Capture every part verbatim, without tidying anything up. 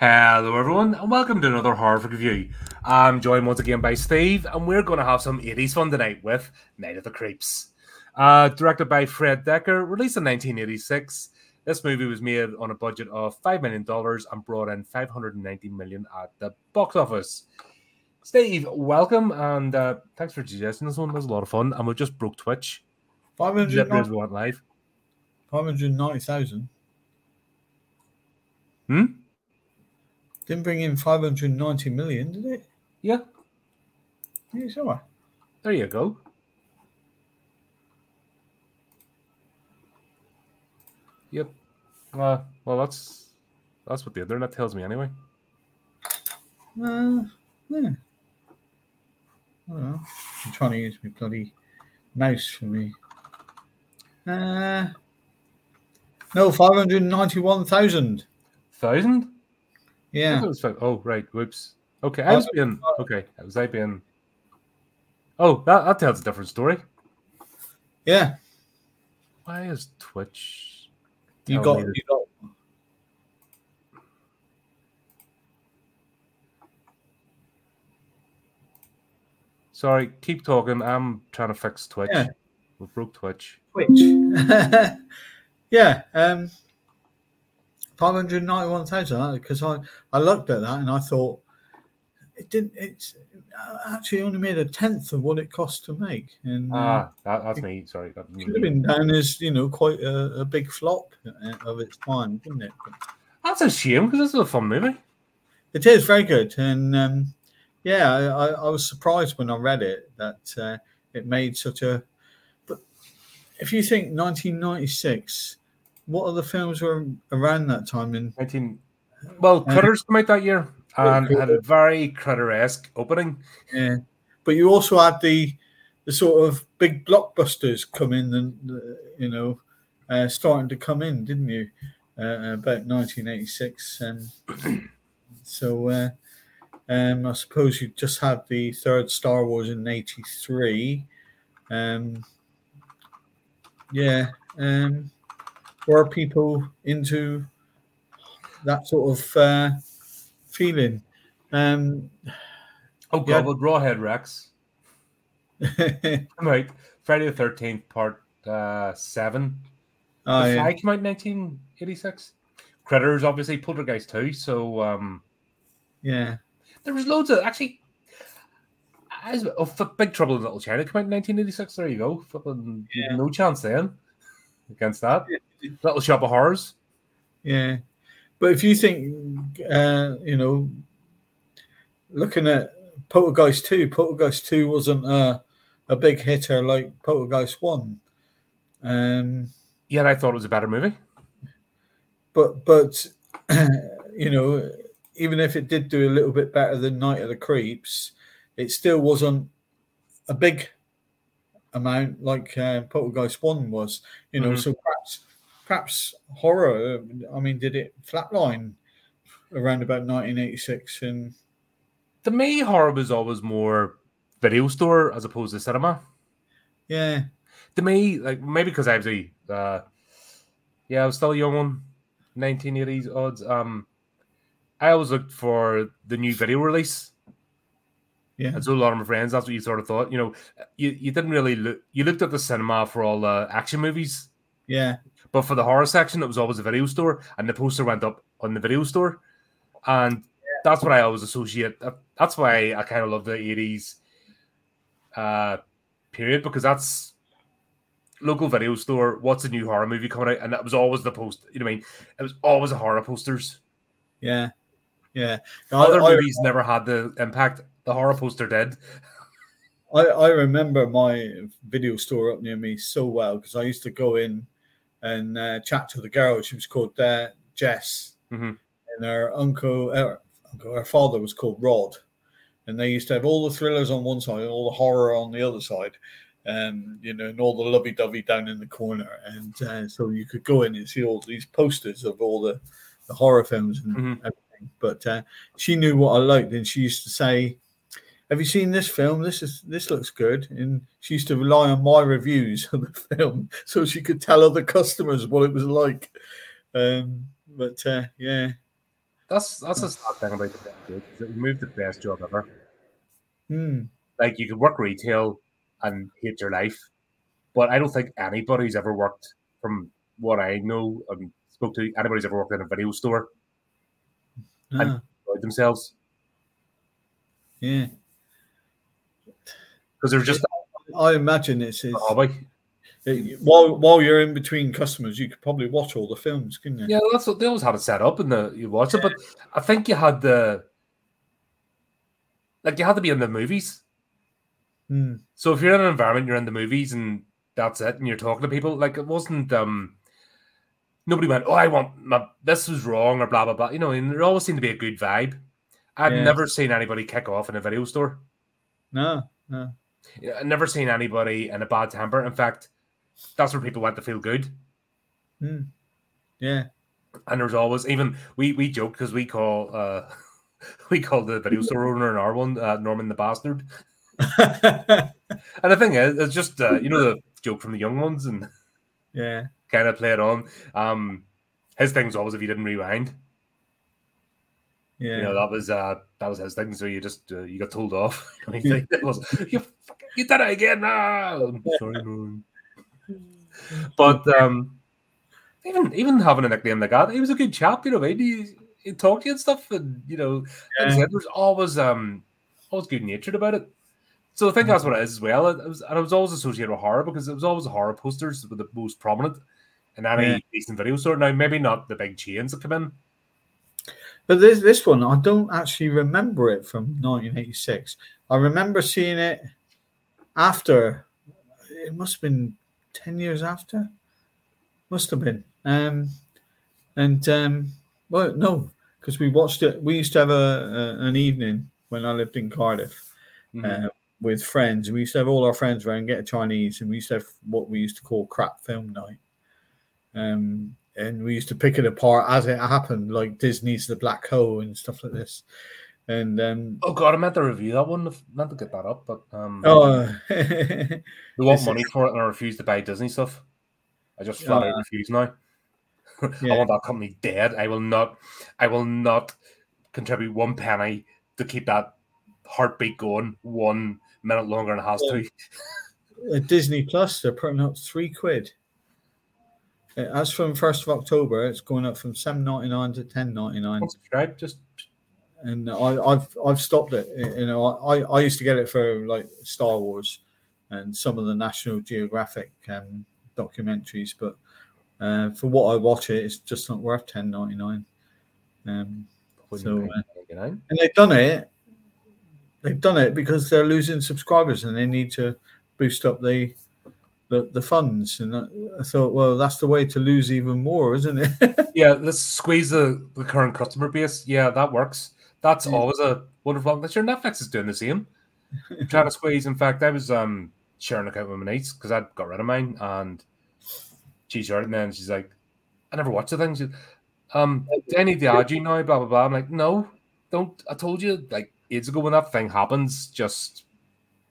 Hello everyone and welcome to another Horrific Review. I'm joined once again by Steve and we're going to have some eighties fun tonight with Night of the Creeps. Uh, directed by Fred Dekker, released in nineteen eighty-six, this movie was made on a budget of five million dollars and brought in five hundred ninety million dollars at the box office. Steve, welcome and uh, thanks for suggesting this one. It was a lot of fun and we just broke Twitch. five hundred ninety thousand dollars. five hundred ninety thousand dollars? Hmm? Didn't bring in five hundred ninety million, did it? Yeah. Yeah, sure. There you go. Yep. Uh, well, that's that's what the internet tells me anyway. Uh, yeah. Well, I'm trying to use my bloody mouse for me. Uh, no, five hundred ninety-one thousand. Thousand? Yeah. Oh, right. Whoops. Okay. I was being. Okay. I was I being. Oh, that, that tells a different story. Yeah. Why is Twitch? You got, you got. Sorry. Keep talking. I'm trying to fix Twitch. Yeah. We broke Twitch. Twitch. yeah. Um. five hundred ninety-one thousand, because I, I looked at that and I thought it didn't, it's actually only made a tenth of what it cost to make. And ah, uh, that, that's it, me. Sorry, that could have been down as you know, quite a, a big flop of its time, didn't it? But that's a shame because it's a fun movie. It is very good, and um, yeah, I, I, I was surprised when I read it that uh, it made such a but if you think nineteen ninety-six. What other films were around that time? In nineteen, well, Critters came out that year and cool. Had a very Critter-esque opening. Yeah, but you also had the the sort of big blockbusters come in, and you know, uh, starting to come in, didn't you? Uh, about nineteen eighty-six, and so uh, um, I suppose you just had the third Star Wars in eighty-three. Um, yeah. Um, Were people into that sort of uh, feeling? Um, oh, God, yeah. With Rawhead Rex. Right. Friday the thirteenth Part uh, seven. Oh, the Fly yeah. came out in nineteen eighty-six. Critters, obviously, Poltergeist two. So, um, yeah. There was loads of, actually, as, oh, Big Trouble in Little China came out in nineteen eighty-six. There you go. Fucking yeah. No chance then against that. Yeah. Little Shop of Horrors. Yeah. But if you think, uh, you know, looking at Poltergeist two, Poltergeist two wasn't a, a big hitter like Poltergeist one. Um, yeah, I thought it was a better movie. But, but you know, even if it did do a little bit better than Night of the Creeps, it still wasn't a big amount like uh, Poltergeist one was. You know, mm-hmm. so perhaps... Perhaps horror, I mean, did it flatline around about nineteen eighty-six? And to me, horror was always more video store as opposed to cinema. Yeah. To me, like maybe because I was a, uh, yeah, I was still a young one, nineteen eighties odds. Um, I always looked for the new video release. Yeah. And so a lot of my friends, that's what you sort of thought. You know, you, you didn't really look, you looked at the cinema for all the action movies. Yeah. But for the horror section, it was always a video store, and the poster went up on the video store. And that's what I always associate. That's why I kind of love the eighties uh, period, because that's local video store, what's a new horror movie coming out? And that was always the post. You know what I mean? It was always the horror posters. Yeah. Yeah. Now, Other I, movies I, never had the impact the horror poster did. I, I remember my video store up near me so well, because I used to go in and uh, chat to the girl. She was called uh, Jess, mm-hmm. and her uncle, her uncle, her father was called Rod, and they used to have all the thrillers on one side and all the horror on the other side, um, you know, and all the lovey-dovey down in the corner. And uh, so you could go in and see all these posters of all the, the horror films and mm-hmm. everything. But uh, she knew what I liked, and she used to say, "Have you seen this film? This is this looks good." And she used to rely on my reviews of the film so she could tell other customers what it was like. Um, but uh, yeah, That's that's a sad thing about the film, dude. It removed the best job ever. Mm. Like, you could work retail and hate your life, but I don't think anybody's ever worked, from what I know and spoke to, anybody's ever worked in a video store uh. and enjoyed themselves. Yeah. Because there's just... It, I imagine it's... it's it, while while you're in between customers, you could probably watch all the films, couldn't you? Yeah, that's what they always had it set up, and the, you watch it, but I think you had the... Like, you had to be in the movies. Hmm. So if you're in an environment, you're in the movies, and that's it, and you're talking to people. Like, it wasn't... um Nobody went, oh, I want... my this was wrong, or blah, blah, blah. You know, and there always seemed to be a good vibe. I've yeah. never seen anybody kick off in a video store. No, no. I've never seen anybody in a bad temper. In fact, that's where people went to feel good. Mm. Yeah. And there's always... Even... We, we joke, because we call... uh We called the video store owner in our one, uh, Norman the Bastard. And the thing is, it's just, uh, you know, the joke from the young ones and yeah, kind of play it on. Um, his thing's always if you didn't rewind. Yeah. You know, that was uh, that was his thing. So you just, uh, you got told off. It was, you, fucking, you did it again. Ah! Sorry, Norman. But um, even, even having a nickname like that, he was a good chap, you know, maybe. He'd talk to you and stuff, and you know, yeah. like I said, there's always um, always good natured about it. So I think that's what it is as well. It was, and it was always associated with horror because it was always horror posters were the most prominent in any yeah. decent video store. Now, maybe not the big chains that come in, but this this one I don't actually remember it from nineteen eighty-six. I remember seeing it after. It must have been ten years after. Must have been, um, and um. Well, no, because we watched it. We used to have a, a an evening when I lived in Cardiff mm-hmm. uh, with friends. And we used to have all our friends around and get a Chinese, and we used to have what we used to call crap film night. Um, and we used to pick it apart as it happened, like Disney's The Black Hole and stuff like this. And um, oh god, I meant to review that one. I meant to get that up, but um, oh, we want money for it, and I refuse to buy Disney stuff. I just flat out uh, refuse now. Yeah. I want that company dead. I will not. I will not contribute one penny to keep that heartbeat going one minute longer than it has yeah. to. At Disney Plus, they're putting up three quid. As from first of October, it's going up from seven ninety nine to ten ninety nine. Subscribe, just. And I, I've I've stopped it. You know, I, I used to get it for like Star Wars and some of the National Geographic um, documentaries, but. Uh, for what I watch, it, it's just not worth ten ninety nine. Um, so, uh, and they've done it. They've done it because they're losing subscribers, and they need to boost up the the, the funds. And I thought, well, that's the way to lose even more, isn't it? Yeah, let's squeeze the, the current customer base. Yeah, that works. That's yeah. always a wonderful. That's your Netflix is doing the same. Trying to squeeze. In fact, I was um, sharing an account with my niece because I got rid of mine and. She's heard it, and then she's like, I never watched the thing. She's, um, do I need the I G now? Blah, blah, blah. I'm like, no, don't. I told you, like, ages ago when that thing happens, just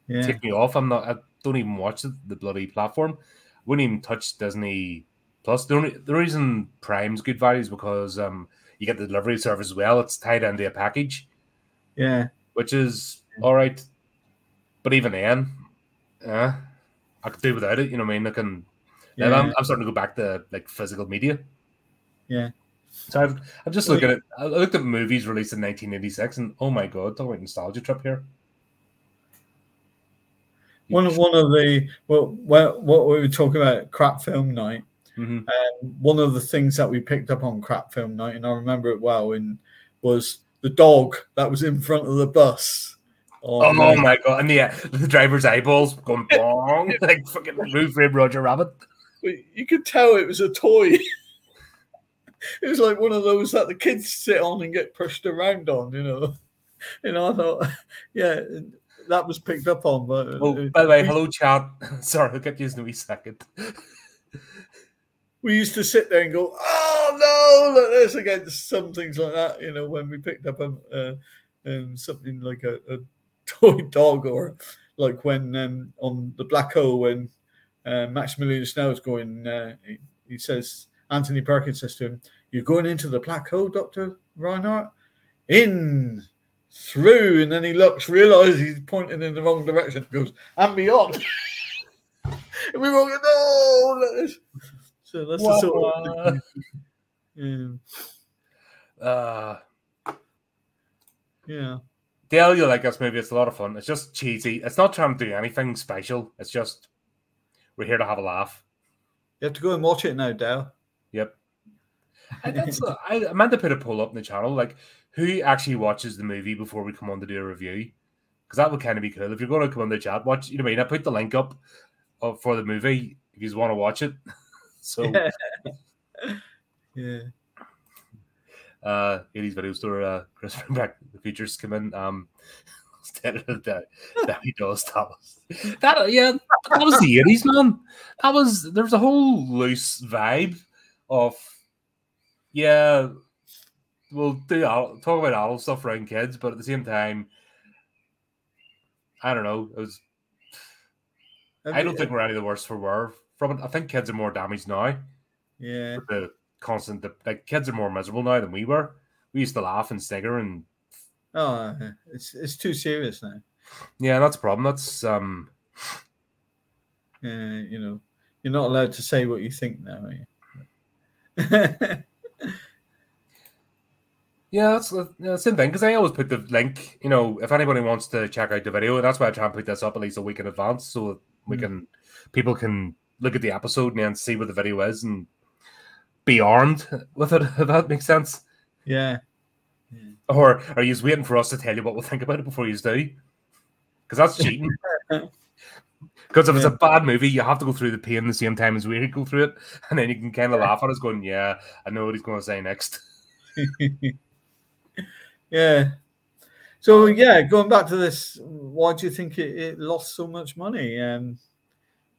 yeah. take me off. I'm not, I don't even watch the, the bloody platform. I wouldn't even touch Disney Plus. The only the reason Prime's good value is because um, you get the delivery service as well. It's tied into a package. Yeah. Which is yeah. all right. But even then, yeah, I could do without it. You know what I mean? I can. Yeah. I'm, I'm starting to go back to like physical media. Yeah. So I've I'm just looking at I looked at movies released in nineteen eighty-six, and oh my god, talk about nostalgia trip here. One of one of the well, well what we were talking about crap film night. Mm-hmm. Um, one of the things that we picked up on crap film night, and I remember it well, and was the dog that was in front of the bus. Oh, oh my, my god! And yeah, the driver's eyeballs going bong like fucking Roof Rib Roger Rabbit. You could tell it was a toy. It was like one of those that the kids sit on and get pushed around on, you know. You know, I thought, yeah, that was picked up on. But oh, it, by the way, we, hello, chat. Sorry, I'll get you in a wee second. We used to sit there and go, oh, no, look this against some things like that, you know, when we picked up a, uh, um, something like a, a toy dog or like when um, on the Black Hole when Uh, Maximilian Snell's going, uh, he, he says, Anthony Perkins says to him, you're going into the Black Hole, Doctor Reinhardt? in, through, and then he looks, realizes he's pointing in the wrong direction, goes, and beyond. And we were all going, no! So that's wow. the sort of... yeah. Uh, yeah. The idea, like this movie, it's a lot of fun. It's just cheesy. It's not trying to do anything special. It's just, we're here to have a laugh. You have to go and watch it now, Dale. Yep. And that's, uh, I, I meant to put a poll up in the channel, like, who actually watches the movie before we come on to do a review? Because that would kind of be cool. If you're going to come on the chat, watch, you know what I mean? I put the link up uh, for the movie if you just want to watch it. So, yeah. yeah. Uh, eighties video store, uh, Chris from Back to the Future's come in. Um, instead of that, that he does, that was, that, yeah, that was the eighties, man. That was, there was a whole loose vibe of, yeah, we'll do talk about adult stuff around kids, but at the same time, I don't know. It was. I, mean, I don't think we're any the worse for wear from it. I think kids are more damaged now. Yeah. The constant, the, like, kids are more miserable now than we were. We used to laugh and snigger and. Oh, it's it's too serious now. Yeah, that's a problem. That's um. Uh, you know, you're not allowed to say what you think now, are you? Yeah, that's the uh, same thing, because I always put the link, you know, if anybody wants to check out the video, that's why I try and put this up at least a week in advance, so that we mm. can, people can look at the episode and then see what the video is and be armed with it, if that makes sense. Yeah. yeah. Or are you just waiting for us to tell you what we'll think about it before you do? Because that's cheating. Because if yeah. it's a bad movie, you have to go through the pain the same time as we go through it, and then you can kind of yeah. laugh at us going, yeah, I know what he's going to say next. Yeah. So, yeah, going back to this, why do you think it, it lost so much money? Um,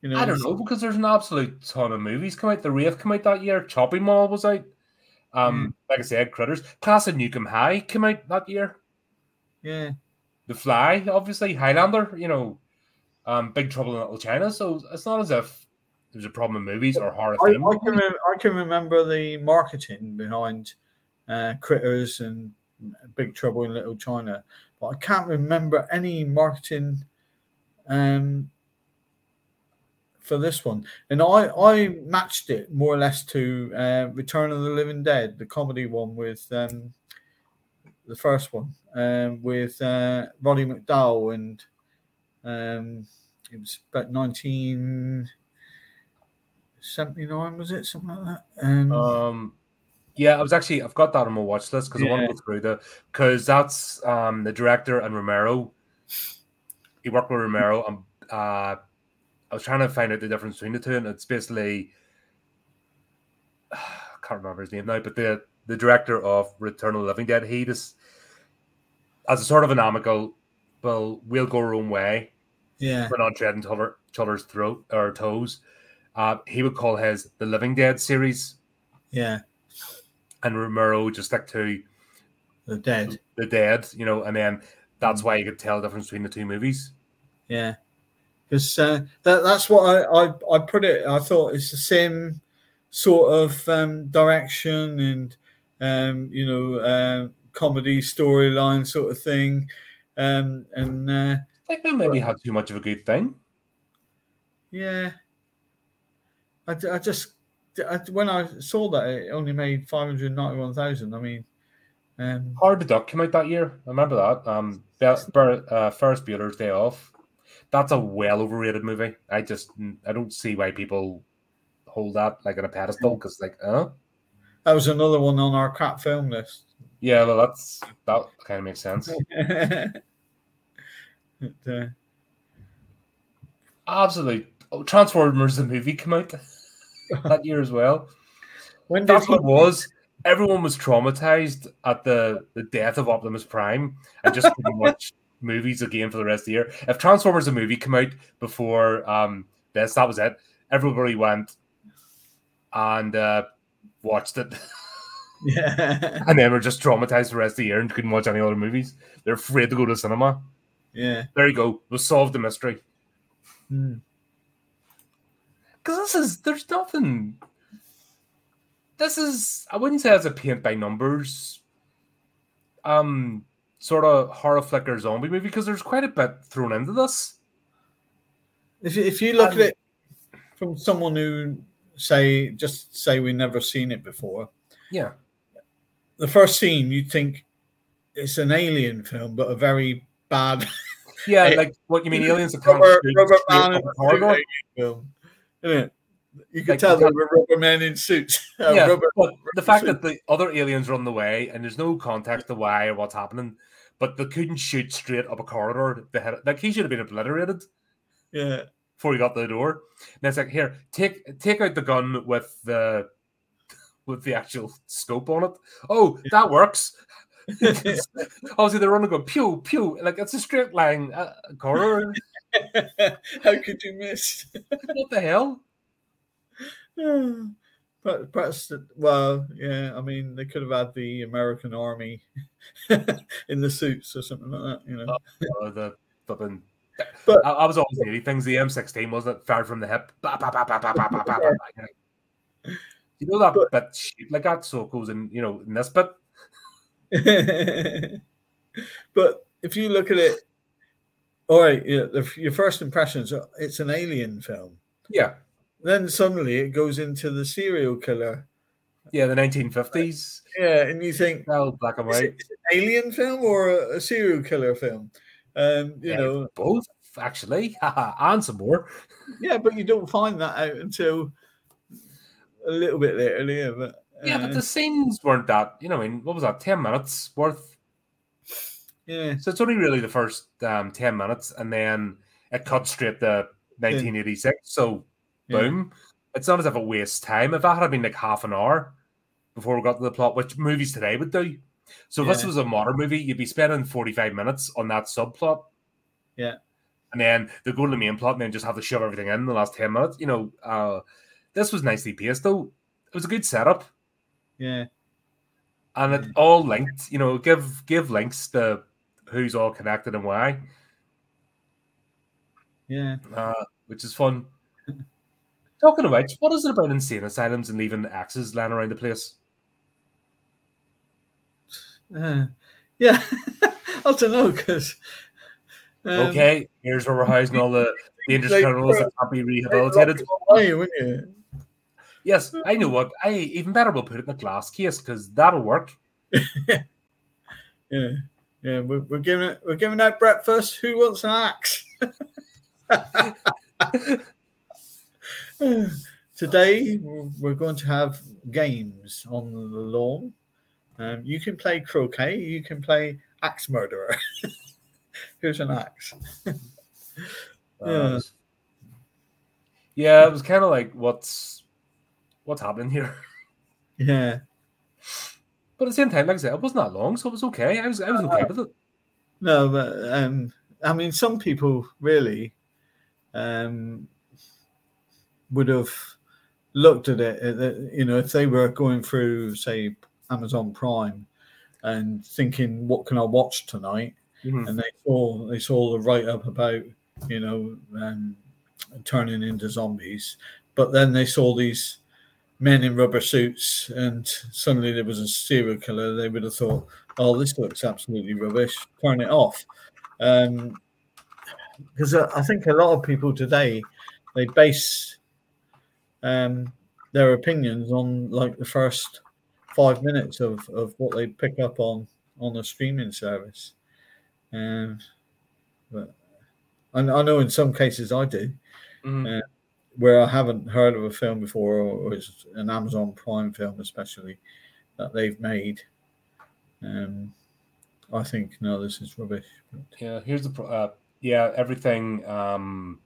you know, I don't know, because there's an absolute ton of movies come out. The Wraith came out that year. Chopping Mall was out. Um, mm. Like I said, Critters. Class of Nuke 'Em High came out that year. Yeah. The Fly, obviously. Highlander, you know. Um, Big Trouble in Little China. So it's not as if there's a problem with movies or horror I, films. I can, rem- I can remember the marketing behind uh, Critters and Big Trouble in Little China, but I can't remember any marketing um, for this one. And I, I matched it more or less to uh, Return of the Living Dead, the comedy one with um, the first one um, with uh, Roddy McDowell, and um, it was about nineteen seventy-nine, was it? Something like that. Um, um. Yeah, I was actually, I've got that on my watch list because yeah. I want to go through the, because that's um, the director and Romero. He worked with Romero. And, uh, I was trying to find out the difference between the two, and it's basically, I can't remember his name now, but the, the director of Return of the Living Dead, he just, as a sort of an amicable, well, we'll go our own way. Yeah. We're not treading each other's throat or toes. Uh, he would call his The Living Dead series. Yeah. And Romero just stick to the dead, the dead, you know, and then that's why you could tell the difference between the two movies. Yeah, because uh, that, that's what I, I, I put it. I thought it's the same sort of um, direction and um, you know uh, comedy storyline sort of thing. Um, and uh, I think maybe had too much of a good thing. Yeah, I, I just. When I saw that, it only made five hundred ninety-one thousand. I mean, um, Howard the Duck came out that year. I remember that. Um, uh, Ferris Bueller's Day Off. That's a well overrated movie. I just I don't see why people hold that like on a pedestal, because like, huh? That was another one on our crap film list. Yeah, well, that's that kind of makes sense. But, uh... Absolutely. Oh, Transformers the movie came out that year as well. When that's he... what it was. Everyone was traumatized at the, the death of Optimus Prime and just couldn't watch movies again for the rest of the year. If Transformers the movie came out before um, this, that was it. Everybody went and uh, watched it. Yeah. And then were just traumatized for the rest of the year and couldn't watch any other movies. They're afraid to go to the cinema. Yeah. There you go. We'll solve the mystery. Hmm. Because this is, there's nothing, this is, I wouldn't say it's a paint by numbers um sort of horror flick or zombie movie, because there's quite a bit thrown into this. If if you look um, at it from someone who say just say we've never seen it before, yeah, the first scene you'd think it's an alien film, but a very bad. Yeah, it, like what you mean, aliens are rubber, rubber man in a film, isn't it? You could like, tell there were rubber men in suits. Uh, yeah, rubber, but rubber the fact suit. that the other aliens are on the way and there's no context to why or what's happening, but they couldn't shoot straight up a corridor. They had, like, he should have been obliterated. Yeah, before he got to the door. And it's like, here, take take out the gun with the with the actual scope on it. Oh, yeah. That works. Obviously, they're running going pew pew, like it's a straight line uh, corridor. How could you miss? What the hell? Yeah. But perhaps, well, yeah, I mean, they could have had the American Army in the suits or something like that, you know. Oh, the fucking. But I, I was always needy things. The M sixteen wasn't fired from the hip. Bah, bah, bah, bah, bah, bah, bah, bah, bah. You know that but, bit shaped like that, so it goes in, you know, in this bit. But if you look at it, all right, you know, the, your first impressions are it's an alien film. Yeah. Then suddenly it goes into the serial killer. Yeah, the nineteen fifties. Yeah, and you think, oh, black and white. Is it, is it an alien film or a, a serial killer film? Um, you yeah, know, both actually, and some more. Yeah, but you don't find that out until a little bit later. Yeah, but, uh, yeah, but the scenes weren't that. You know, I mean, what was that? Ten minutes worth. Yeah. So it's only really the first um, ten minutes, and then it cuts straight to nineteen eighty-six. Yeah. So. Boom. Yeah. It's not as if it wastes time. If that had been like half an hour before we got to the plot, which movies today would do. So if yeah. this was a modern movie, you'd be spending forty-five minutes on that subplot. Yeah. And then they go to the main plot and then just have to shove everything in the last ten minutes. You know, uh, this was nicely paced, though. It was a good setup. Yeah. And it all linked. You know, give give links to who's all connected and why. Yeah. Uh, which is fun. Talking about which, what is it about insane asylums and leaving axes lying around the place? Uh, yeah, I don't know, because... Um, okay, here's where we're housing all the dangerous like, criminals that can't be rehabilitated. Away, wouldn't you? Yes, I know what. I even better will put it in a glass case, because that'll work. yeah, yeah, we're, we're giving it, we're giving out breakfast. Who wants an axe? Today we're going to have games on the lawn. Um, you can play croquet. You can play axe murderer. Here's an axe. yeah. yeah, it was kind of like what's what's happening here. Yeah, but at the same time, like I said, it wasn't that long, so it was okay. I was I was okay with it. No, but um, I mean, some people really. Um, would have looked at it, you know, if they were going through, say, Amazon Prime and thinking, what can I watch tonight? Mm-hmm. And they saw they saw the write-up about, you know, um, turning into zombies. But then they saw these men in rubber suits and suddenly there was a serial killer. They would have thought, oh, this looks absolutely rubbish. Turn it off. Um, because I think a lot of people today, they base... Um, their opinions on like the first five minutes of, of what they pick up on on a streaming service, um, but I, I know in some cases I do, mm-hmm. uh, where I haven't heard of a film before, or, or it's an Amazon Prime film especially that they've made. Um, I think no, this is rubbish. But... Yeah, here's the pro- uh, yeah everything. Um...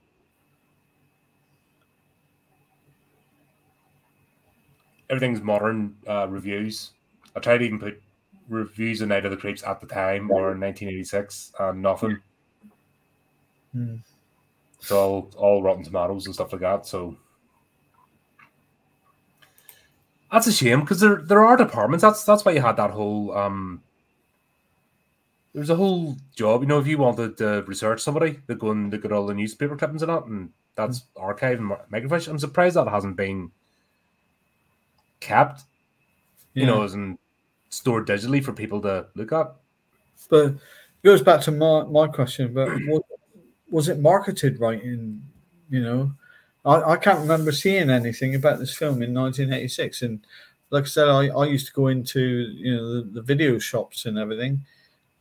Everything's modern uh, reviews. I tried to even put reviews of Night of the Creeps at the time or in nineteen eighty-six and nothing. Mm. It's all, all Rotten Tomatoes and stuff like that. So that's a shame because there there are departments. That's that's why you had that whole. Um, there's a whole job, you know, if you wanted to research somebody, they'd go and look at all the newspaper clippings and that, and that's mm. archive and microfiche. I'm surprised that hasn't been. Kept, you yeah. know, isn't stored digitally for people to look up. But it goes back to my, my question, but was, was it marketed right in, you know? I, I can't remember seeing anything about this film in nineteen eighty-six. And like I said, I, I used to go into, you know, the, the video shops and everything.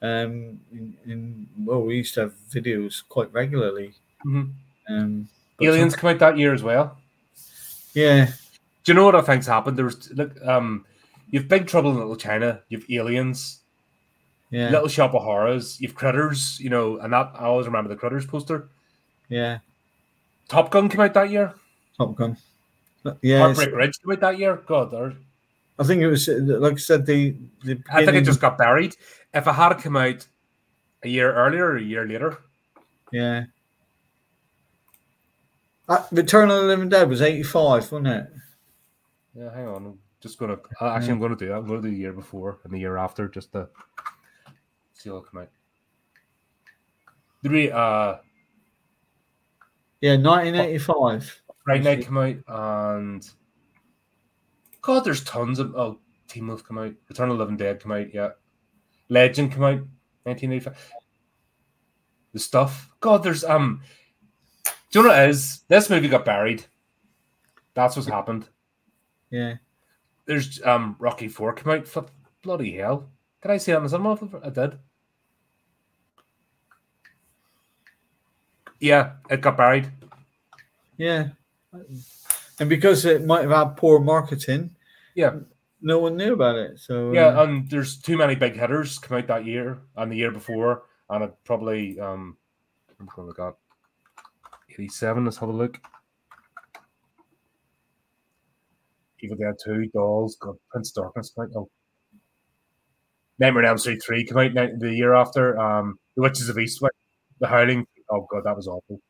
Um, in, in, well, we used to have videos quite regularly. Mm-hmm. Um, Aliens come out that year as well. Yeah. Do you know what I think's happened? There was, look, um, you've Big Trouble in Little China, you've Aliens, yeah, Little Shop of Horrors, you've Critters, you know, and that I always remember the Critters poster. Yeah. Top Gun came out that year. Top Gun. Yeah. Heartbreak Ridge came out that year. God, there. I think it was, like I said, the, the I think it just got buried. If it had come out a year earlier or a year later. Yeah. Uh, Return of the Living Dead was eighty-five, wasn't it? Yeah, hang on. I'm just going to... Actually, I'm going to do that. I'm going to do the year before and the year after just to see what will come out. Did we... Uh, yeah, nineteen eighty-five. Fright Night come out and... God, there's tons of... Oh, Teen Wolf come out. Return of the Living Dead come out, yeah. Legend come out, nineteen eighty-five. The Stuff. God, there's... um. Do you know what it is? This movie got buried. That's what's happened. Yeah. There's um Rocky Four come out. For bloody hell. Did I see that in the cinema? I did. Yeah, it got buried. Yeah. And because it might have had poor marketing, yeah, no one knew about it. So yeah, uh... and there's too many big hitters come out that year and the year before, and it probably um I'm gonna look at eighty-seven, let's have a look. Evil Dead two, Dolls, God, Prince Darkness, right? Oh. Nightmare on Elm Street three came out the year after. Um, The Witches of Eastwick, The Howling. Oh, God, that was awful.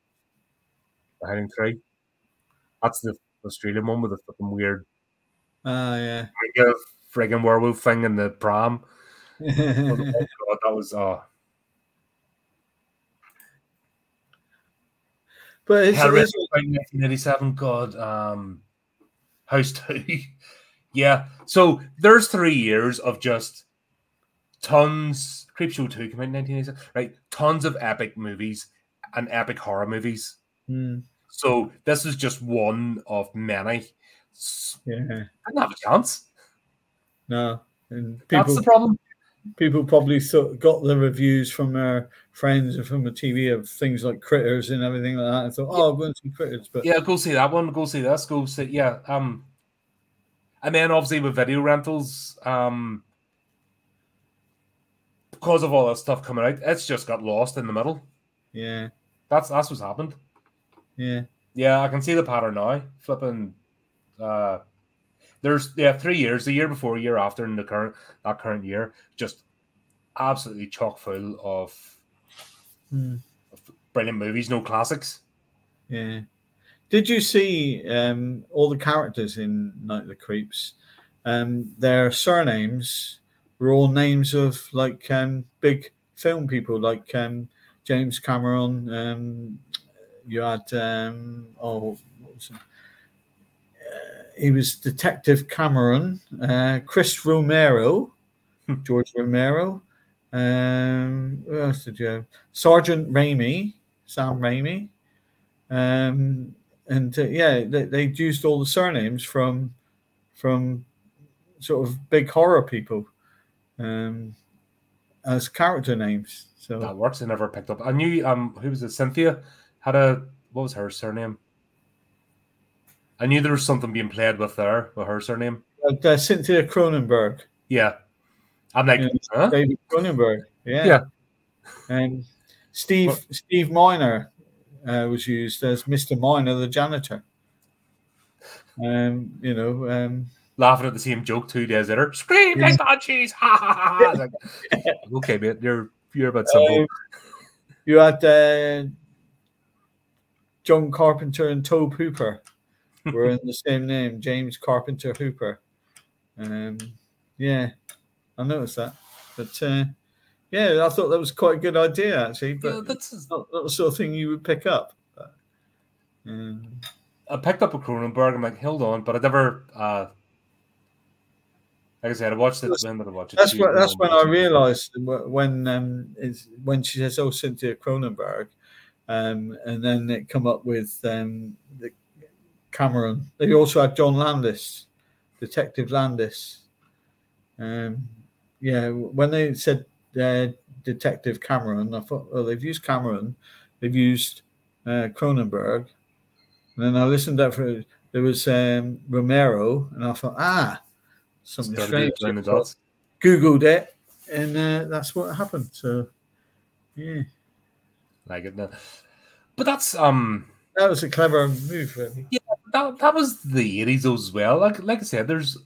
The Howling three. That's the Australian one with the fucking weird uh, yeah. friggin' werewolf thing in the pram. Oh, God, that was... Uh, But it's, Hereditary, it's nineteen eighty-seven. God, um, House two. Yeah. So there's three years of just tons. Creepshow two came out in nineteen eighty-seven. Right, tons of epic movies and epic horror movies. Mm. So this is just one of many. Yeah, I didn't have a chance. No, and people, that's the problem. People probably thought, got the reviews from their friends and from the T V of things like Critters and everything like that. I thought, oh, I'll go and see Critters. But yeah, go see that one. Go see this. Go see, yeah. Um, and then obviously with video rentals, um, because of all that stuff coming out, it's just got lost in the middle. Yeah, that's that's what's happened. Yeah, yeah, I can see the pattern now. Flipping, uh. There's yeah three years, the year before, year after, and the current that current year, just absolutely chock full of, mm. of brilliant movies, no classics. Yeah. Did you see um, all the characters in Night of the Creeps? Um, their surnames were all names of like um, big film people, like um, James Cameron. Um, you had um, oh, what was it? He was Detective Cameron, uh, Chris Romero, George Romero. Um, who else did you have? Sergeant Raimi, Sam Raimi. Um, and uh, yeah, they, they used all the surnames from from sort of big horror people um, as character names. So that works. I never picked up. I knew um, who was it? Cynthia had a what was her surname? I knew there was something being played with there, with her surname. Uh, Cynthia Cronenberg. Yeah. I'm like, huh? David Cronenberg. Yeah. Yeah. And Steve what? Steve Miner uh, was used as Mister Miner, the janitor. Um, you know. Um, Laughing at the same joke two days later. Scream yeah. like that cheese. Ha, ha, ha. Like, okay, mate. You're, you're about something. Um, you had uh, John Carpenter and Tobe Hooper. We're in the same name, James Carpenter Hooper. Um, yeah, I noticed that. But uh, yeah, I thought that was quite a good idea, actually. But yeah, that's not, not the sort of thing you would pick up. But, um, I picked up a Cronenberg. I'm like, hold on, but I never, uh, Like I said, I watched it. That's, then, but I watched it that's when, that's when I realised when um, it's, when she says, "Oh, Cynthia Cronenberg," um, and then it come up with um, the Cameron. They also had John Landis, Detective Landis. Um, yeah, when they said uh, Detective Cameron, I thought, well, they've used Cameron, they've used uh, Cronenberg, and then I listened up for there was um, Romero, and I thought, ah. Something strange. Googled it, and uh, that's what happened. So, yeah, like it. No. But that's um, that was a clever move, really. Yeah, that that was the eighties as well. Like like I said, there's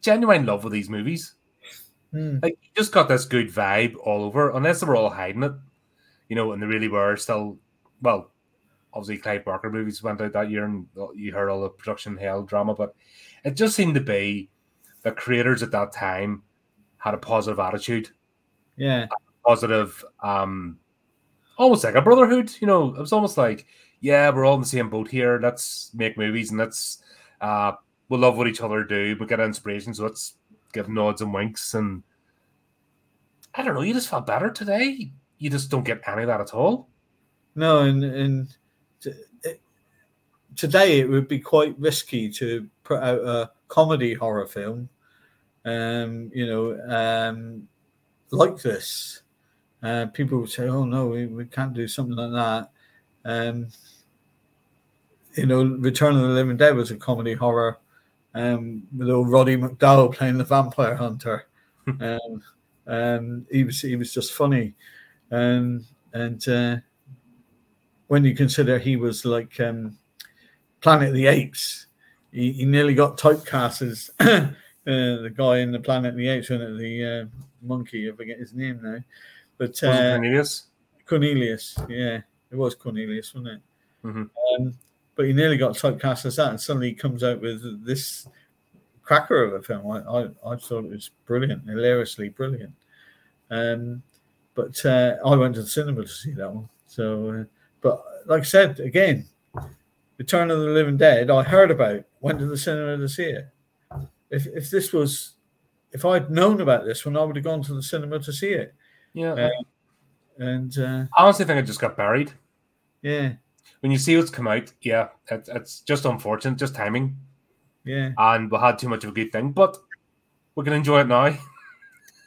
genuine love with these movies. Mm. Like you just got this good vibe all over, unless they were all hiding it, you know. And they really were still. Well, obviously, Clive Barker movies went out that year, and you heard all the production hell drama, but it just seemed to be. The creators at that time had a positive attitude. Yeah. A positive, um, almost like a brotherhood. You know, it was almost like, yeah, we're all in the same boat here. Let's make movies and let's, uh, we'll love what each other do. We get inspiration. So let's give nods and winks. And I don't know, you just felt better today. You just don't get any of that at all. No, and, and t- it, today it would be quite risky to put out a comedy horror film, um, you know, um, like this. Uh, people would say, oh, no, we, we can't do something like that. Um, you know, Return of the Living Dead was a comedy horror um, with old Roddy McDowell playing the vampire hunter. um, um, he was he was just funny. Um, and uh, when you consider he was like um, Planet of the Apes, He, he nearly got typecast as uh, the guy in the Planet of the Apes, wasn't it? The uh, monkey, I forget his name now. But uh, was it Cornelius? Cornelius, yeah. It was Cornelius, wasn't it? Mm-hmm. Um, but he nearly got typecast as that, and suddenly he comes out with this cracker of a film. I, I, I thought it was brilliant, hilariously brilliant. Um, but uh, I went to the cinema to see that one. So, uh, but like I said, again, Return of the Living Dead, I heard about, went to the cinema to see it. If if this was, if I'd known about this one, I would have gone to the cinema to see it. Yeah. Um, and uh, I honestly think I just got buried. Yeah. When you see what's come out, yeah, it, it's just unfortunate, just timing. Yeah. And we had too much of a good thing, but we can enjoy it now.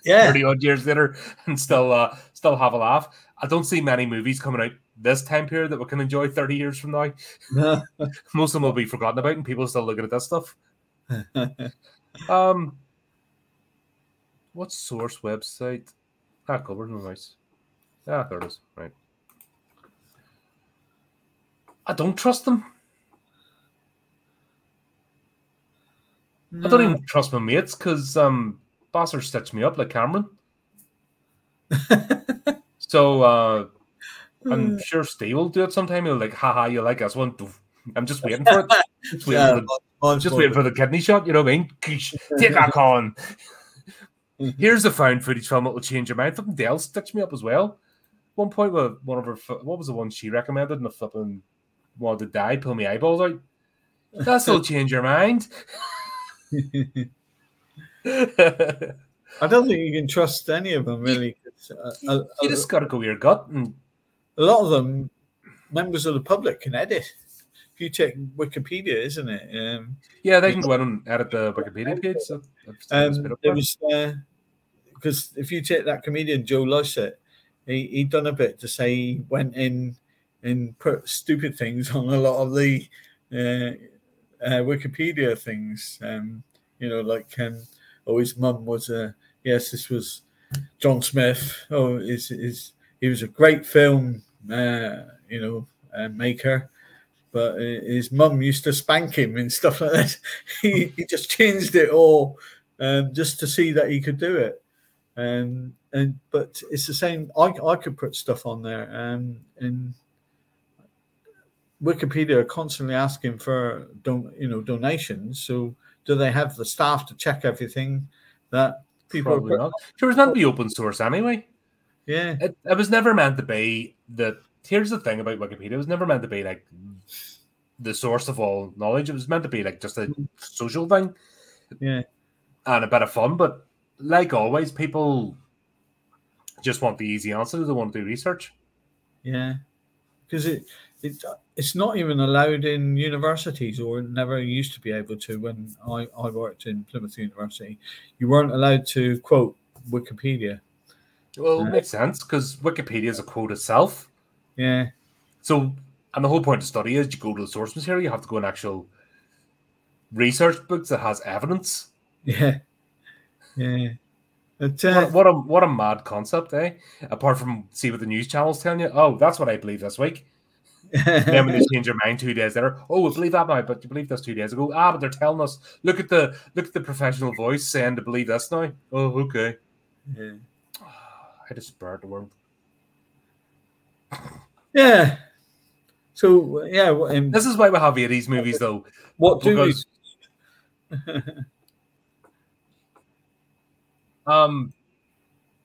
Yeah. thirty odd years later and still, uh, still have a laugh. I don't see many movies coming out this time period that we can enjoy thirty years from now. No. Most of them will be forgotten about and people are still looking at that stuff. um, what source website? Ah, covered in rice. Ah, there it is. Right. I don't trust them. No. I don't even trust my mates because um, Bastard stitched me up like Cameron. so, uh, I'm sure Steve will do it sometime. He'll like, haha, you like us one. I'm just waiting for it. Just waiting, yeah, for, the, just waiting for the kidney shot, you know what I mean? Take that on. Here's a found footage film that will change your mind. Fucking Dell stitched me up as well. One point where one of her, what was the one she recommended? And the flipping wanted to die, pull my eyeballs out. That's will change your mind. I don't think you can trust any of them, really. You, I, I, you I, just got to go with your gut and. A lot of them, members of the public, can edit. If you check Wikipedia, isn't it? Um, yeah, they can go out and edit the Wikipedia page. So um, there was because uh, if you check that comedian Joe Lycett, he he done a bit to say he went in and put stupid things on a lot of the uh, uh, Wikipedia things. Um, you know, like um, oh, his mum was a yes, this was John Smith. Oh, is is. He was a great film, uh, you know, uh, maker, but his mum used to spank him and stuff like that. he, he just changed it all um, just to see that he could do it. Um, and but it's the same. I I could put stuff on there, um, and Wikipedia are constantly asking for don you know donations. So do they have the staff to check everything that people? Probably not. Sure, it's not to be open source anyway. Yeah, it, it was never meant to be the. Here's the thing about Wikipedia: it was never meant to be like the source of all knowledge. It was meant to be like just a social thing. Yeah, and a bit of fun. But like always, people just want the easy answer. They want to do research. Yeah, because it, it it's not even allowed in universities, or it never used to be able to. When I, I worked in Plymouth University, you weren't allowed to quote Wikipedia. Well, it uh, makes sense, because Wikipedia is a quote itself. Yeah. So, and the whole point of study is you go to the source material, you have to go in actual research books that has evidence. Yeah. Yeah. But, uh, what, what, a, what a mad concept, eh? Apart from see what the news channel's telling you. Oh, that's what I believe this week. Then when they change your mind two days later, oh, we believe that now, but you believe this two days ago. Ah, but they're telling us, look at the look at the professional voice saying to believe this now. Oh, okay. Yeah. I despair the world. Yeah. So, yeah. Um, this is why we have eighties movies, though. What because, do we... um,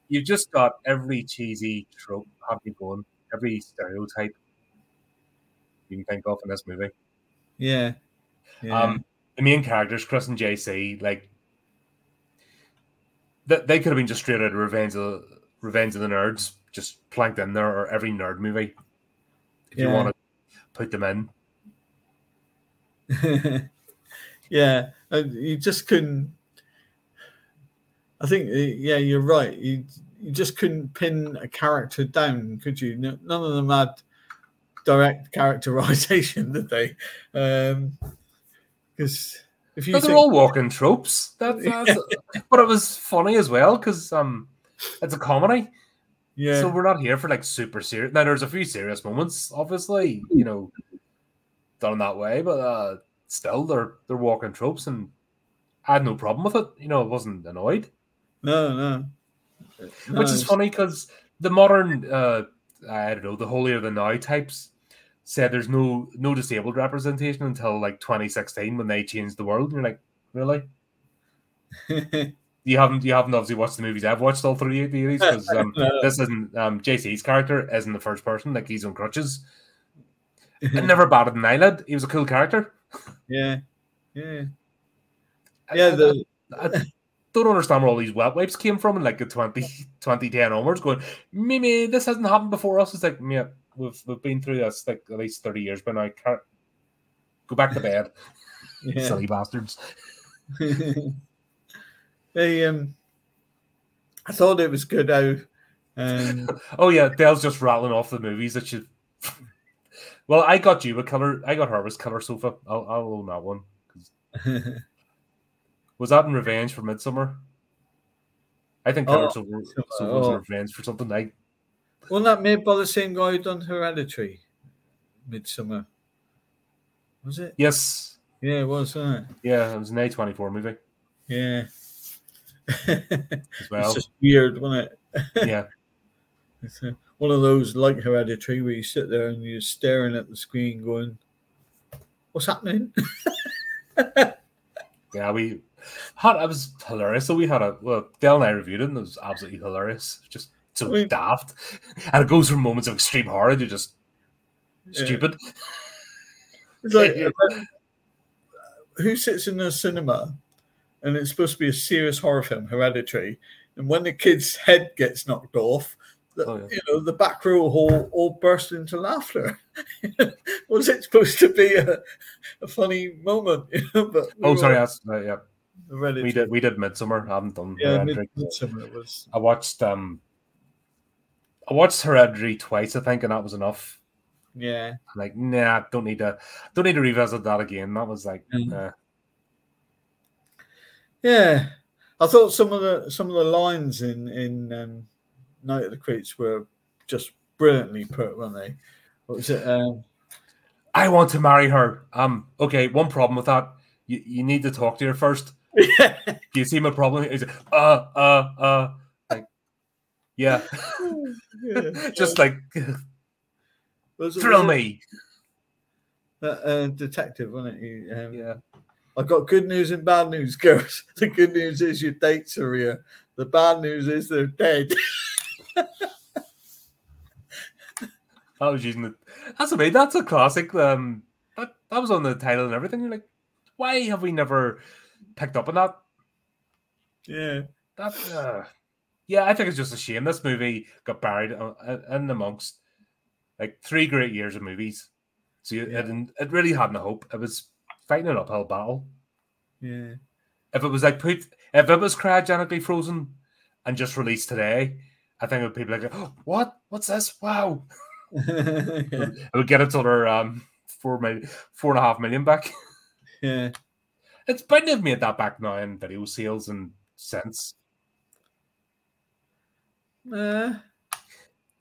you've just got every cheesy trope, have you gone, every stereotype you can think of in this movie. Yeah. yeah. Um, the main characters, Chris and J C, like, they, they could have been just straight out of Revenge of the Revenge of the Nerds, just planked in there, or every nerd movie, if yeah. you want to put them in. yeah, you just couldn't. I think, yeah, you're right. You you just couldn't pin a character down, could you? None of them had direct characterization, did they? Because um, if you, but they're think... all walking tropes. That's, that's but it was funny as well, because um. it's a comedy, yeah. So we're not here for like super serious. Now there's a few serious moments, obviously, you know, done that way, but uh, still, they're they're walking tropes, and I had no problem with it. You know, I wasn't annoyed. No, no. no Which is funny, because the modern, uh, I don't know, the holier than thou types said there's no no disabled representation until like twenty sixteen, when they changed the world. And you're like, really? You haven't, you haven't obviously watched the movies I've watched all three of these, because um, this isn't um, J C's character isn't the first person, like he's on crutches. I never batted an eyelid. He was a cool character. Yeah, yeah, yeah. The... I, I don't understand where all these wet wipes came from, in like the twenty ten onwards. Going, Mimi, this hasn't happened before us. It's like, yeah, we've we've been through this like at least thirty years by now. Can't... Go back to bed, yeah. Silly bastards. They, um, I thought it was good how. Um... oh yeah, Dale's just rattling off the movies that you. Well, I got you a color. I got her with Color Sofa. I'll, I'll own that one. Cause... was that in Revenge for Midsommar? I think Color oh, Sofa oh. was in Revenge for something. I. Wasn't that made by the same guy who done Hereditary? Midsommar. Was it? Yes. Yeah, it was. Wasn't it? Yeah, it was an A twenty-four movie. Yeah. As well. It's just weird, wasn't it? Yeah. It's a, one of those like Hereditary where you sit there and you're staring at the screen going, what's happening? yeah, we had, it was hilarious. So we had a, well, Dale and I reviewed it, and it was absolutely hilarious. Just so I mean, daft. And it goes from moments of extreme horror to just yeah. stupid. It's like, who sits in the cinema? And it's supposed to be a serious horror film, Hereditary. And when the kid's head gets knocked off, the, oh, yeah. you know, the back row all, all burst into laughter. Was it supposed to be a, a funny moment? but we oh, sorry, that's uh, yeah. Hereditary. We did we did Midsommar. I haven't done yeah, Hereditary. Midsommar was. I watched um, I watched Hereditary twice, I think, and that was enough. Yeah. Like, nah, don't need to, don't need to revisit that again. That was like. Mm-hmm. Uh, Yeah, I thought some of the some of the lines in in um, Night of the Creeps were just brilliantly put, weren't they? What was it? Um, I want to marry her. Um, okay, one problem with that, you, you need to talk to her first. Do you see my problem? Is it uh uh uh? Like, yeah, yeah. just like was it, thrill was me. That uh, detective, wasn't it? Um, yeah. I've got good news and bad news, girls. The good news is your dates are here. The bad news is they're dead. I was using the. That's amazing. That's a classic. Um, that that was on the title and everything. You're like, why have we never picked up on that? Yeah. That, uh, yeah, I think it's just a shame. This movie got buried in amongst like three great years of movies. So you, yeah. it, it really had no hope. It was fighting an uphill battle. Yeah. If it was like put, if it was cryogenically frozen and just released today, I think it would people like, oh, what? What's this? Wow. Yeah. I would get it to their um, four, million, four and a half million back. Yeah. It's bound to have made that back now in video sales and cents. Uh,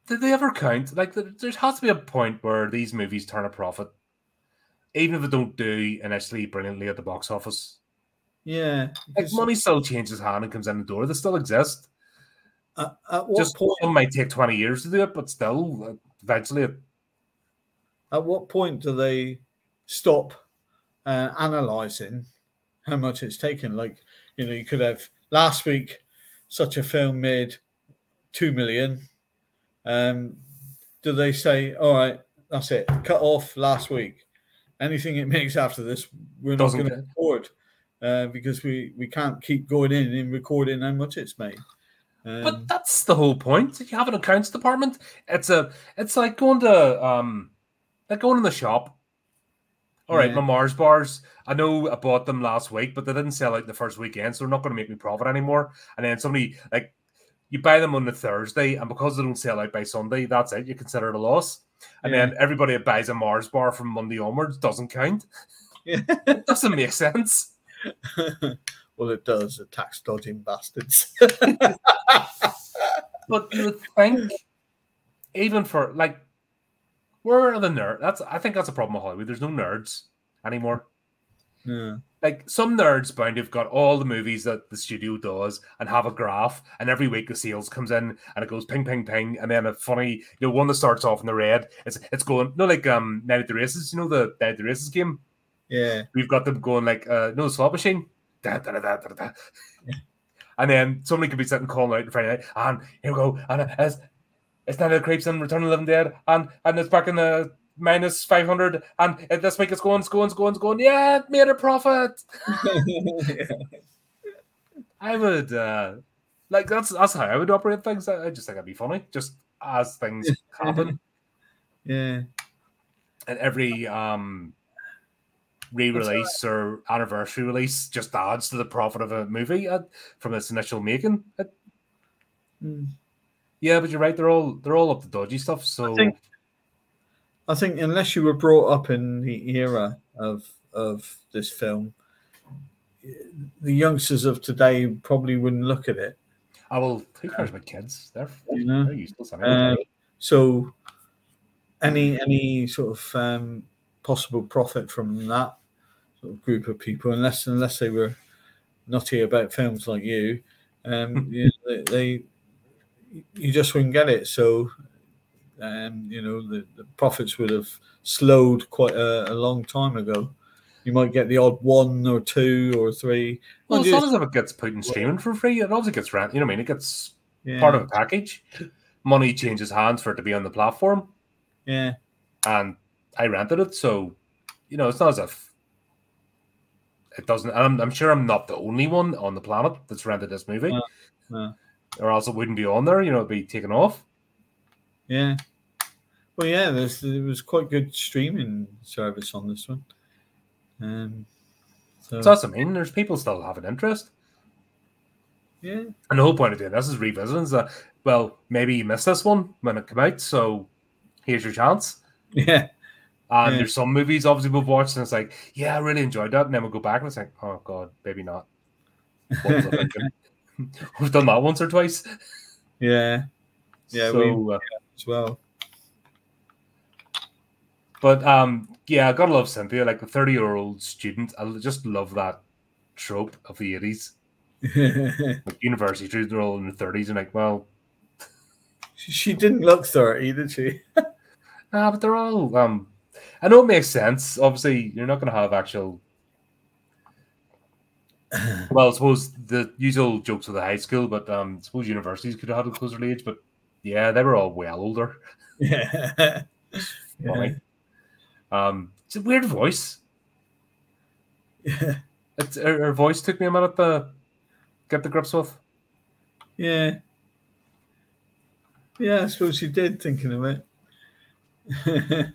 Did they ever count? Like, there has to be a point where these movies turn a profit, even if they don't do initially brilliantly at the box office. Yeah. Like, money still changes hand and comes in the door. They still exist. Uh, at what Just point... It might take twenty years to do it, but still, eventually... It... At what point do they stop uh, analysing how much it's taken? Like, you know, you could have... Last week, such a film made two million. Um, do they say, all right, that's it, cut off last week. Anything it makes after this, we're not going to record. Uh, because we, we can't keep going in and recording how much it's made. Um, but that's the whole point. If you have an accounts department, it's a it's like going to um like going in the shop. All right, yeah. My Mars bars. I know I bought them last week, but they didn't sell out the first weekend, so they're not going to make me profit anymore. And then somebody like you buy them on the Thursday, and because they don't sell out by Sunday, that's it. You consider it a loss. And yeah. then everybody that buys a Mars bar from Monday onwards doesn't count. Yeah. It doesn't make sense. Well, it does. The tax dodging bastards. But you would think, even for like, where are the nerds? That's I think that's a problem with Hollywood. There's no nerds anymore. Yeah. Like some nerds bound have got all the movies that the studio does and have a graph, and every week the sales comes in and it goes ping, ping, ping, and then a funny, you know, one that starts off in the red. It's it's going no like um Night at the Races, you know the Night at the Races game. Yeah, we've got them going like uh, no slot machine, da, da, da, da, da, da. Yeah. And then somebody could be sitting calling out in Friday night, and here we go, and it's it's now the creeps and Return of the Living Dead, and and it's back in the minus five hundred, and this week it's going, it's going, it's going, it's going. Yeah, it made a profit. Yeah. I would uh, like that's that's how I would operate things. I, I just think it'd be funny, just as things happen. Yeah, and every um. re-release or anniversary release just adds to the profit of a movie uh, from its initial making. It... Mm. Yeah, but you're right. They're all they're all up to dodgy stuff. So I think, I think unless you were brought up in the era of of this film, the youngsters of today probably wouldn't look at it. I will. Who cares about kids? They're, you know? They're useless. Uh, so any any sort of um, possible profit from that sort of group of people, unless unless they were nutty about films like you, um, you know, they, they you just wouldn't get it. So, um, you know, the, the profits would have slowed quite a, a long time ago. You might get the odd one or two or three. Well, as long as it gets put in streaming for free, it also gets rent. You know what I mean? It gets yeah. part of a package. Money changes hands for it to be on the platform. Yeah, and. I rented it, so you know it's not as if it doesn't. And I'm, I'm sure I'm not the only one on the planet that's rented this movie, no, no. or else it wouldn't be on there. You know, it'd be taken off. Yeah. Well, yeah, there's, there was quite good streaming service on this one. Um, so. so that's what I mean. There's people still have an interest. Yeah. And the whole point of doing this is revisiting. That well, maybe you missed this one when it came out, so here's your chance. Yeah. And yeah. there's some movies, obviously, we've watched, and it's like, yeah, I really enjoyed that. And then we'll go back and it's like, oh, God, maybe not. What was I thinking? We've done that once or twice. Yeah. Yeah, so, we uh, yeah, as well. But, um, yeah, I gotta love Cynthia, like the thirty-year-old student. I just love that trope of the eighties. Like university students are all in their thirties and like, well... She didn't look thirty, did she? Nah, but they're all... um. I know it makes sense. Obviously, you're not going to have actual... Well, I suppose the usual jokes of the high school, but um, I suppose universities could have had a closer age, but yeah, they were all well older. Yeah. Funny. Yeah. Um, it's a weird voice. Yeah. It's, her, her voice took me a minute to get to grips with. Yeah. Yeah, I suppose you did, thinking of it.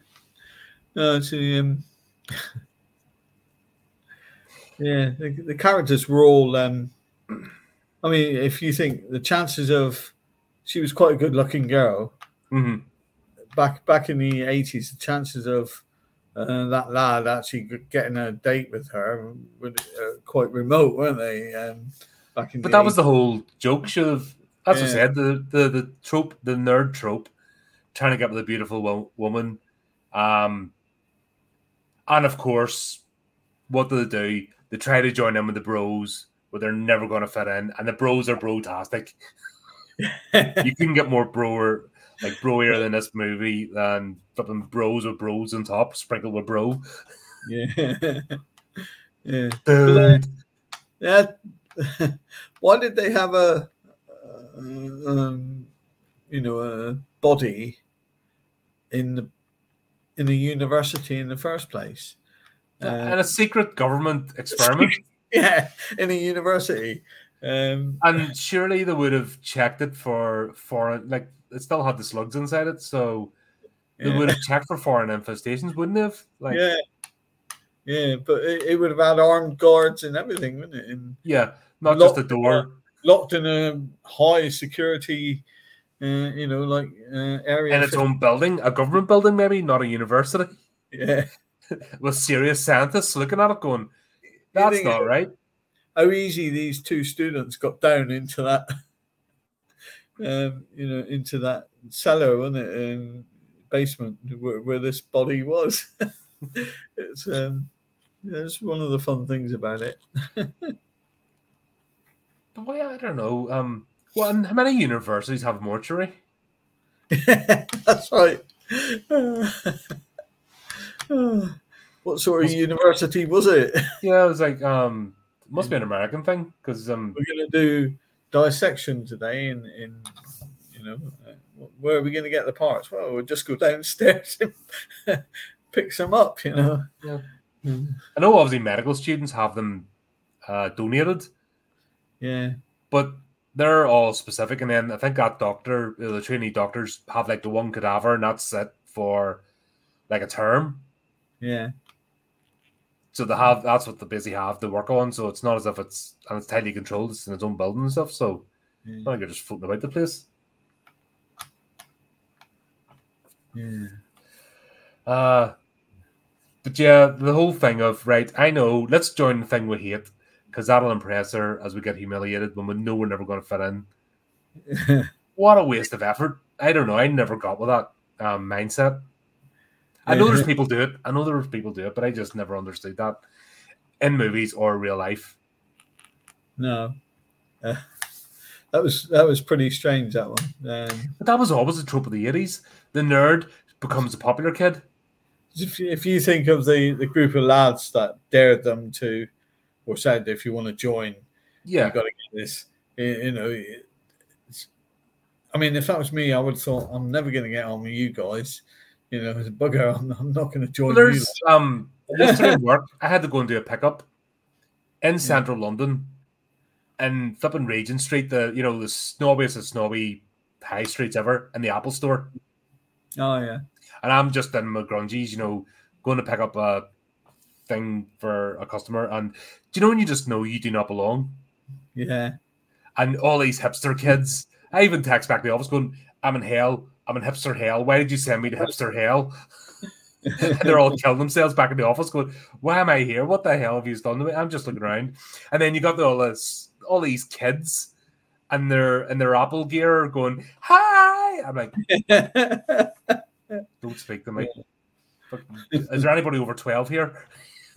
No, it's a, um, yeah, the, the characters were all, um, I mean, if you think the chances of, she was quite a good-looking girl. Mm-hmm. Back back in the eighties, the chances of uh, that lad actually getting a date with her were uh, quite remote, weren't they? Um, back in but the that eighties. Was the whole joke, should have. As yeah. I said, the, the, the trope, the nerd trope, trying to get with a beautiful wo- woman. Um, and, of course, what do they do? They try to join in with the bros, where they're never going to fit in. And the bros are bro-tastic. You couldn't get more bro-er, like bro-ier than this movie, than flipping bros with bros on top, sprinkled with bro. Yeah. Yeah. But, uh, that, why did they have a... Um, you know, a body in the in a university in the first place, uh, and a secret government experiment. Yeah, in a university, um, and surely they would have checked it for foreign. Like, it still had the slugs inside it, so they yeah. would have checked for foreign infestations, wouldn't they? Have? Like, yeah, yeah, but it, it would have had armed guards and everything, wouldn't it? And yeah, not just a door. Locked in a high security, uh, you know, like uh, area. And its own building, a government building, maybe, not a university. Yeah. With serious scientists looking at it going, that's not right. How easy these two students got down into that, um, you know, into that cellar, wasn't it, and basement where, where this body was. It's um, it's one of the fun things about it. Well, I don't know. Um, well, and how many universities have a mortuary? That's right. Uh, uh, what sort of was, university was it? Yeah, it was like, um, it must be an American thing. Cause, um, we're going to do dissection today in, in, you know, where are we going to get the parts? Well, we'll just go downstairs and pick some up, you know. Yeah. Mm-hmm. I know obviously medical students have them uh, donated. Yeah, but they're all specific, and then I think that doctor, the trainee doctors, have like the one cadaver, and that's it for like a term. Yeah. So they have that's what they basically have to work on. So it's not as if it's and it's tightly controlled. It's in its own building and stuff. So yeah. I think you're just floating about the place. Yeah. Uh, but yeah, the whole thing of right, I know. Let's join the thing we hate. Because that'll impress her as we get humiliated when we know we're never going to fit in. What a waste of effort. I don't know. I never got with that um, mindset. I know there's people do it. I know there's people do it, but I just never understood that in movies or real life. No. Uh, that was that was pretty strange, that one. Um, but that was always a trope of the eighties. The nerd becomes a popular kid. If you, if you think of the, the group of lads that dared them to... Or said, if you want to join, yeah, you've got to get this. You know, it's, I mean, if that was me, I would have thought, I'm never going to get on with you guys. You know, as a bugger, I'm, I'm not going to join well, you. Um, yesterday at work, I had to go and do a pickup in yeah. central London and flipping Regent Street, the, you know, the snobbiest of snobby high streets ever, in the Apple store. Oh, yeah. And I'm just in my grungies, you know, going to pick up a thing for a customer, and do you know when you just know you do not belong? Yeah. And all these hipster kids, I even text back the office going, I'm in hell, I'm in hipster hell, why did you send me to hipster hell? And they're all killing themselves back in the office going, why am I here? What the hell have you done to me? I'm just looking around. And then you got all this, all these kids and their and their Apple gear going, hi! I'm like, don't speak to me. Is there anybody over twelve here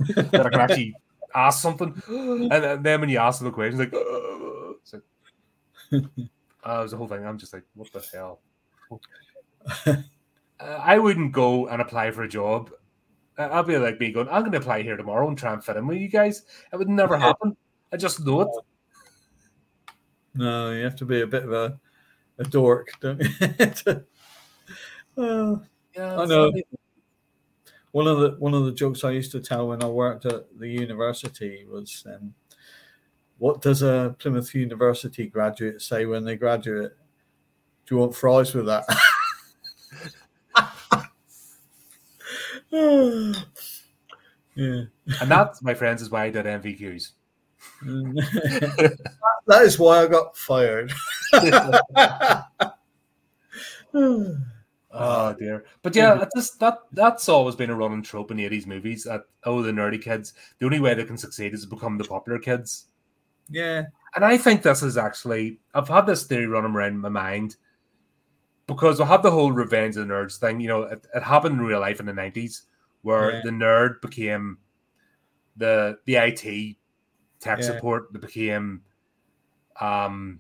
that I can actually ask something? And then when you ask them the question, it's like, oh. It's like uh, it was the whole thing. I'm just like, what the hell? uh, I wouldn't go and apply for a job. Uh, I'll be like me going, I'm going to apply here tomorrow and try and fit in with you guys. It would never happen. I just know it. No, you have to be a bit of a, a dork, don't you? Well, yeah, I know. Funny. One of the one of the jokes I used to tell when I worked at the university was um, What does a Plymouth University graduate say when they graduate? Do you want fries with that? Yeah. And that, my friends, is why I did M V Qs. that, that is why I got fired. Oh dear. But yeah, that's just, that that's always been a running trope in the eighties movies that, oh, the nerdy kids, the only way they can succeed is to become the popular kids. Yeah. And I think this is actually, I've had this theory running around in my mind because I had the whole Revenge of the Nerds thing. You know, it, it happened in real life in the nineties where yeah. the nerd became the the I T tech yeah. support, that became um,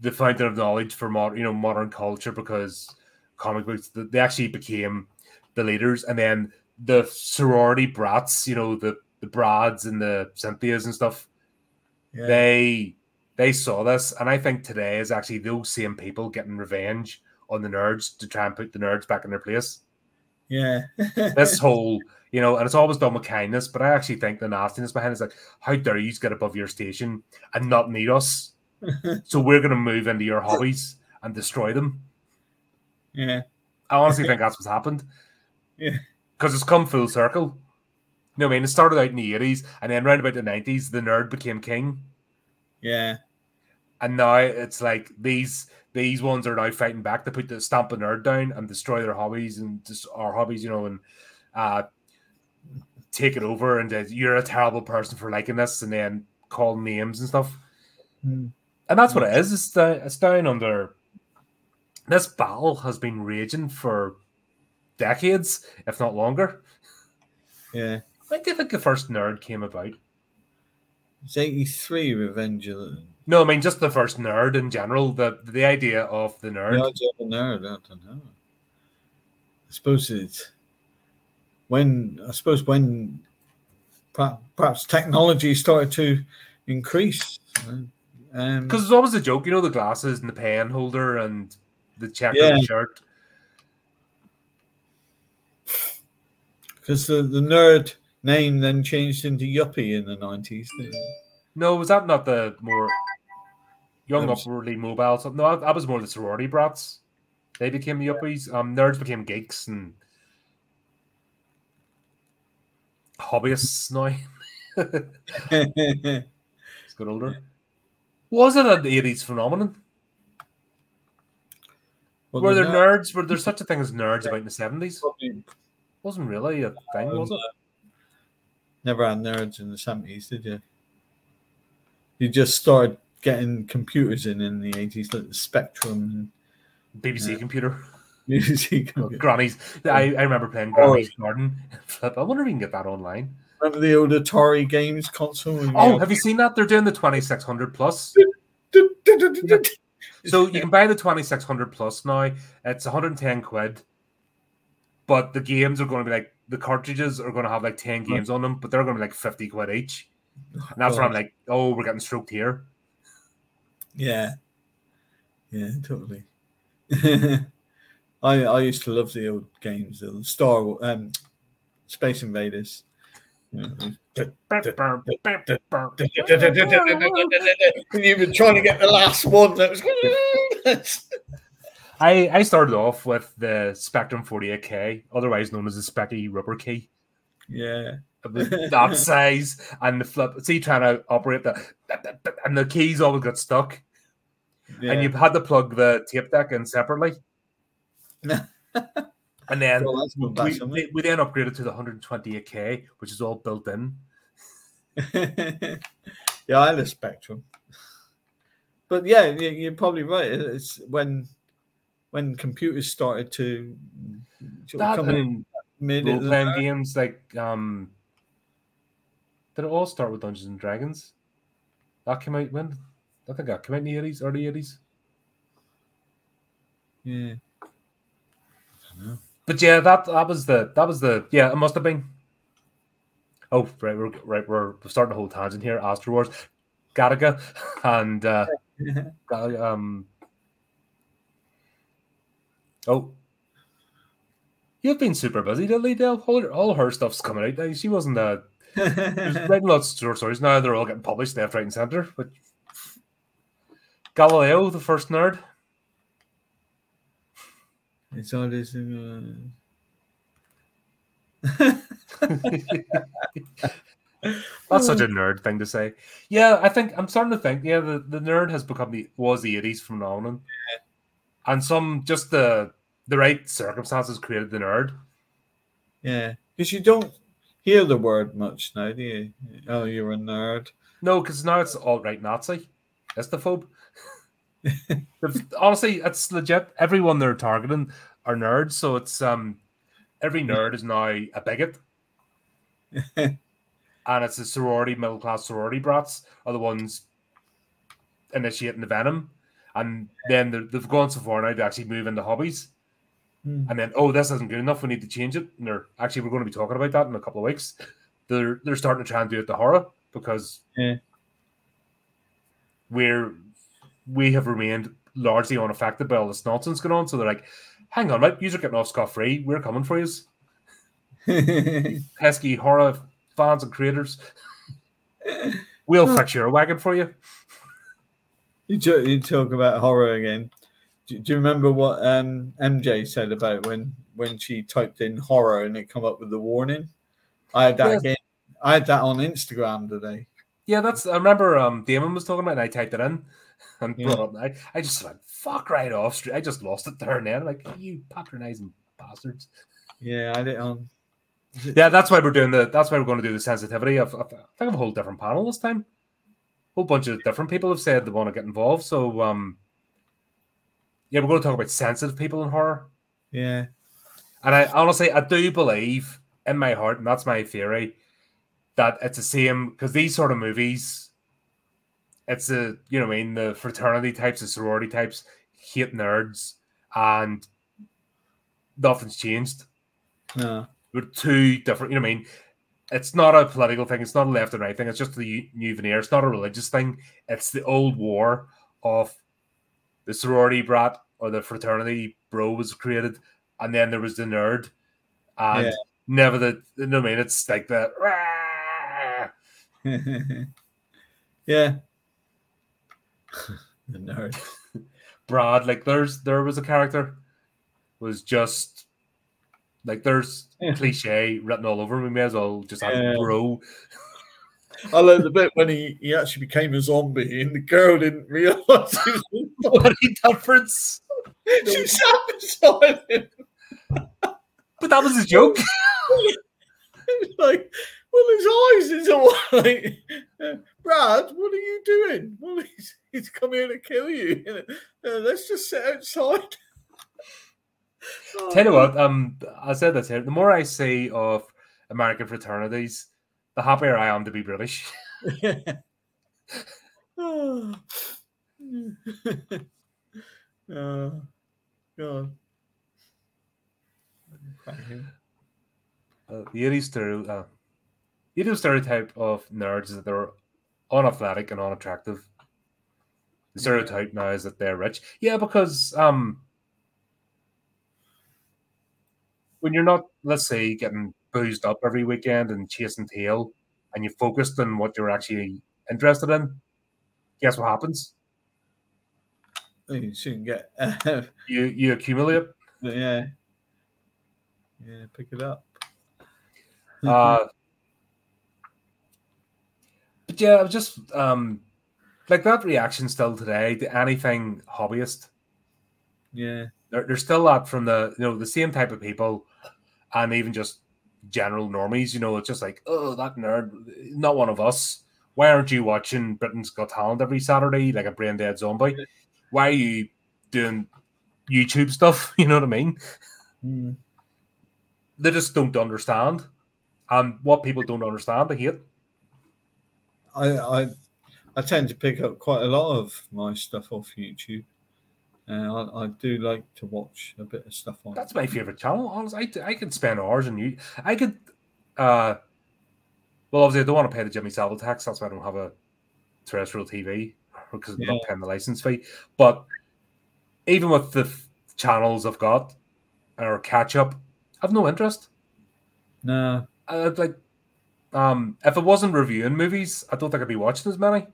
the fountain of knowledge for modern, you know, modern culture because comic books, they actually became the leaders. And then the sorority brats, you know, the, the Brads and the Cynthias and stuff, yeah. they they saw this. And I think today is actually those same people getting revenge on the nerds to try and put the nerds back in their place. Yeah. This whole, you know, and it's always done with kindness, but I actually think the nastiness behind it is like, how dare you get above your station and not need us? So we're going to move into your hobbies and destroy them. Yeah. I honestly think that's what's happened. Yeah. Because it's come full circle. You know what I mean? It started out in the eighties, and then around about the nineties, the nerd became king. Yeah. And now it's like these these ones are now fighting back to put the stamp a nerd down and destroy their hobbies and just our hobbies, you know, and uh, take it over. And uh, you're a terrible person for liking this, and then call names and stuff. Mm. And that's what it is. It's, uh, it's down under. This battle has been raging for decades, if not longer. Yeah. When do you think the first nerd came about? It's eighty-three, Revenge of the... No, I mean, just the first nerd in general, the the idea of the nerd. The idea of the nerd, I don't know. I suppose it's... When, I suppose when perhaps technology started to increase. Because um, there's always a joke, you know, the glasses and the pen holder and... The checkered yeah. shirt. Because the, the nerd name then changed into yuppie in the nineties. No, was that not the more young, was... upwardly mobile? Stuff? No, that was more the sorority brats. They became the yuppies. Um, nerds became geeks and hobbyists now. It's got older. Was it an eighties phenomenon? Well, were there nerds? nerds? Were there such a thing as nerds yeah. about in the seventies? Wasn't really a thing, um, was it? Never had nerds in the seventies, did you? You just started getting computers in in the eighties, like the Spectrum. And, B B C uh, computer. B B C computer. Oh, Granny's. I, I remember playing Granny's oh. Garden. I wonder if we can get that online. Remember the old Atari games console? Oh, you have you seen that? They're doing the twenty-six hundred plus. yeah. So you can buy the twenty-six hundred plus now. It's one hundred ten quid. But the games are going to be like, the cartridges are going to have like ten games on them, but they're going to be like fifty quid each. And that's where I'm like, oh, we're getting stroked here. Yeah. Yeah, totally. I I used to love the old games, the Star Wars, um, Space Invaders. And you've been trying to get the last one that was I, I started off with the Spectrum forty-eight K, otherwise known as the Specky Rubber Key. Yeah. That size and the flip. See, trying to operate the and the keys always got stuck. Yeah. And you had to plug the tape deck in separately. And then well, we, back, we, we then upgraded to the one hundred twenty-eight K, which is all built in. Yeah, I had a Spectrum. But yeah, you're probably right. It's when when computers started to come in role-playing games, like um, did it all start with Dungeons and Dragons? That came out when? I think that came out in the eighties, early eighties. Yeah. No. But yeah, that, that was the that was the yeah. It must have been. Oh right, we're right. We're starting a whole tangent here. Astro Wars, Gattaca, and uh, um. Oh, you've been super busy, Dilly Dell. All, all her stuff's coming out. She wasn't a There's been lots of short stories now. They're all getting published left, right, and centre. But Galileo, the first nerd. It's all this. Uh... That's such a nerd thing to say. Yeah, I think I'm starting to think. Yeah, the, the nerd has become the was the eighties phenomenon, yeah. And some just the the right circumstances created the nerd. Yeah, because you don't hear the word much now, do you? Oh, you're a nerd. No, because now it's alt-right Nazi, estaphobe. Honestly, it's legit. Everyone they're targeting are nerds, so it's um, every nerd is now a bigot. And it's the sorority, middle-class sorority brats are the ones initiating the venom. And then they've gone so far now to actually move into hobbies. Mm. And then, oh, this isn't good enough. We need to change it. And they're actually, we're going to be talking about that in a couple of weeks. They're they're starting to try and do it to horror because yeah. we're, we have remained largely unaffected by all this nonsense going on. So they're like, hang on, mate, you're getting off scot-free. We're coming for you. Pesky horror fans and creators, we'll fix your wagon for you. You, jo- you talk about horror again. Do, do you remember what um, M J said about when, when she typed in horror and it come up with the warning? I had that yeah. again. I had that on Instagram today. Yeah, that's. I remember um, Damon was talking about it and I typed it in and yeah. brought up. I, I just went fuck right off. I just lost it there and then. Like, you patronizing bastards. Yeah, I did on. Yeah, that's why we're doing the. That's why we're going to do the sensitivity. I've, I've, I think I have a whole different panel this time. A whole bunch of different people have said they want to get involved. So, um, yeah, we're going to talk about sensitive people in horror. Yeah, and I honestly, I do believe in my heart, and that's my theory, that it's the same because these sort of movies, it's the you know, I mean, the fraternity types, the sorority types, hate nerds, and nothing's changed. No. We're two different, you know what I mean? It's not a political thing. It's not a left and right thing. It's just the new veneer. It's not a religious thing. It's the old war of the sorority brat or the fraternity bro was created, and then there was the nerd. And yeah. never the, you know what I mean? It's like that. yeah. The nerd. Brad, like there's there was a character was just... Like, there's yeah. cliche written all over him. We may as well just have yeah. bro. I love the bit when he, he actually became a zombie and the girl didn't realise he was a bloody difference. She sat beside him. But that was a joke. Like, well, his eyes is all like, Brad, what are you doing? Well, he's, he's come here to kill you. you know, uh, let's just sit outside. Tell you what, um, I said this here. The more I see of American fraternities, the happier I am to be British. oh. oh, God. Uh, the eighties stereo, uh, stereotype of nerds is that they're unathletic and unattractive. The stereotype now is that they're rich. Yeah, because... um. When you're not, let's say, getting boozed up every weekend and chasing tail and you're focused on what you're actually interested in, guess what happens? You shouldn't get... Uh, you you accumulate. Yeah. Yeah, pick it up. uh, but yeah, I was just... Um, like, that reaction still today to anything hobbyist. Yeah. There's still that from the you know the same type of people, and even just general normies. You know, it's just like, oh, that nerd, not one of us. Why aren't you watching Britain's Got Talent every Saturday like a brain dead zombie? Why are you doing YouTube stuff? You know what I mean? Mm. They just don't understand, and what people don't understand, they hate. I I, I tend to pick up quite a lot of my stuff off YouTube. Uh, I, I do like to watch a bit of stuff on. That's my favorite channel. Honestly, I, I could spend hours on you. I could, uh, well, obviously, I don't want to pay the Jimmy Savile tax. That's why I don't have a terrestrial T V because I'm yeah. not paying the license fee. But even with the f- channels I've got or catch up, I've no interest. No, uh, like Um, if I wasn't reviewing movies, I don't think I'd be watching as many.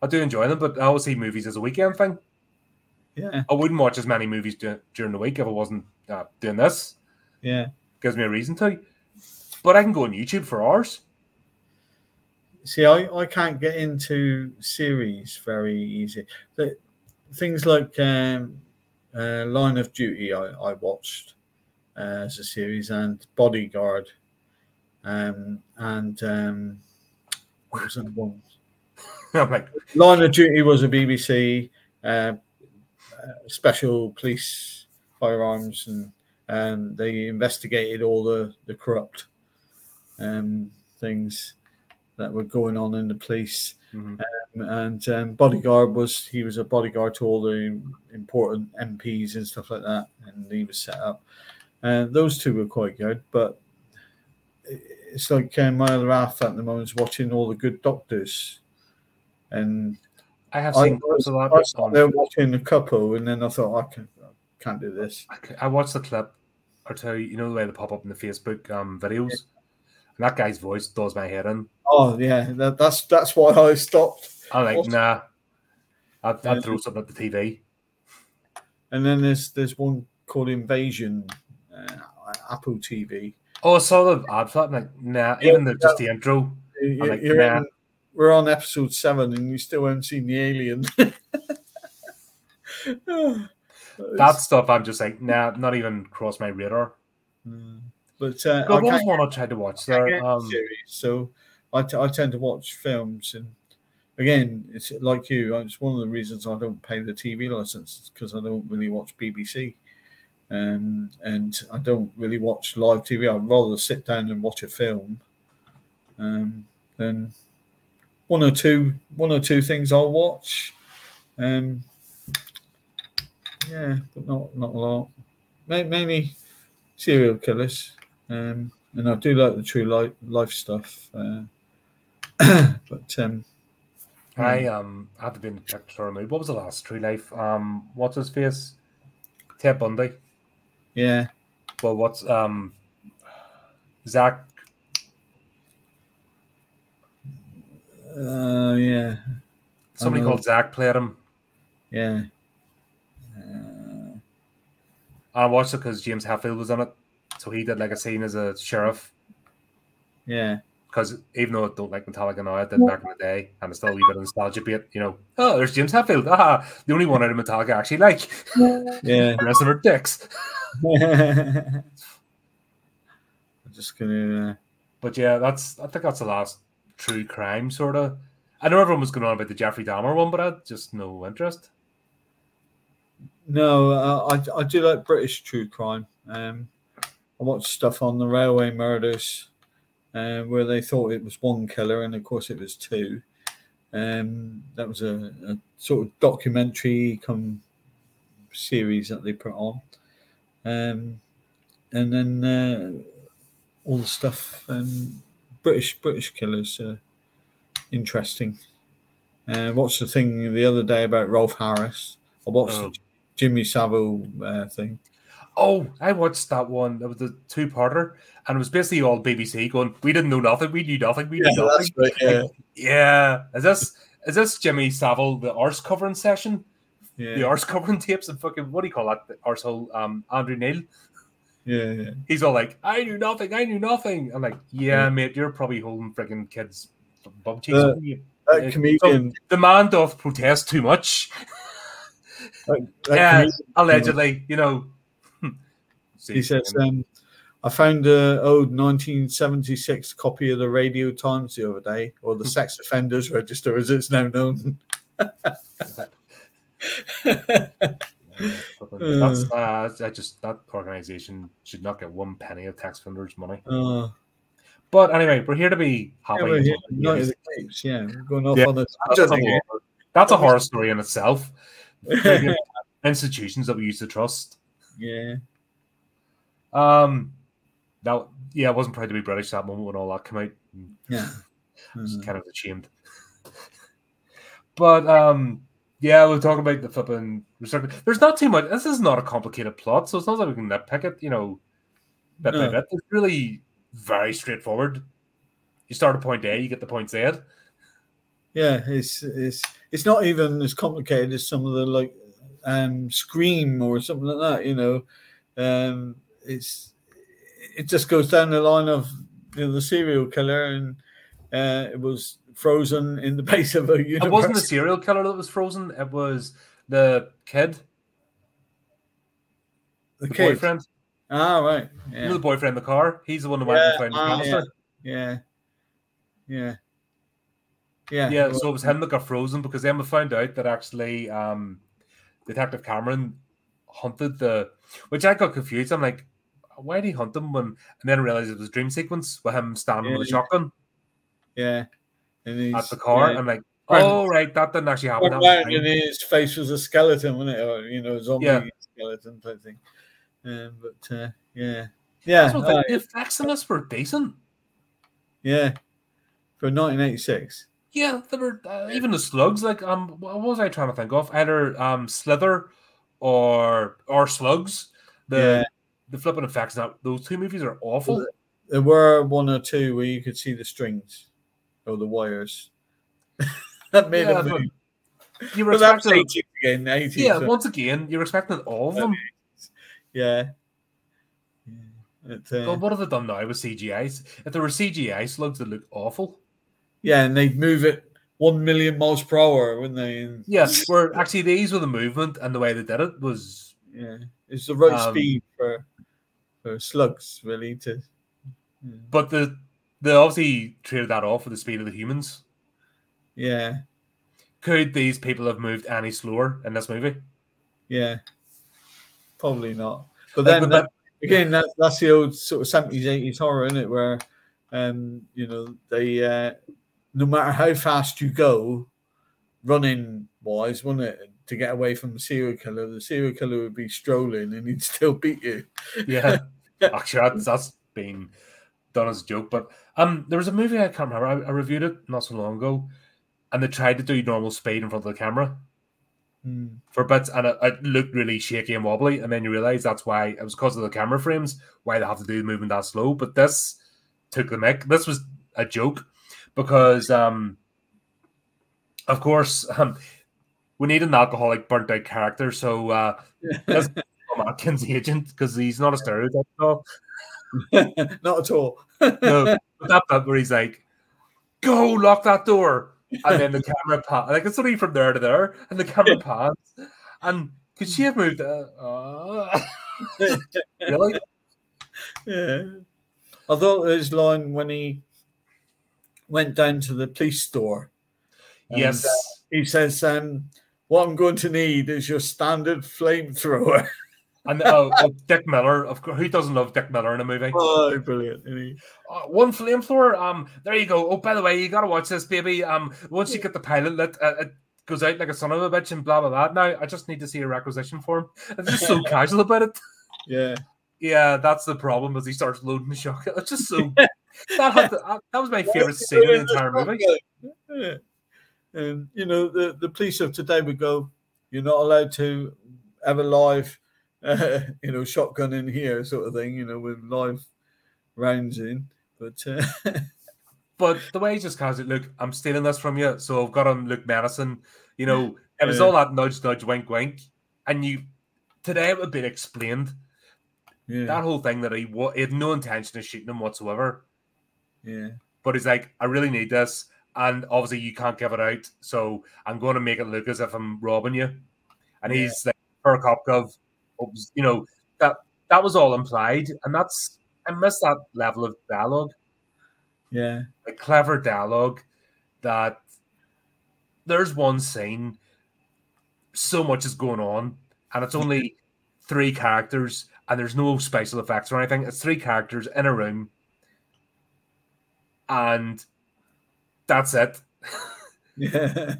I do enjoy them, but I always see movies as a weekend thing. Yeah, I wouldn't watch as many movies do- during the week if I wasn't uh, doing this. Yeah, gives me a reason to. But I can go on YouTube for hours. See, I, I can't get into series very easy. The, things like um, uh, Line of Duty, I, I watched uh, as a series, and Bodyguard, um, and um, what was that one? Oh, my. Line of Duty was a B B C uh, special police firearms, and um, they investigated all the, the corrupt um, things that were going on in the police. Mm-hmm. Um, and um, Bodyguard was, he was a bodyguard to all the important M Ps and stuff like that, and he was set up. Uh, those two were quite good, but it's like uh, my other half at the moment is watching all the Good Doctors. And I have seen clips of that. They're watching a couple, and then I thought, I, can, I can't do this. I, I watched the clip or two, you know, the way they pop up in the Facebook um, videos. Yeah. And that guy's voice does my head in. Oh, yeah. That, that's that's why I stopped. I'm like, watching. nah. I'd, I'd throw something at the T V. And then there's there's one called Invasion, uh, Apple T V. Oh, I saw the ad for that. I'm like, nah. Yeah, even the, just the intro. I'm like, nah. In, we're on episode seven and you still haven't seen the alien. That stuff, I'm just like, nah, not even cross my radar. Mm. But uh, God, I was one I tried to watch there. Um, series, so I, t- I tend to watch films, and again, it's like you. It's one of the reasons I don't pay the T V license, because I don't really watch B B C, um, and I don't really watch live T V. I'd rather sit down and watch a film, um, than one or two one or two things I'll watch. Um, yeah, but not not a lot. Mainly serial killers. Um, and I do like the true life, life stuff, uh, but um, I um I had to be in the picture mood. What was the last true life? Um, what's his face? Ted Bundy. Yeah. Well, what's um Zach? Uh, yeah. Somebody called Zach played him. Yeah. Uh... I watched it because James Hetfield was on it. So he did like a scene as a sheriff. Yeah. Because even though I don't like Metallica now, I did back in the day, and it's still a wee bit of nostalgia bit, you know. Oh, there's James Hetfield. Ah, the only one out of Metallica I actually like. Yeah. The rest of her dicks. I'm just gonna. Uh... But yeah, that's. I think that's the last true crime sort of. I know everyone was going on about the Jeffrey Dahmer one, but I had just no interest. No, uh, I I do like British true crime. Um. I watched stuff on the railway murders, uh, where they thought it was one killer, and of course it was two. Um, that was a, a sort of documentary come series that they put on, um, and then uh, all the stuff um, British British killers, uh, interesting. Uh, I watched the thing the other day about Rolf Harris. I watched oh. the Jimmy Savile uh, thing. Oh, I watched that one. That was the two-parter, and it was basically all B B C going, we didn't know nothing, we knew nothing, we knew yeah, nothing. Right, yeah. Like, yeah. Is this is this Jimmy Savile, the arse covering session? Yeah. The arse covering tapes and fucking, what do you call that? The arsehole, um, Andrew Neil? Yeah, yeah. He's all like, I knew nothing, I knew nothing. I'm like, yeah, yeah. Mate, you're probably holding freaking kids' bum cheeks. Uh, that uh, comedian. So the man doth protest too much. That, that yeah, allegedly, you know. He says, um, I found an old nineteen seventy-six copy of the Radio Times the other day, or the Sex Offenders Register, as it's now known. That's, uh, I just, that organisation should not get one penny of tax funders' money. Uh, but anyway, we're here to be happy. Yeah, we're here. No, it's it's, yeah, we're going off yeah, on a that's, a that's a horror story in itself. Institutions that we used to trust. Yeah. Um, that yeah, I wasn't proud to be British that moment when all that came out. Yeah, I was mm. kind of ashamed. But um, yeah, we'll talk about the flipping recycling. There's not too much. This is not a complicated plot, so it's not like we can nitpick it. You know, bit no. by bit. It's really very straightforward. You start at point A, you get the point Z. Yeah, it's it's it's not even as complicated as some of the like um, Scream or something like that. You know, um, it's it just goes down the line of you know, the serial killer, and uh, it was frozen in the base of a universe. It wasn't the serial killer that was frozen. It was the kid, the, the kid. boyfriend. Ah, right. Yeah. You know the boyfriend in the car. He's the one who went yeah, and found the ah, canister. Yeah. yeah, yeah. Yeah, yeah. So it was him that got frozen, because then we found out that actually um, Detective Cameron hunted the, which I got confused. I'm like, why did he hunt them? When, and then I realized it was a dream sequence with him standing yeah, with a shotgun. Yeah, and at the car. Yeah. I'm like, oh right, that didn't actually happen. That and his face was a skeleton, wasn't it? Or, you know, zombie yeah. skeleton type thing. Um, but uh, yeah, yeah. That's what uh, the effects in this were decent. Yeah, for nineteen eighty-six. Yeah, there were uh, even the slugs. Like, um, what was I trying to think of? Either um, Slither or or Slugs. The yeah. the flipping effects. Now those two movies are awful. There were one or two where you could see the strings or the wires. That made yeah, a move. You were well, expecting again, eighties, yeah. So. Once again, you're expecting all of them. Yeah. yeah. It, uh... God, what have they done now with C G Is? If there were C G I slugs, that look awful. Yeah, and they'd move it one million miles per hour, wouldn't they? And... Yes, where actually the ease of the movement and the way they did it was... Yeah, it's the right um, speed for for slugs, really. To, yeah. But the they obviously traded that off with the speed of the humans. Yeah. Could these people have moved any slower in this movie? Yeah, probably not. But then, but, but, that, again, that, that's the old sort of seventies, eighties horror, isn't it, where, um, you know, they... Uh, no matter how fast you go, running wise, wouldn't it, to get away from the serial killer, the serial killer would be strolling and he'd still beat you. Yeah, actually, that's, that's been done as a joke. But um, there was a movie I can't remember. I, I reviewed it not so long ago, and they tried to do normal speed in front of the camera mm. for bits, and it, it looked really shaky and wobbly. And then you realize that's why it was because of the camera frames why they have to do the movement that slow. But this took the mick. This was a joke. Because, um, of course, um, we need an alcoholic, burnt-out character. So uh, that's Tom Atkins' agent, because he's not a stereotype at all. Not at all. No, but that bit where he's like, "Go lock that door," and then the camera pans. Like it's only from there to there, and the camera pans. And could she have moved? Uh, uh... Really? Yeah. I thought his line when he went down to the police store. Yes. And, uh, he says, um, what I'm going to need is your standard flamethrower. And uh, oh, Dick Miller, of course. Who doesn't love Dick Miller in a movie? Oh, brilliant. He... Uh, one flamethrower. Um, there you go. Oh, by the way, you got to watch this, baby. Um, Once you get the pilot lit, uh, it goes out like a son of a bitch and blah, blah, blah. Now, I just need to see a requisition form. It's just so casual about it. Yeah. Yeah, that's the problem, as he starts loading the shotgun. It's just so... That, had to, that was my favourite scene in the entire movie. Yeah. Um, you know, the, the police of today would go, you're not allowed to have a live, uh, you know, shotgun in here sort of thing, you know, with live rounds in. But uh... but the way he just calls it, look, I'm stealing this from you, so I've got to look menacing. You know, it was yeah. all that nudge, nudge, wink, wink. And you today it would have been explained. Yeah. That whole thing that he, he had no intention of shooting him whatsoever. Yeah, but he's like, I really need this, and obviously you can't give it out, so I'm going to make it look as if I'm robbing you. And yeah. he's like, for a cop gov, you know, that that was all implied, and that's I miss that level of dialogue. Yeah, a clever dialogue. That there's one scene, so much is going on, and it's only three characters, and there's no special effects or anything. It's three characters in a room. And that's it. Yeah.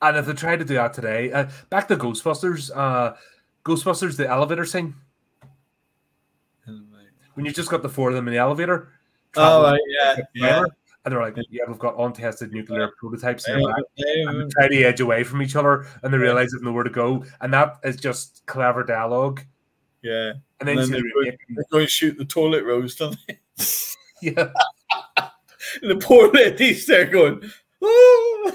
And if they try to do that today, uh, back to Ghostbusters, uh, Ghostbusters, the elevator scene. Oh, when you just got the four of them in the elevator. Oh, right, yeah. The yeah. And they're like, yeah, we've got untested nuclear yeah. prototypes. Yeah. In the back. Yeah. And they try to edge away from each other, and they realize they know where to go. And that is just clever dialogue. Yeah. And then, and then they're, going, they're going to shoot the toilet rose, don't they? Yeah. And the poor lady's there going, oh.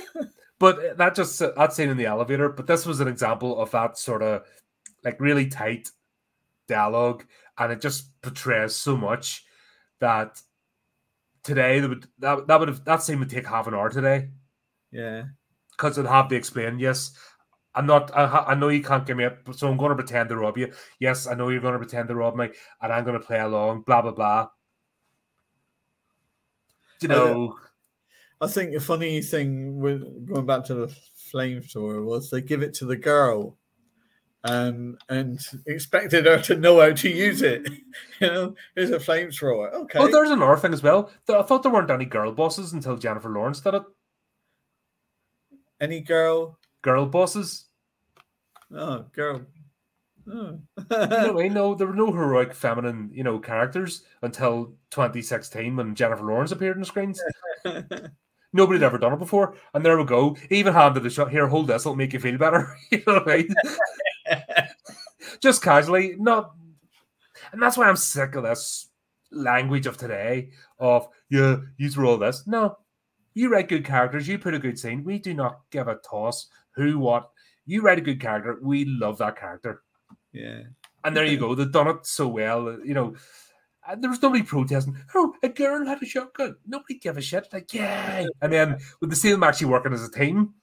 But that just that scene in the elevator. But this was an example of that sort of like really tight dialogue, and it just portrays so much that today that would that, that would have that scene would take half an hour today. Yeah, because it'd have to explain. Yes, I'm not. I, I know you can't give me up, so I'm going to pretend to rob you. Yes, I know you're going to pretend to rob me, and I'm going to play along. Blah blah blah. You know. I, I think the funny thing with going back to the flamethrower was they give it to the girl, um, and expected her to know how to use it. You know, here's a flamethrower. Okay. Oh, there's another thing as well. I thought there weren't any girl bosses until Jennifer Lawrence did it. Any girl? Girl bosses? Oh, girl. Oh. No, I know there were no heroic feminine, you know, characters until twenty sixteen when Jennifer Lawrence appeared on the screens. Nobody had ever done it before, and there we go. Even handed the shot here. Hold this; it'll make you feel better. You know what I mean? Just casually, not. And that's why I'm sick of this language of today. Of yeah, you throw all this. No, you write good characters. You put a good scene. We do not give a toss who, what. You write a good character. We love that character. Yeah. And there you go. They've done it so well. You know. And there was nobody protesting. Oh, a girl had a shotgun. Nobody gave a shit. Like, yeah. And then with the same actually working as a team.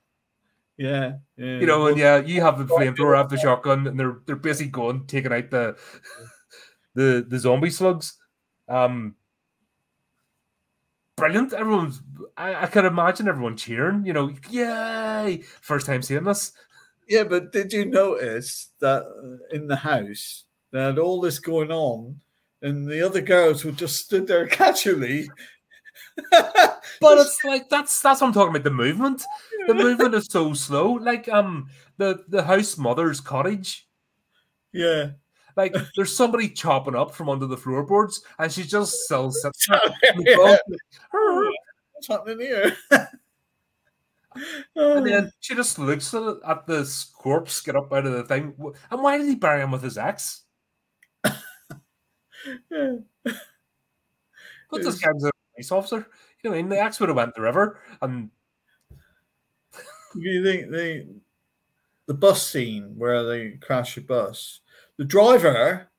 Yeah. yeah. You know, and yeah, you have the flamethrower, have the shotgun, and they're they're basically going, taking out the the the zombie slugs. Um brilliant. Everyone's I, I could imagine everyone cheering, you know, yay. First time seeing this. Yeah, but did you notice that in the house they had all this going on? And the other girls who just stood there casually. But it's like that's that's what I'm talking about. The movement, the movement is so slow. Like um, the the house mother's cottage. Yeah, like there's somebody chopping up from under the floorboards, and she just still sits there. What's happening here? And then she just looks at, at the corpse get up out of the thing. And why did he bury him with his axe? Yeah. But this guy was a police officer. You know, I mean, the axe would have went the river. And you think the the bus scene where they crash a bus, the driver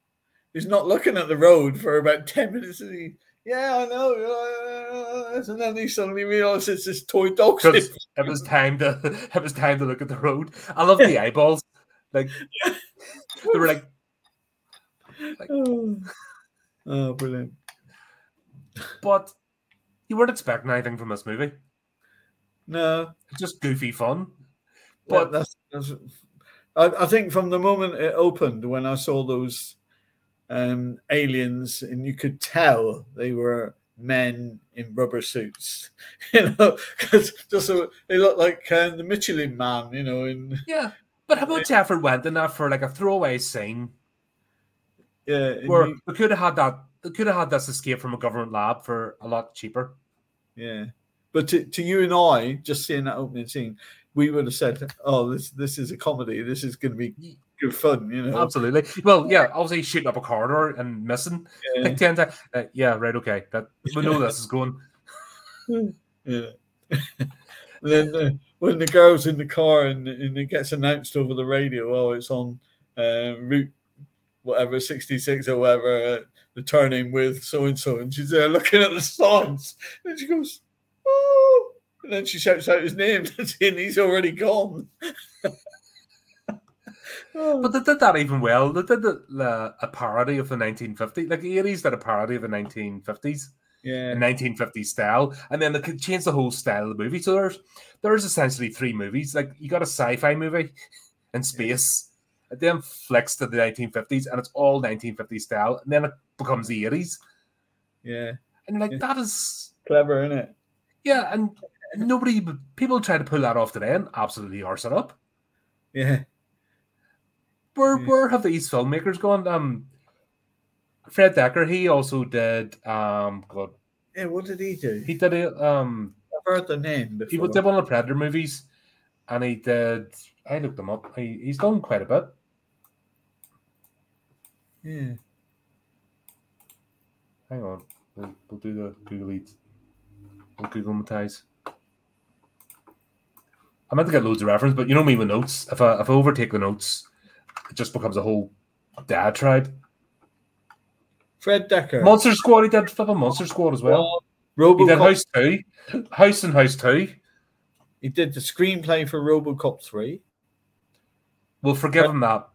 is not looking at the road for about ten minutes. And he, yeah, I know. And then he suddenly realizes it's this toy dog. It was time to. It was time to look at the road. I love the eyeballs. Like they were like. Like, oh. oh, brilliant! But you weren't expecting anything from this movie. No, it's just goofy fun. But yeah, that's, that's, I, I think from the moment it opened, when I saw those um, aliens, and you could tell they were men in rubber suits, you know, because just so, they looked like um, the Michelin Man, you know. In yeah, but how about Jeffrey went in that for like a throwaway scene? Yeah, where you, we could have had that. They could have had this escape from a government lab for a lot cheaper. Yeah, but to, to you and I, just seeing that opening scene, we would have said, "Oh, this this is a comedy. This is going to be good fun." You know, absolutely. Well, yeah, obviously shooting up a corridor and missing yeah. like ten times. Uh, yeah, right. Okay, that we know this is going. Yeah. And then uh, when the girl's in the car and, and it gets announced over the radio, oh, it's on uh, route. Whatever sixty-six or whatever, uh, the turning with so and so, and she's there looking at the signs, and she goes, "Oh!" And then she shouts out his name, and he's already gone. Oh. But they did that even well. They did the, the, a parody of the nineteen fifties, like the eighties did a parody of the nineteen fifties, yeah, nineteen fifties style, and then they could change the whole style of the movie. So there's there's essentially three movies. Like you got a sci-fi movie in space. Yeah. It then flicks to the nineteen fifties, and it's all nineteen fifties style, and then it becomes the eighties. Yeah. And like, yeah. That is... clever, isn't it? Yeah, and nobody... People try to pull that off today and absolutely arse it up. Yeah. Where yeah. where have these filmmakers gone? Um, Fred Dekker, he also did... Um, God. Yeah, what did he do? He did... A, um, I've heard the name before. He did one of the Predator movies, and he did... I looked them up. He, he's done quite a bit. Yeah. Hang on. We'll, we'll do the Google Eats. on Google, Matthijs. I meant to get loads of reference, but you know me with notes. If I if I overtake the notes, it just becomes a whole diatribe. Fred Dekker. Monster Squad, he did flipping Monster Squad as well. Robo he did Cop- House two. House and House two. He did the screenplay for RoboCop three. Well, forgive Fred- him that.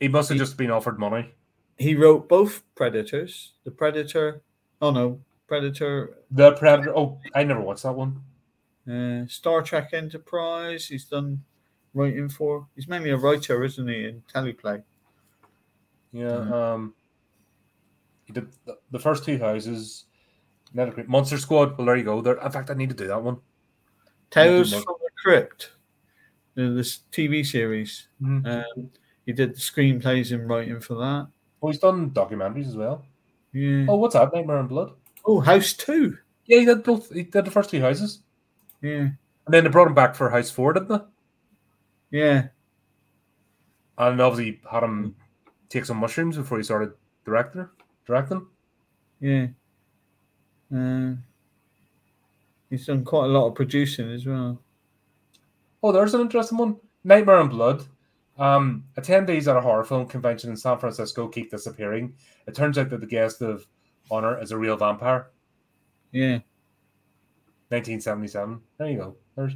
He must have he, just been offered money. He wrote both Predators. The Predator. Oh, no. Predator. The Predator. Oh, I never watched that one. Uh, Star Trek Enterprise. He's done writing for. He's mainly a writer, isn't he, in teleplay? Yeah. Mm-hmm. Um, he did the, the first two houses. Not a great Monster Squad. Well, there you go. There. In fact, I need to do that one. Tales from the Crypt. This T V series. Mm-hmm. Um, he did the screenplays and writing for that. Oh, he's done documentaries as well. Yeah. Oh, what's that? Nightmare in Blood. Oh, House two. Yeah, he did both. He did the first two houses. Yeah. And then they brought him back for House four, didn't they? Yeah. And obviously had him take some mushrooms before he started director, directing. Yeah. Uh, he's done quite a lot of producing as well. Oh, there's an interesting one. Nightmare in Blood. Um, attendees at a horror film convention in San Francisco keep disappearing. It turns out that the guest of honor is a real vampire. Yeah. nineteen seventy-seven. There you go. There's...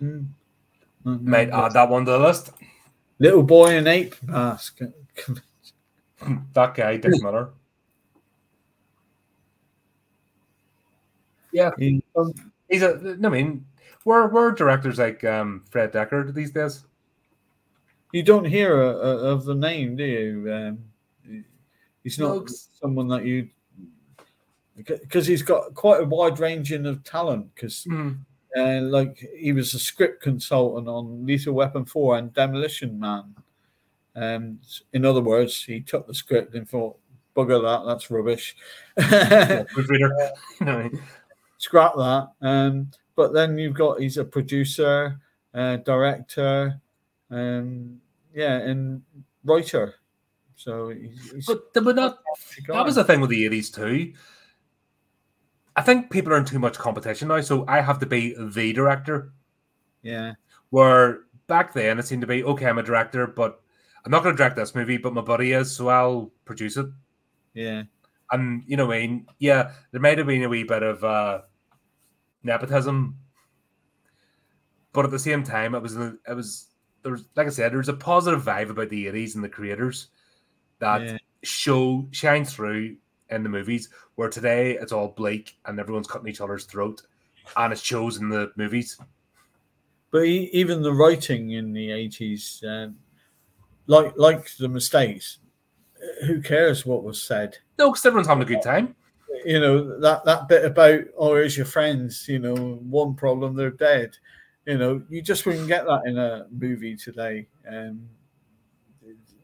Mm. Might mm-hmm. add that one to the list. Little Boy in Ape Mask. That guy, Dick Miller. Yeah. He, he's a, I mean, we're, we're directors like um, Fred Dekker these days. You don't hear a, a, of the name, do you? Um, he's not no, someone that you... Because he's got quite a wide ranging of talent. Because, mm. uh, like, he was a script consultant on Lethal Weapon four and Demolition Man. Um, in other words, he took the script and thought, "Bugger that, that's rubbish." Yeah, good reader. No. Scrap that. Um, but then you've got he's a producer, uh, director, um, yeah, and writer. So, he's, he's but there were not. That was the thing with the eighties too. I think people are in too much competition now, so I have to be the director. Yeah. Where back then it seemed to be, okay, I'm a director, but I'm not going to direct this movie, but my buddy is, so I'll produce it. Yeah. And, you know what I mean? Yeah, there might have been a wee bit of uh, nepotism, but at the same time, it was, it was, there was, like I said, there was a positive vibe about the eighties and the creators that yeah. show, shine through in the movies, where today it's all bleak and everyone's cutting each other's throat, and it shows in the movies. But he, even the writing in the eighties, um, like like the mistakes, who cares what was said? No, because everyone's having a good time. You know, that, that bit about, oh, here's your friends, you know, one problem, they're dead. You know, you just wouldn't get that in a movie today. Um,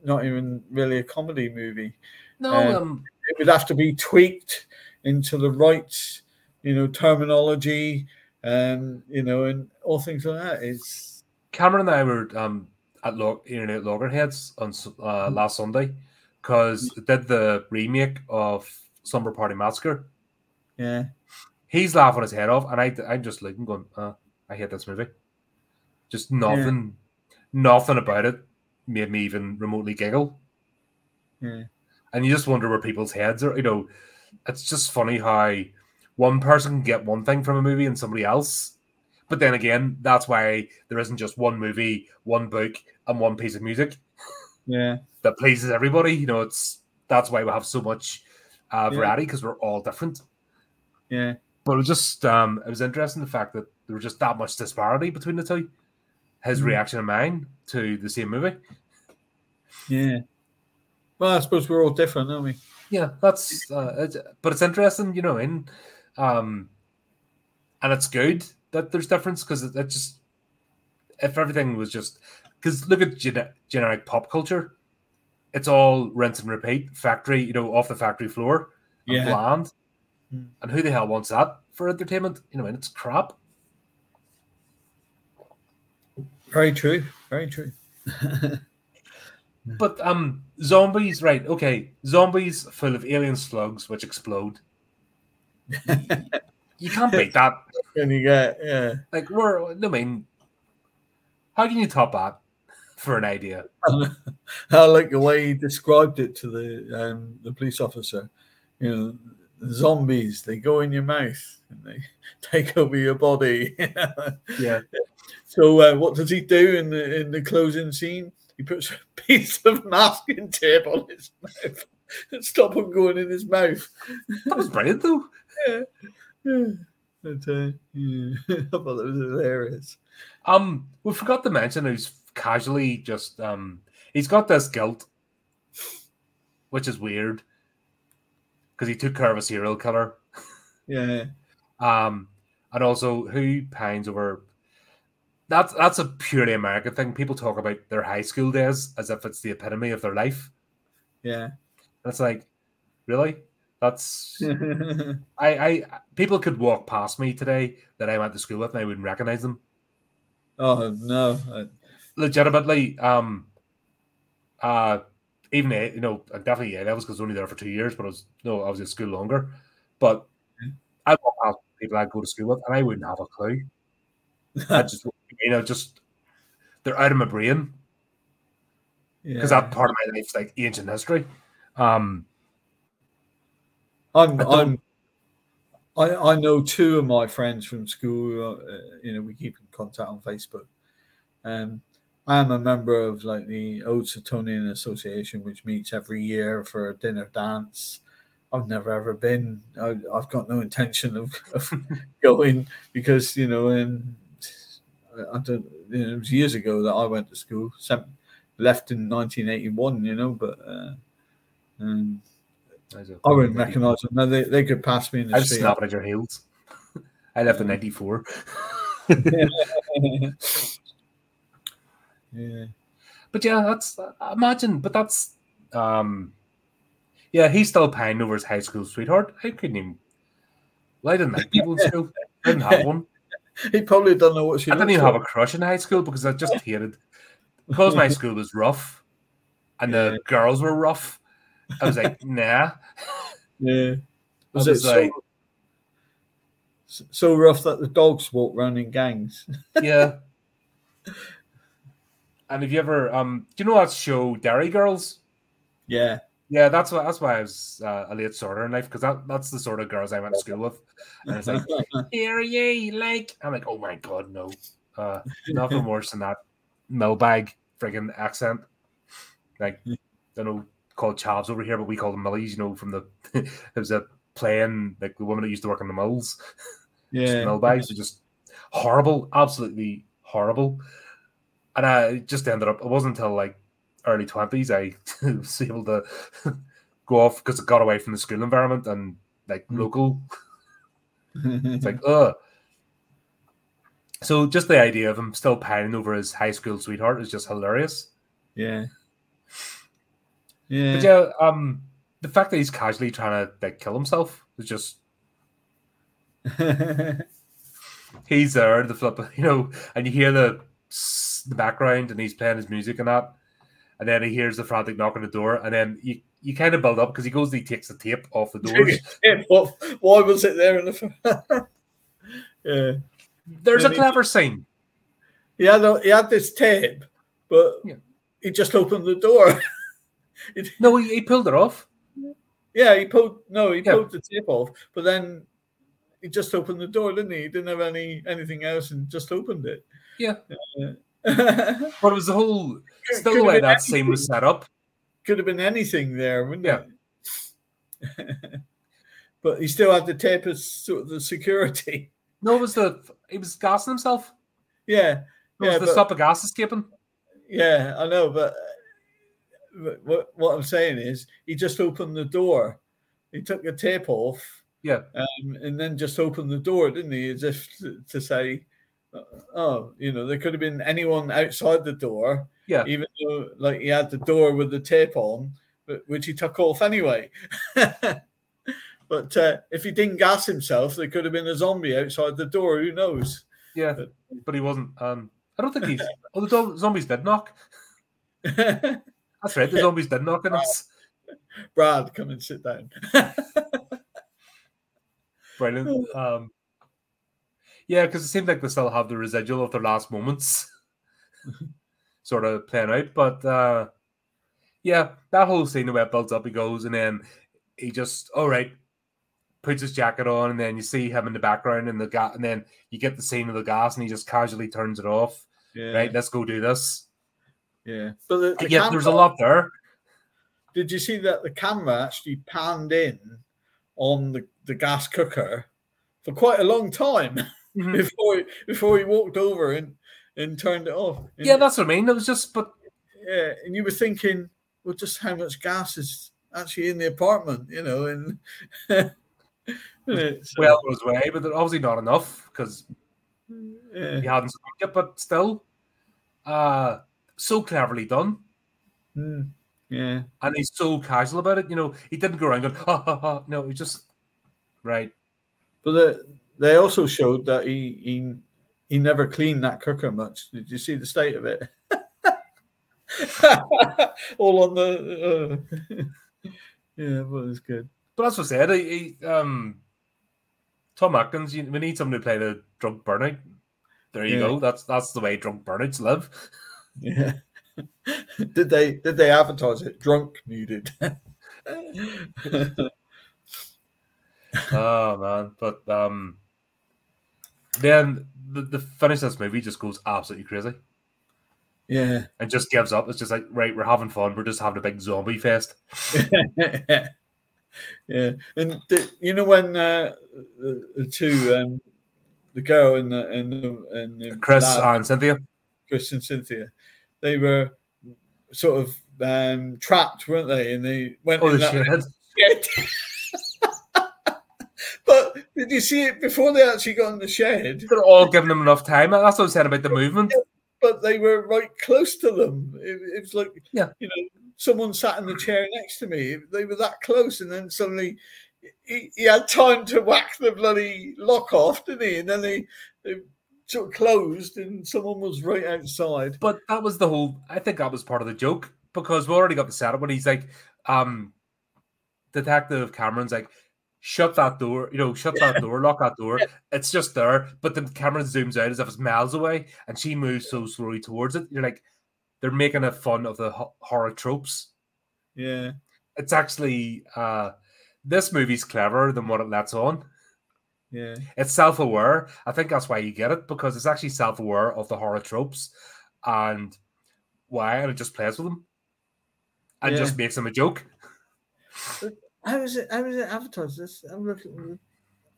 not even really a comedy movie. No, um, um... it would have to be tweaked into the right, you know, terminology, um, you know, and all things like that. It's Cameron and I were um, at log internet loggerheads on uh, last Sunday because did the remake of Slumber Party Massacre. Yeah, he's laughing his head off, and I I'm just like I'm going, uh, I hate this movie. Just nothing, yeah. nothing about it made me even remotely giggle. Yeah. And you just wonder where people's heads are. You know, it's just funny how one person can get one thing from a movie and somebody else. But then again, that's why there isn't just one movie, one book, and one piece of music. Yeah, that pleases everybody. You know, it's that's why we have so much uh, variety because yeah. we're all different. Yeah, but it was just um, it was interesting the fact that there was just that much disparity between the two. His mm-hmm. reaction and mine to the same movie. Yeah. Well, I suppose we're all different, aren't we? Yeah, that's. Uh, it's, but it's interesting, you know, and um, and it's good that there's difference because it, it just if everything was just because look at gen- generic pop culture, it's all rinse and repeat, factory, you know, off the factory floor, and yeah. bland, mm. and who the hell wants that for entertainment? You know, and it's crap. Very true. Very true. But um, zombies, right? Okay, zombies full of alien slugs which explode. You can't beat that. And you got, yeah. Like, we're, I mean, how can you top that for an idea? I like the way he described it to the um, the police officer. You know, zombies, they go in your mouth and they take over your body. Yeah. So uh, what does he do in the in the closing scene? He puts a piece of masking tape on his mouth and stop him going in his mouth. That was brilliant, though. Yeah. Yeah. But, uh, yeah. I thought that was hilarious. Um, we forgot to mention who's casually just um, he's got this guilt, which is weird because he took care of a serial killer. Yeah. Um, and also who pines over. That's that's a purely American thing. People talk about their high school days as if it's the epitome of their life. Yeah, that's like, really? That's I, I people could walk past me today that I went to school with, and I wouldn't recognize them. Oh no! I... Legitimately, um, uh, even eight, you know, definitely yeah, I was because I was only there for two years, but I was no, I was at school longer. But I walk past people I go to school with, and I wouldn't have a clue. I just. You know, just they're out of my brain because yeah. that part of my life's like ancient history. Um, I'm, I I'm, I I know two of my friends from school. Uh, you know, we keep in contact on Facebook. Um, I am a member of like the Old Suetonian Association, which meets every year for a dinner dance. I've never ever been. I, I've got no intention of, of going because you know um I don't, you know, it was years ago that I went to school, left in nineteen eighty-one, you know, but uh, um, I wouldn't recognise them. No, they, they could pass me in the I'd street. I'd snap at your heels. I left in ninety-four. Yeah. Yeah. But yeah, that's, I imagine, but that's, um, yeah, he's still pining over his high school sweetheart. I couldn't even, well, I didn't like people in school. I didn't have one. He probably don't know what she. I didn't even like. have a crush in high school because I just hated. Because my school was rough, and yeah. the girls were rough. I was like, nah. Yeah. Was, was it like, so, so rough that the dogs walk around in gangs? Yeah. And have you ever um? Do you know that show Dairy Girls? Yeah. Yeah, that's why. That's why I was uh, a late sorter in life because that, that's the sort of girls I went to school with. And it's like, here ye like. I'm like, oh my god, no, uh, nothing worse than that millbag friggin' accent. Like, I don't know, called chavs over here, but we call them millies. You know, from the it was a playing like the woman that used to work in the mills. Yeah, millbags are just horrible, absolutely horrible. And I just ended up. It wasn't until like. Early twenties, I was able to go off because it got away from the school environment and like mm. local. It's like, ugh. So just the idea of him still pining over his high school sweetheart is just hilarious. Yeah, yeah. But yeah, um, the fact that he's casually trying to like kill himself is just. He's there, the flip, you know, and you hear the the background, and he's playing his music and that. And then he hears the frantic knock on the door, and then you, you kind of build up because he goes and he takes the tape off the doors. Why was it there in the? Yeah, there's and a clever he, scene. Yeah, no, he had this tape, but yeah. he just opened the door. it, no, he, he pulled it off. Yeah, he pulled. No, he yeah. pulled the tape off, but then he just opened the door, didn't he? He didn't have any anything else, and just opened it. Yeah. Uh, but it was the whole still the way that anything. Scene was set up. Could have been anything there, wouldn't yeah. it? But he still had the tape as sort of the security. No, it was the he was gassing himself. Yeah, no, yeah it was the but, stop of gas escaping. Yeah, I know, but, but what what I'm saying is he just opened the door. He took the tape off. Yeah, um, and then just opened the door, didn't he? As if to, to say. Oh, you know, there could have been anyone outside the door. Yeah. Even though, like, he had the door with the tape on, but, which he took off anyway. But uh, if he didn't gas himself, there could have been a zombie outside the door. Who knows? Yeah, but, but he wasn't. Um, I don't think he's... Oh, the zombies did knock. That's right, the zombies did knock on us. Brad, come and sit down. Brilliant. Um, Yeah, because it seems like they still have the residual of their last moments sort of playing out. But uh, yeah, that whole scene where it builds up, he goes, and then he just, all right, puts his jacket on, and then you see him in the background, and the ga- and then you get the scene of the gas, and he just casually turns it off. Yeah. Right, let's go do this. Yeah, but the, the yeah, there's a lot there. Did you see that the camera actually panned in on the, the gas cooker for quite a long time mm-hmm. before he, before he walked over and, and turned it off? And yeah, that's what I mean. It was just, but yeah, and you were thinking, well, just how much gas is actually in the apartment, you know? And so, well, it was way, but obviously not enough because yeah. he hadn't stopped it. But still, uh, so cleverly done. Mm. Yeah, and he's so casual about it. You know, he didn't go around going, ha ha ha. No, he just right. But the, they also showed that he, he he never cleaned that cooker much. Did you see the state of it? All on the uh... yeah, but it's good. But that's what I said. He, he, um, Tom Atkins, you, we need someone to play the drunk burnout. There you yeah. go. That's that's the way drunk burnouts live. Yeah. Did they did they advertise it? Drunk muted. Oh man! But um, then the, the finish of this movie just goes absolutely crazy. Yeah, and just gives up. It's just like, right, we're having fun. We're just having a big zombie fest. Yeah, and the, you know when uh, the, the two, um, the girl and the, and the, and the Chris lad, and Cynthia, Chris and Cynthia. They were sort of um, trapped, weren't they? And they went. Oh, in the that shed. But did you see it before they actually got in the shed? They're all giving them enough time. That's what I said about the movement. But they were right close to them. It, it was like, yeah. you know, someone sat in the chair next to me. They were that close, and then suddenly he, he had time to whack the bloody lock off, didn't he? And then they. they sort of closed and someone was right outside. But that was the whole, I think that was part of the joke because we already got the setup when he's like, um, Detective Cameron's like, shut that door, you know, shut yeah. that door, lock that door. Yeah. It's just there. But the camera zooms out as if it's miles away and she moves so slowly towards it. You're like, they're making a fun of the ho- horror tropes. Yeah. It's actually, uh, this movie's cleverer than what it lets on. Yeah, it's self-aware. I think that's why you get it because it's actually self-aware of the horror tropes and why, and it just plays with them and yeah. just makes them a joke. How is it? How is it advertised? This I'm looking.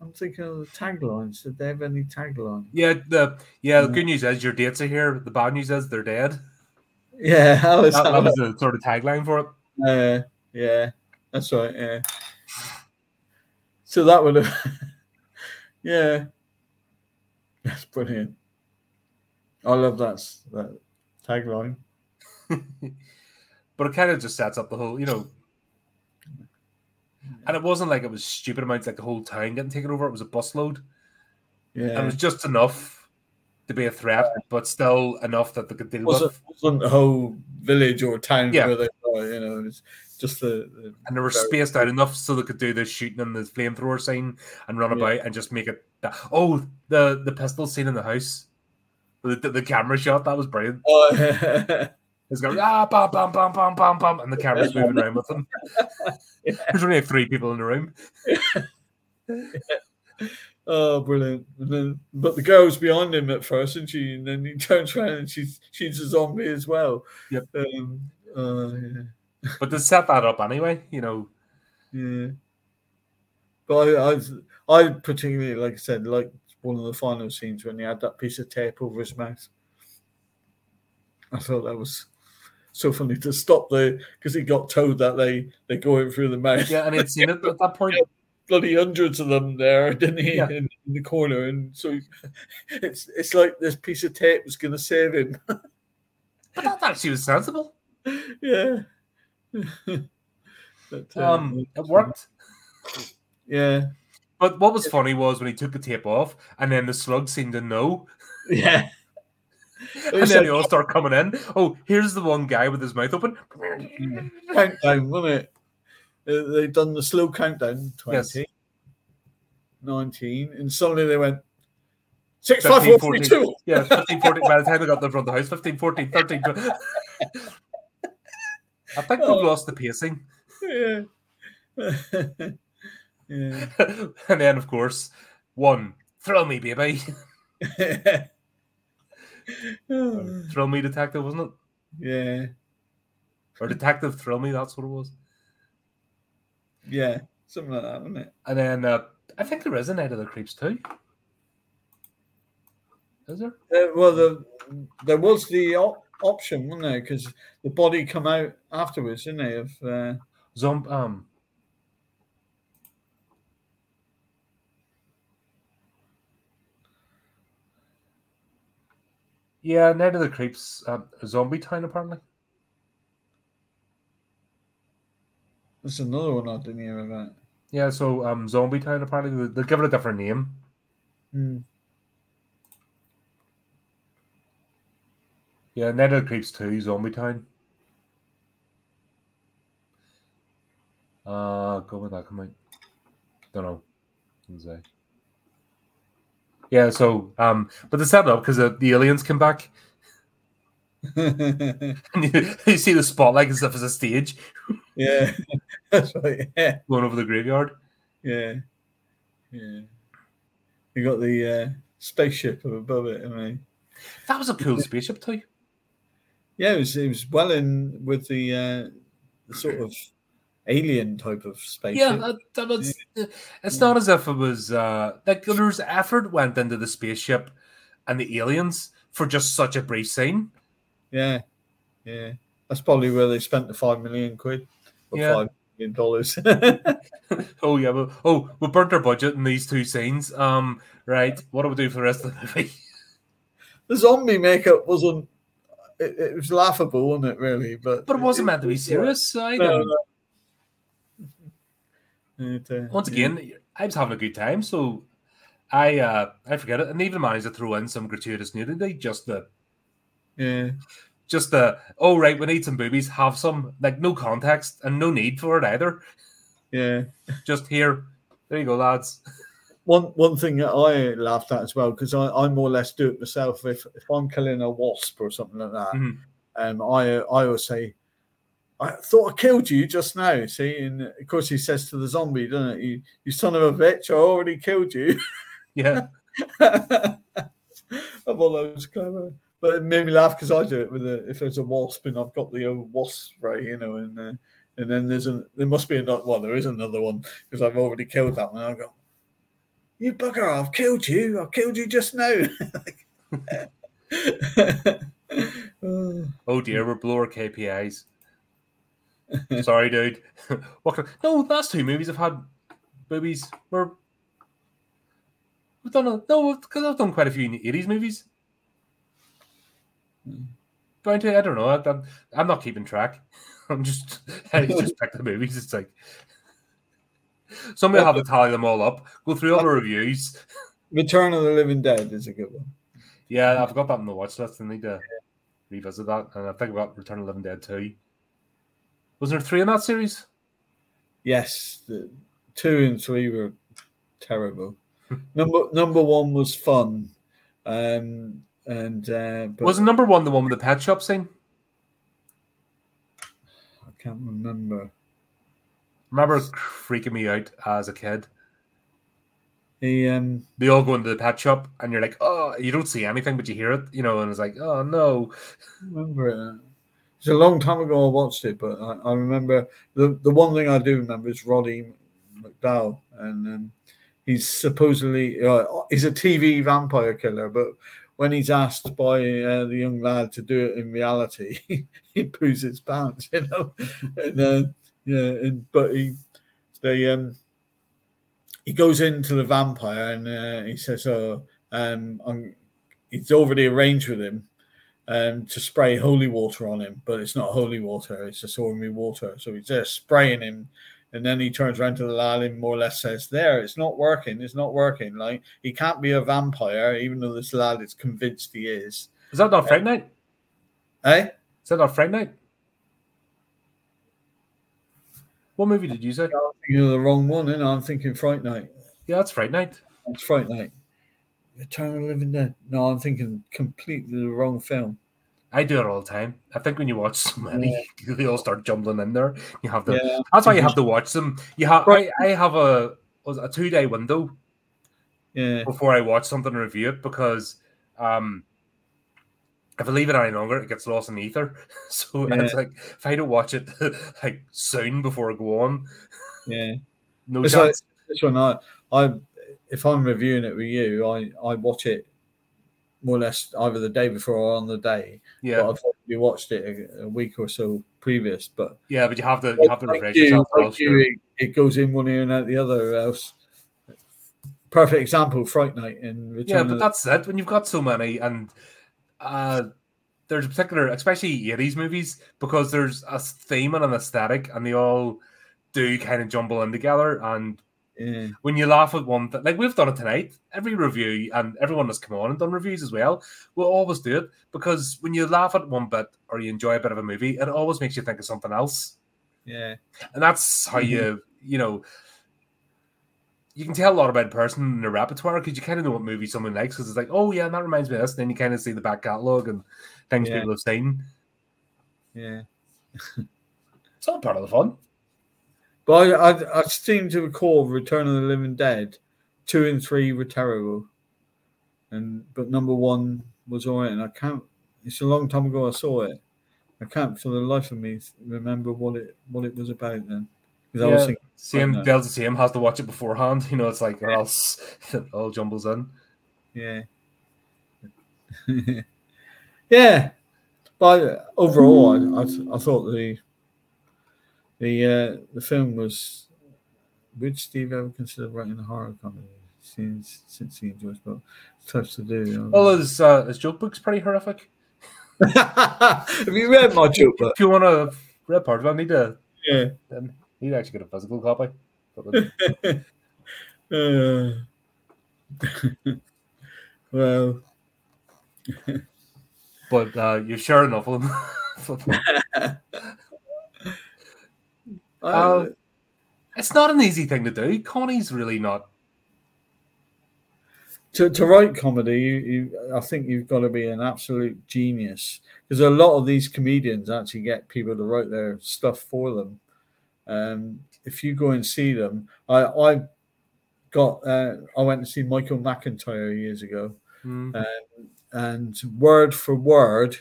I'm thinking of the taglines. Did they have any tagline? Yeah. The yeah. The good news is your dates are here. The bad news is they're dead. Yeah, how is that, that was the sort of tagline for it. Yeah, uh, yeah, that's right. Yeah. So that would have. Yeah, that's brilliant. I love that, that tagline. But it kind of just sets up the whole, you know. And it wasn't like it was stupid amounts, like the whole town getting taken over. It was a busload. Yeah. And it was just enough to be a threat, but still enough that they could deal with. It wasn't the whole village or town yeah. where they were, you know, it was just the, the and they were spaced out enough so they could do the shooting and the flamethrower scene and run yeah. about and just make it. That. Oh, the, the pistol scene in the house, the, the, the camera shot that was brilliant. Oh, yeah. It's going ah bam bam bam bam bam bam, and the camera's moving around with them. Yeah. There's only three people in the room. Yeah. Oh, brilliant! And then, but the girl's behind him at first, and she, and then he turns around and she's she's a zombie as well. Yep. Um, uh, yeah. But they set that up anyway, you know. Yeah. But I, I, I particularly, like I said, liked one of the final scenes when he had that piece of tape over his mouth. I thought that was so funny to stop the because he got told that they they go in through the mouth. Yeah, and he'd seen it at that point. Yeah. Bloody hundreds of them there, didn't he? Yeah. In, in the corner, and so it's it's like this piece of tape was going to save him. But that actually was sensible. Yeah. But, uh, um, it worked. Yeah. But what was funny was when he took the tape off, and then the slug seemed to know. Yeah. And then they all start coming in. Oh, here's the one guy with his mouth open. Countdown, wasn't it? They've done the slow countdown, twenty, yes. nineteen, and suddenly they went, Six, fifteen, five, four, fourteen, forty-two. Yeah, fifteen, fourteen. By the time I got them from the house, fifteen, fourteen, thirteen. twelve. I think oh. we've lost the pacing. Yeah. yeah. And then, of course, one, throw me, baby. oh. Throw me, detective, wasn't it? Yeah. Or detective, throw me, that's what it was. Yeah, something like that, wasn't it? And then uh, I think there is a Night of the Creeps too. Is there? Uh, well, the, there was the op- option, wasn't there? Because the body come out afterwards, didn't they? Of uh... Zomb- um. Yeah, Night of the Creeps, uh, Zombie Town, apparently. That's another one I didn't hear about. Yeah, so um, Zombie Town, apparently, they'll give it a different name. Mm. Yeah, Night of the Creeps two, Zombie Town. Uh, go with that, come out. Don't know. What was yeah, so, um, but they set it up because uh, the aliens come back. And you, you see the spotlight as if it's a stage. Yeah, that's right. Yeah, going over the graveyard. Yeah, yeah. You got the uh, spaceship above it. I mean, that was a cool spaceship too. Yeah, it was. It was well in with the, uh, the sort of alien type of spaceship. Yeah, that, that was, yeah. It's not as if it was uh, like there's effort went into the spaceship and the aliens for just such a brief scene. Yeah, yeah. That's probably where they spent the five million quid. Or yeah. five million dollars. oh, yeah. Well, oh, we burnt our budget in these two scenes. Um, right. What do we do for the rest of the movie? The zombie makeup wasn't, it, it was laughable, wasn't it, really? But, but it wasn't meant to be serious. I know. It, uh, Once again, yeah. I was having a good time, so I uh, I forget it. And even managed to throw in some gratuitous nudity, just the. Yeah. Just the, oh, right, we need some boobies, have some, like, no context and no need for it either. Yeah. Just here. There you go, lads. One one thing that I laughed at as well, because I, I more or less do it myself. If if I'm killing a wasp or something like that, mm-hmm. um, I I always say, I thought I killed you just now, see? And, of course, he says to the zombie, doesn't he? You, you son of a bitch, I already killed you. Yeah. I thought that was clever. But it made me laugh because I do it with a, if there's a wasp and I've got the old wasp spray, you know, and uh, and then there's a there must be another well there is another one because I've already killed that one. I go, you bugger! I've killed you! I've killed you just now. Oh dear, we're blowing our K P Is. Sorry, dude. What can, no, the last two movies I've had boobies. We're we've done a, no because I've done quite a few eighties movies. I don't know. I'm, I'm not keeping track. I'm just I just pick the movies. It's like somebody will have to tally them all up. Go through all the reviews. Return of the Living Dead is a good one. Yeah, I've got that on the watch list. I need to revisit that. And I think about Return of the Living Dead too. Was there three in that series? Yes, the two and three were terrible. number number one was fun. Um. And uh, but wasn't number one the one with the pet shop scene? I can't remember. Remember freaking me out as a kid. The um, they all go into the pet shop, and you're like, oh, you don't see anything, but you hear it, you know. And it's like, oh no. I remember it? It's a long time ago I watched it, but I, I remember the the one thing I do remember is Roddy McDowell, and um, he's supposedly uh, he's a T V vampire killer, but. When he's asked by uh, the young lad to do it in reality, he poos his pants, you know. and, uh, yeah, and but he, they, um, he goes into the vampire and uh, he says, "Oh, um, I'm, he's already arranged with him um, to spray holy water on him, but it's not holy water; it's just ordinary water." So he's just spraying him. And then he turns around to the lad and more or less says, there, it's not working. It's not working. Like, he can't be a vampire, even though this lad is convinced he is. Is that not Fright Night? Eh? Is that not Fright Night? What movie did you say? I'm thinking of the wrong one, and I'm thinking Fright Night. Yeah, that's Fright Night. That's Fright Night. Return of the Living Dead. No, I'm thinking completely the wrong film. I do it all the time. I think when you watch so many, yeah. they all start jumbling in there. You have to. Yeah. That's why you have to watch them. You have. Right. I, I have a a two day window. Yeah. Before I watch something and review it, because um, if I leave it any longer, it gets lost in the ether. So yeah. it's like if I don't watch it like soon before I go on, yeah, no it's chance. Like, this one, I, I, if I'm reviewing it with you, I, I watch it. More or less either the day before or on the day. Yeah, but I've probably watched it a, a week or so previous. But yeah, but you have to you have to refresh yourself. It, it goes in one ear and out the other. Else, perfect example: Fright Night in Return. Yeah, but that's it. When you've got so many, and uh, there's a particular, especially eighties movies, because there's a theme and an aesthetic, and they all do kind of jumble in together. And Yeah. when you laugh at one thing, like we've done it tonight, every review, and everyone that's come on and done reviews as well, will always do it, because when you laugh at one bit or you enjoy a bit of a movie, it always makes you think of something else. Yeah. And that's how mm-hmm. you, you know, you can tell a lot about a person in their repertoire, because you kind of know what movie someone likes, because it's like, oh yeah, that reminds me of this. And then you kind of see the back catalogue and things yeah. people have seen. Yeah. It's all part of the fun. Well, I, I I seem to recall Return of the Living Dead, two and three were terrible, and but number one was all right. And I can't. It's a long time ago I saw it. I can't for the life of me remember what it what it was about then. Yeah, I was thinking, same right Delta Sam has to watch it beforehand. You know, it's like or else it all jumbles in. Yeah. yeah, but overall, I I, I thought the. The uh, the film was. Would Steve ever consider writing a horror comedy since since he enjoys books? Tough to do. Well, his uh, his joke book's pretty horrific. Have you read my joke book? If you want to read part of it, I need to. Yeah, um, need to actually get a physical copy. uh, well, but uh, you're sure enough of them. Uh, it's not an easy thing to do. Connie's really not. To to write comedy, you, you, I think you've got to be an absolute genius, because a lot of these comedians actually get people to write their stuff for them. Um, if you go and see them, I I got uh, I went to see Michael McIntyre years ago, mm-hmm. um, and word for word.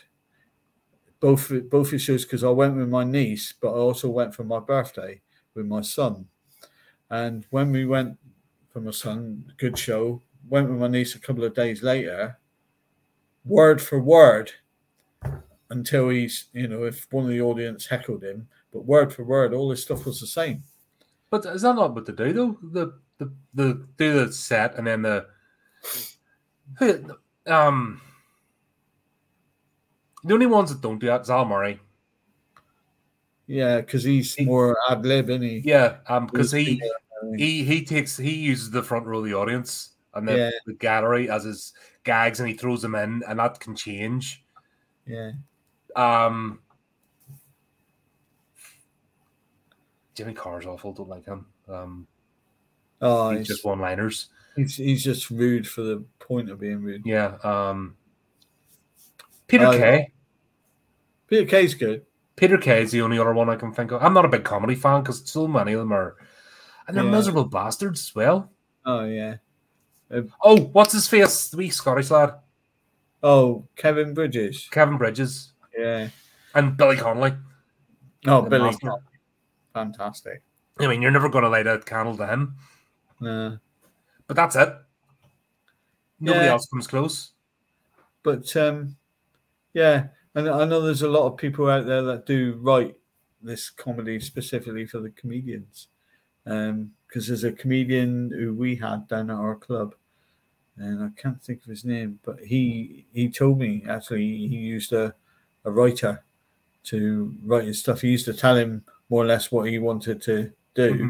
Both both issues, because I went with my niece, but I also went for my birthday with my son. And when we went for my son, good show, went with my niece a couple of days later, word for word, until he's, you know, if one of the audience heckled him, but word for word, all this stuff was the same. But is that not what to do, though? The, the, the, do the set and then the... um. The only ones that don't do that is Al Murray. Yeah, because he's he, more ad lib, isn't he? Yeah, because um, he he he takes he uses the front row of the audience and then yeah. the gallery as his gags, and he throws them in, and that can change. Yeah. Um. Jimmy Carr's awful. Don't like him. Um. Oh, he's, he's just one-liners. He's he's just rude for the point of being rude. Yeah. Um. Peter uh, Kay. Peter Kay's good. Peter Kay is the only other one I can think of. I'm not a big comedy fan, because so many of them are... And they're yeah. miserable bastards as well. Oh, yeah. Uh, oh, what's his face? The wee Scottish lad. Oh, Kevin Bridges. Kevin Bridges. Yeah. And Billy Connolly. Oh, the Billy Connolly. Fantastic. I mean, you're never going to light a candle to him. No. But that's it. Nobody yeah. else comes close. But... um. Yeah, and I know there's a lot of people out there that do write this comedy specifically for the comedians, because um, there's a comedian who we had down at our club, and I can't think of his name, but he he told me, actually, he used a, a writer to write his stuff. He used to tell him more or less what he wanted to do, mm-hmm.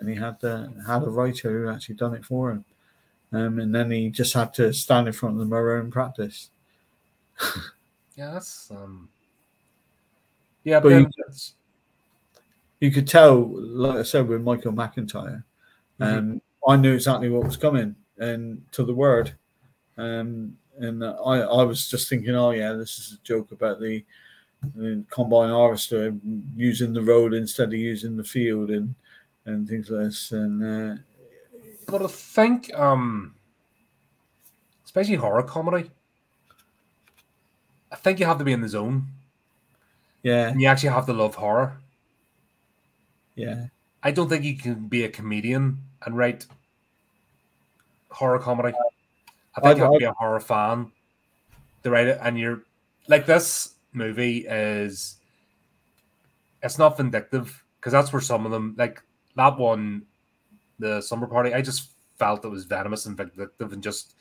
and he had, the, had a writer who actually done it for him, um, and then he just had to stand in front of the mirror and practice. Yeah, that's um. Yeah, but, but you, you could tell, like I said, with Michael McIntyre, um, mm-hmm. I knew exactly what was coming, and to the word, Um, and I, I was just thinking, oh, yeah, this is a joke about the, the combine harvester using the road instead of using the field and, and things like this. And, uh, but I think, um, especially horror comedy, I think you have to be in the zone. Yeah. And you actually have to love horror. Yeah. I don't think you can be a comedian and write horror comedy. I think I'd, you have to be a horror fan to write it. And you're like, this movie is, it's not vindictive, because that's where some of them, like that one, The Summer Party, I just felt it was venomous and vindictive and just,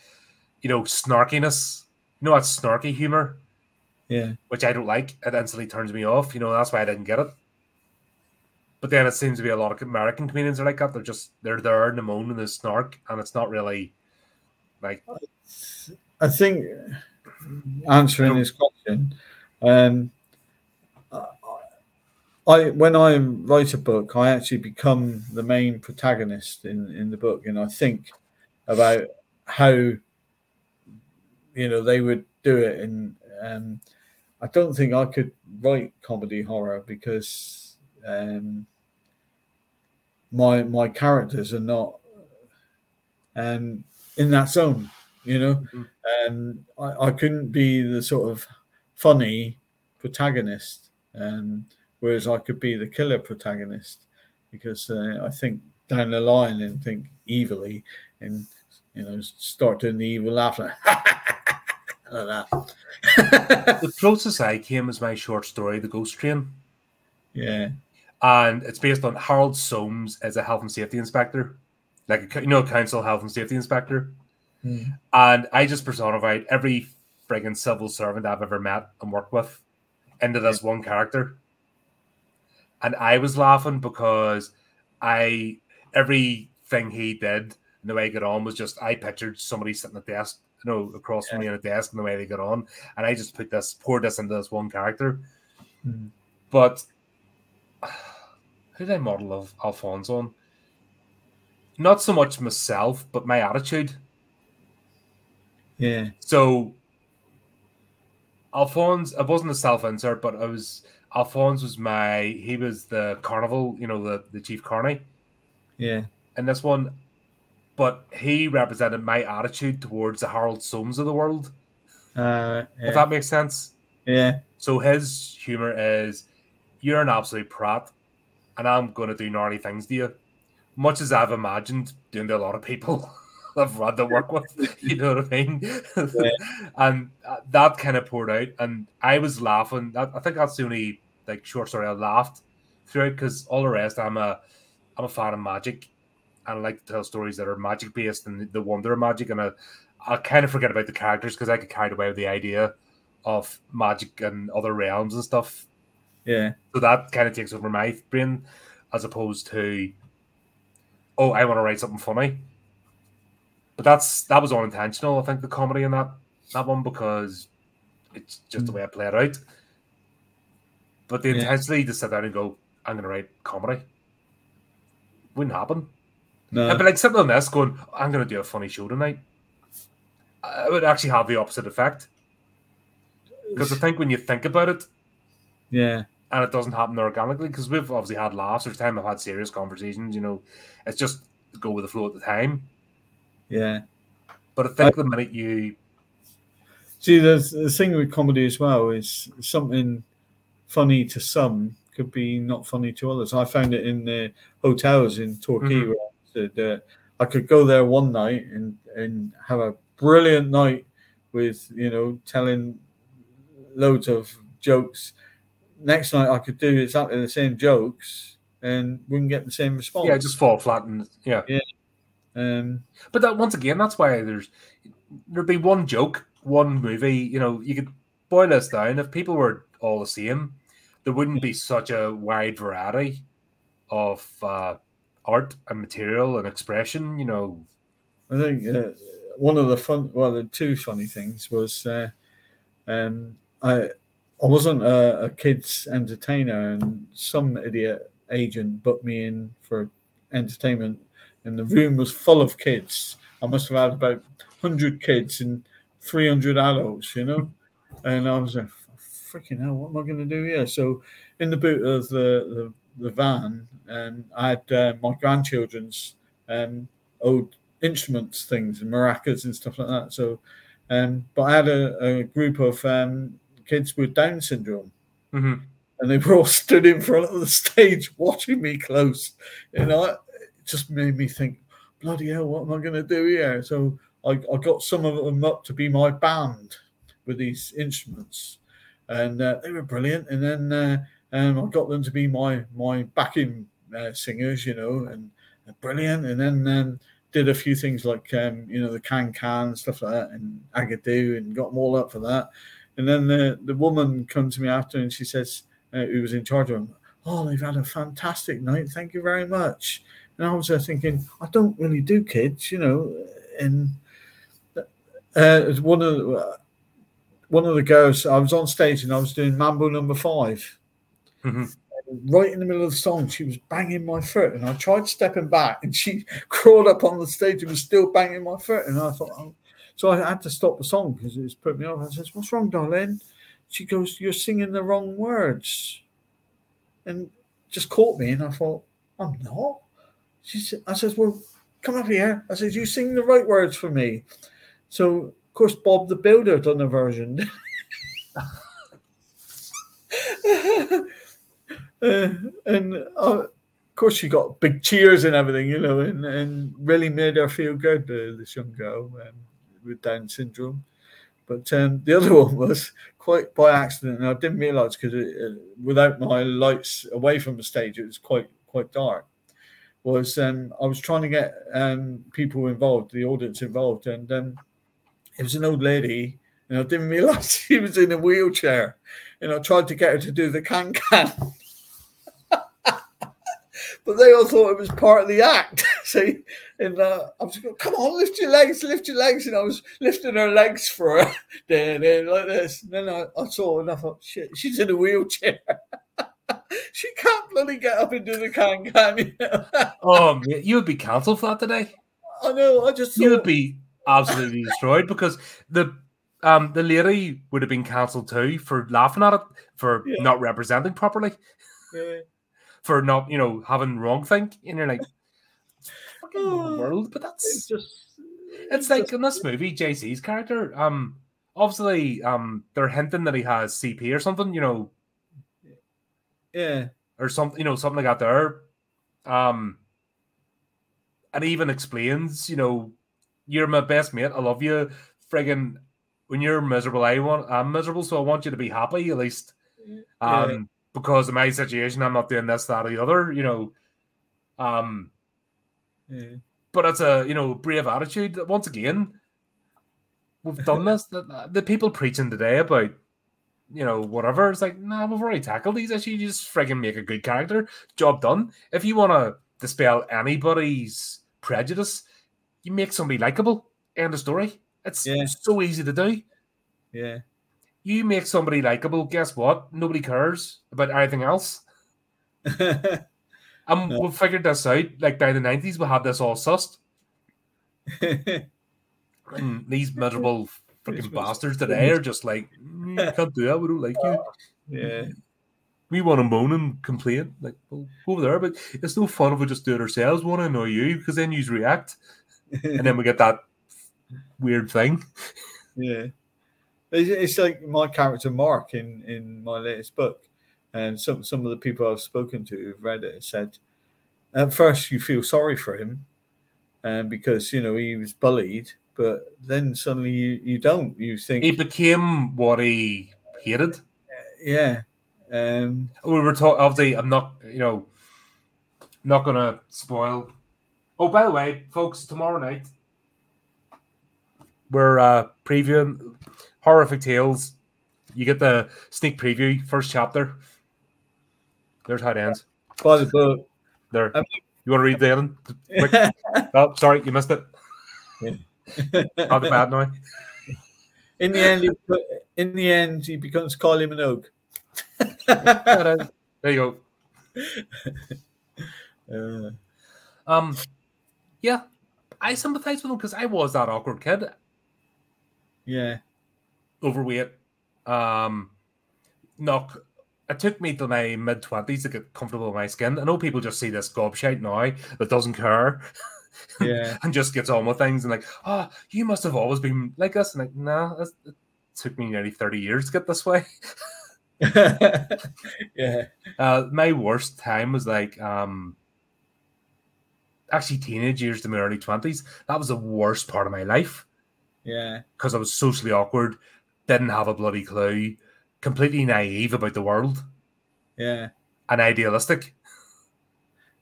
you know, snarkiness. You know, that snarky humor. Yeah. Which I don't like. It instantly turns me off. You know, that's why I didn't get it. But then it seems to be a lot of American comedians are like that. They're just, they're there in the moan and the snark, and it's not really like. I think answering you know, this question, um, I when I write a book, I actually become the main protagonist in, in the book, and I think about how, you know, they would do it. And um, I don't think I could write comedy horror because. Um, my my characters are not um, in that zone, you know. Mm-hmm. Um, I, I couldn't be the sort of funny protagonist, um, whereas I could be the killer protagonist, because uh, I think down the line and think evilly and, you know, start doing the evil laugh like, like that. The closest I came is my short story, The Ghost Train. Yeah. And it's based on Harold Soames as a health and safety inspector, like a, you know, council health and safety inspector. Mm. And I just personified every friggin' civil servant I've ever met and worked with into this one character. And I was laughing because I everything he did and the way he got on was just, I pictured somebody sitting at a desk, you know, across from me at a desk, and the way they got on. And I just put this, poured this into this one character. Mm. But who did I model of Alphonse on? Not so much myself, but my attitude. Yeah. So Alphonse, I wasn't a self-insert, but I was. Alphonse was my. He was the carnival, you know, the, the chief carny. Yeah. And this one, but he represented my attitude towards the Harold Soames of the world. Uh, yeah. If that makes sense. Yeah. So his humor is, you're an absolute prat, and I'm going to do gnarly things to you, much as I've imagined doing to a lot of people I've had to work with, you know what I mean? Yeah. And that kind of poured out, and I was laughing. I think that's the only like short story I laughed throughout, because all the rest, I'm a I'm a fan of magic, and I like to tell stories that are magic-based and the wonder of magic, and I, I kind of forget about the characters because I get carried away with the idea of magic and other realms and stuff. Yeah. So that kind of takes over my brain, as opposed to, oh, I want to write something funny. But that's that was unintentional, I think, the comedy in that, that one, because it's just mm. the way I played it out. But they yeah. intentionally just sit down and go, I'm going to write comedy. Wouldn't happen. No. I'd be like sitting on this going, I'm going to do a funny show tonight. It would actually have the opposite effect. Because I think when you think about it, yeah. and it doesn't happen organically, because we've obviously had laughs. There's time I've had serious conversations, you know. It's just go with the flow at the time. Yeah. But I think I, the minute you... See, the, the thing with comedy as well is something funny to some could be not funny to others. I found it in the hotels in Torquay. Mm-hmm. Where I, said, uh, I could go there one night and, and have a brilliant night with, you know, telling loads of jokes. Next night I could do exactly the same jokes and wouldn't get the same response. Yeah, just fall flat and yeah. yeah. Um, but that once again, that's why there's there'd be one joke, one movie. You know, you could boil this down. If people were all the same, there wouldn't be such a wide variety of uh, art and material and expression. You know, I think uh, one of the fun, well, the two funny things was, uh, um, I. I wasn't a, a kids entertainer, and some idiot agent booked me in for entertainment, and the room was full of kids. I must have had about one hundred kids and three hundred adults, you know. And I was like, freaking hell, what am I going to do here? So in the boot of the, the, the van, um, I had uh, my grandchildren's um, old instruments, things, and maracas and stuff like that. So, um, but I had a, a group of um, kids with Down syndrome. Mm-hmm. And they were all stood in front of the stage watching me close. You know, it just made me think, bloody hell, what am I going to do here? So I, I got some of them up to be my band with these instruments. And uh, they were brilliant. And then uh, um, I got them to be my, my backing uh, singers, you know, and uh, brilliant. And then um, did a few things like, um, you know, the can-can, stuff like that, and agadoo, and got them all up for that. And then the, the woman comes to me after and she says, Uh, who was in charge of them, oh, they've had a fantastic night, thank you very much. And I was uh, thinking, I don't really do kids, you know. And uh, one of the, uh, one of the girls, I was on stage and I was doing Mambo Number Five. Mm-hmm. Right in the middle of the song, she was banging my foot, and I tried stepping back, and she crawled up on the stage and was still banging my foot. And I thought, oh. So I had to stop the song because it was putting me off. I said, what's wrong, darling? She goes, you're singing the wrong words. And just caught me, and I thought, I'm not. She said, I said, well, come up here. I said, you sing the right words for me. So, of course, Bob the Builder done a version. uh, and, uh, of course, she got big cheers and everything, you know, and, and really made her feel good, uh, this young girl um, with Down syndrome. But um, the other one was quite by accident, and I didn't realise because uh, without my lights away from the stage, it was quite quite dark. Was um, I was trying to get um, people involved, the audience involved, and um, it was an old lady, and I didn't realise she was in a wheelchair, and I tried to get her to do the can-can. But they all thought it was part of the act. See, and uh, I was going, come on, lift your legs, lift your legs. And I was lifting her legs for her, there, there, like this. And then I, I saw and I thought, shit, she's in a wheelchair. She can't bloody get up and do the can, can you? Oh, man, you would be cancelled for that today. I know, I just thought... You would be absolutely destroyed because the um the lady would have been cancelled too for laughing at it, for yeah. not representing properly. Yeah. For not, you know, having wrong think, and you're like, fucking oh, world. But that's it's just, it's, it's like just, in this movie, J C's character, um, obviously, um, they're hinting that he has C P or something, you know, yeah, or something, you know, something like that there. Um, and he even explains, you know, you're my best mate, I love you, friggin', when you're miserable, I want, I'm miserable, so I want you to be happy at least. Um, yeah. Because of my situation, I'm not doing this, that, or the other, you know. Um, yeah. But it's a, you know, brave attitude. Once again, we've done this. The, the people preaching today about, you know, whatever, it's like, nah, we've already tackled these issues. You just friggin' make a good character. Job done. If you want to dispel anybody's prejudice, you make somebody likable. End of story. It's yeah. so easy to do. Yeah. You make somebody likable, guess what? Nobody cares about anything else. And no. we figured this out. Like, by the nineties, we had this all sussed. And these miserable freaking bastards today are just like, mm, can't do that, we don't like you. Yeah. We want to moan and complain. Like, well, go over there, but it's no fun if we just do it ourselves. We want to annoy you, because then you react. And then we get that weird thing. Yeah. It's like my character Mark in, in my latest book, and some, some of the people I've spoken to who've read it said, at first you feel sorry for him, and um, because, you know, he was bullied, but then suddenly you, you don't. You think he became what he hated. Yeah. Um, we were talking. Obviously, I'm not, you know, not gonna spoil. Oh, by the way, folks, tomorrow night we're uh, previewing. Horrific Tales, you get the sneak preview, first chapter. There's how it ends. By the book. There. Um, you want to read that in? Yeah. Oh, sorry, you missed it. Yeah. Not the bad now. In the end, he, in the end, he becomes Kylie Minogue. There you go. Uh, um, yeah, I sympathise with him because I was that awkward kid. Yeah. Overweight. Um, knock. It took me till my mid-twenties to get comfortable with my skin. I know people just see this gobshite now that doesn't care. Yeah. And just gets on with things and like, oh, you must have always been like this. And like, no, nah, it took me nearly thirty years to get this way. Yeah. Uh, my worst time was like, um, actually teenage years to my early twenties. That was the worst part of my life. Yeah. Because I was socially awkward, didn't have a bloody clue, completely naive about the world. Yeah. And idealistic.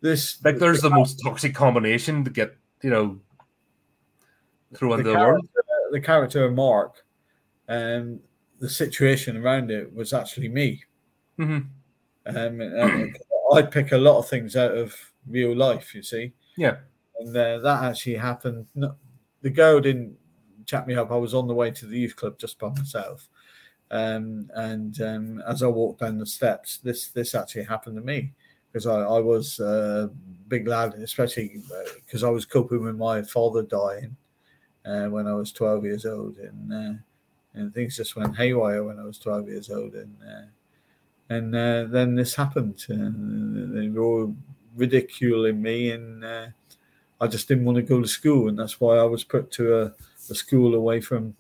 This like there's the, the most toxic combination to get, you know, through the, the world. The character of Mark, um, the situation around it was actually me. Mm-hmm. Um, and I pick a lot of things out of real life, you see. Yeah. And uh, that actually happened. No, the girl didn't chat me up. I was on the way to the youth club just by myself. Um, and um, as I walked down the steps, this this actually happened to me because I, I was a uh, big lad, especially because I was coping with my father dying uh, when I was twelve years old, and uh, and things just went haywire when I was twelve years old, and uh, and uh, then this happened. And they were all ridiculing me, and uh, I just didn't want to go to school, and that's why I was put to a, a school away from.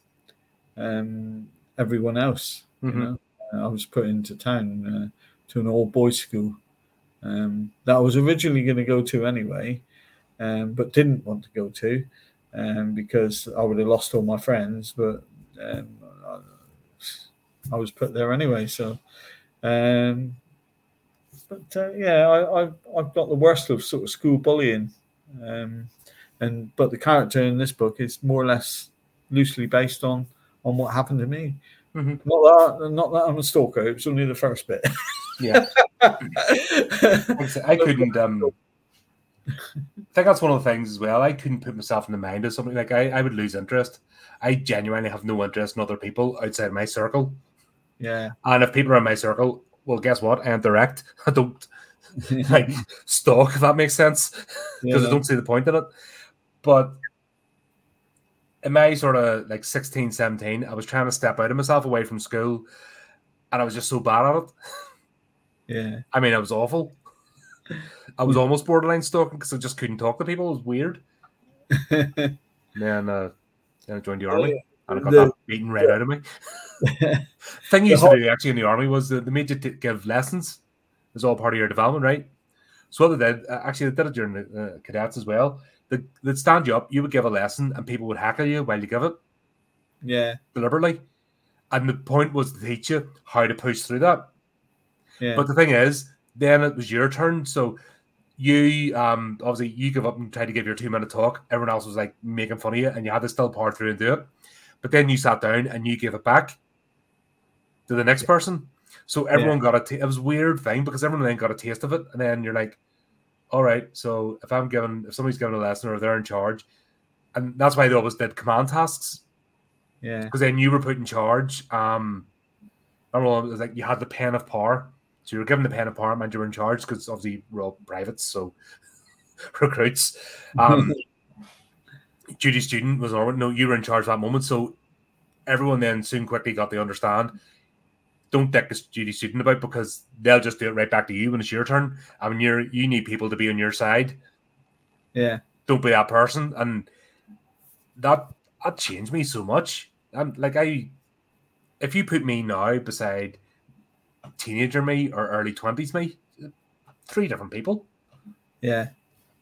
Um, everyone else, you mm-hmm. know, I was put into town uh, to an all boys school um, that I was originally going to go to anyway, um, but didn't want to go to um, because I would have lost all my friends, but um, I, I was put there anyway. So, um, but uh, yeah, I, I've, I've got the worst of sort of school bullying. Um, and, but the character in this book is more or less loosely based on on what happened to me. Mm-hmm. Not that not that I'm a stalker. It was only the first bit. Yeah. I couldn't... Um, I think that's one of the things as well. I couldn't put myself in the mind of something. Like, I, I would lose interest. I genuinely have no interest in other people outside my circle. Yeah. And if people are in my circle, well, guess what? I am direct. I don't like stalk, if that makes sense. Because yeah. I don't see the point in it. But... in my sort of like sixteen, seventeen, I was trying to step out of myself away from school and I was just so bad at it. Yeah. I mean, I was awful. I was almost borderline stalking because I just couldn't talk to people. It was weird. Then, uh, then I joined the army yeah, and I got the, that beaten right yeah. out of me. Thing you used whole- to do actually in the army was that they made you t- give lessons. It was all part of your development, right? So what they did, actually they did it during the uh, cadets as well. They'd stand you up, you would give a lesson, and people would heckle you while you give it. Yeah. Deliberately. And the point was to teach you how to push through that. Yeah. But the thing is, then it was your turn. So you, um, obviously, you give up and try to give your two-minute talk. Everyone else was, like, making fun of you, and you had to still power through and do it. But then you sat down and you gave it back to the next yeah. person. So everyone yeah. got a taste. It was a weird thing because everyone then got a taste of it. And then you're like, all right, so if I'm given, if somebody's given a lesson or they're in charge, and that's why they always did command tasks. Yeah. Because then you were put in charge. Um, I remember it was like you had the pen of power. So you were given the pen of power, and you were in charge because obviously we're all privates, so recruits. Um, Judy Student was normal. No, you were in charge that moment. So everyone then soon quickly got to understand. Don't dick this Judy Student about because they'll just do it right back to you when it's your turn. I mean, you're, you need people to be on your side. Yeah. Don't be that person. And that that changed me so much. I'm, like, I, if you put me now beside teenager me or early twenties me, three different people. Yeah.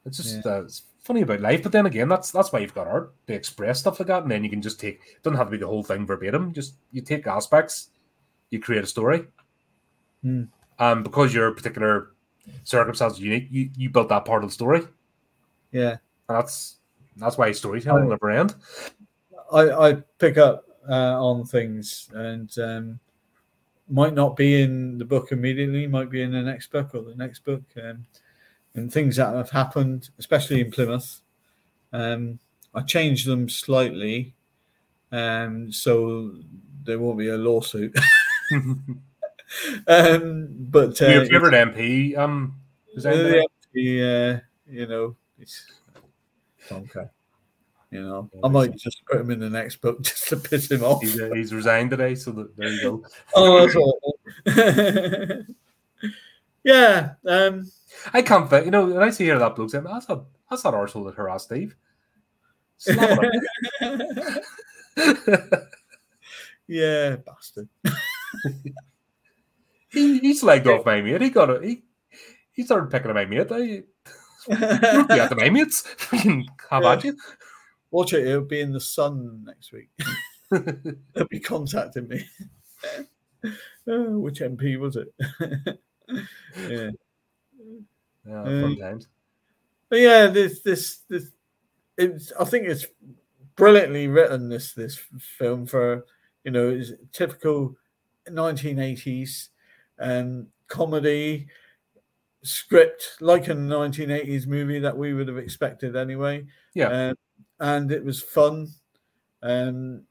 It's just yeah. Uh, it's funny about life. But then again, that's that's why you've got art. They express stuff like that. And then you can just take, it doesn't have to be the whole thing verbatim. Just you take aspects. You create a story. Mm. Um, because your particular circumstance is unique, you, you built that part of the story. Yeah. And that's that's why storytelling will never end. I, I pick up uh, on things and um, might not be in the book immediately, might be in the next book or the next book. Um, and things that have happened, especially in Plymouth, um, I changed them slightly um, so there won't be a lawsuit. um, but uh, your favorite M P, um, is that the M P, uh, you know, it's Tonka. You know, yeah, I might just put him in the next book just to piss him off. He's, uh, he's resigned today, so that, there you go. Oh, that's awful. Yeah. Um, I can't think, you know, when I see here that bloke's name, that's not, that's not arsehole that harassed Steve. Yeah, bastard. he he's legged off my mate. He got it. He, he started picking up my mate. I, you got the my mates. How about you? Watch it. It'll be in the Sun next week. They'll be contacting me. Oh, which M P was it? Yeah. Yeah, fun times. But yeah, this this this. It's, I think it's brilliantly written. This this film for you know it's typical nineteen eighties um, comedy script, like a nineteen eighties movie that we would have expected anyway. Yeah, um, and it was fun. Um,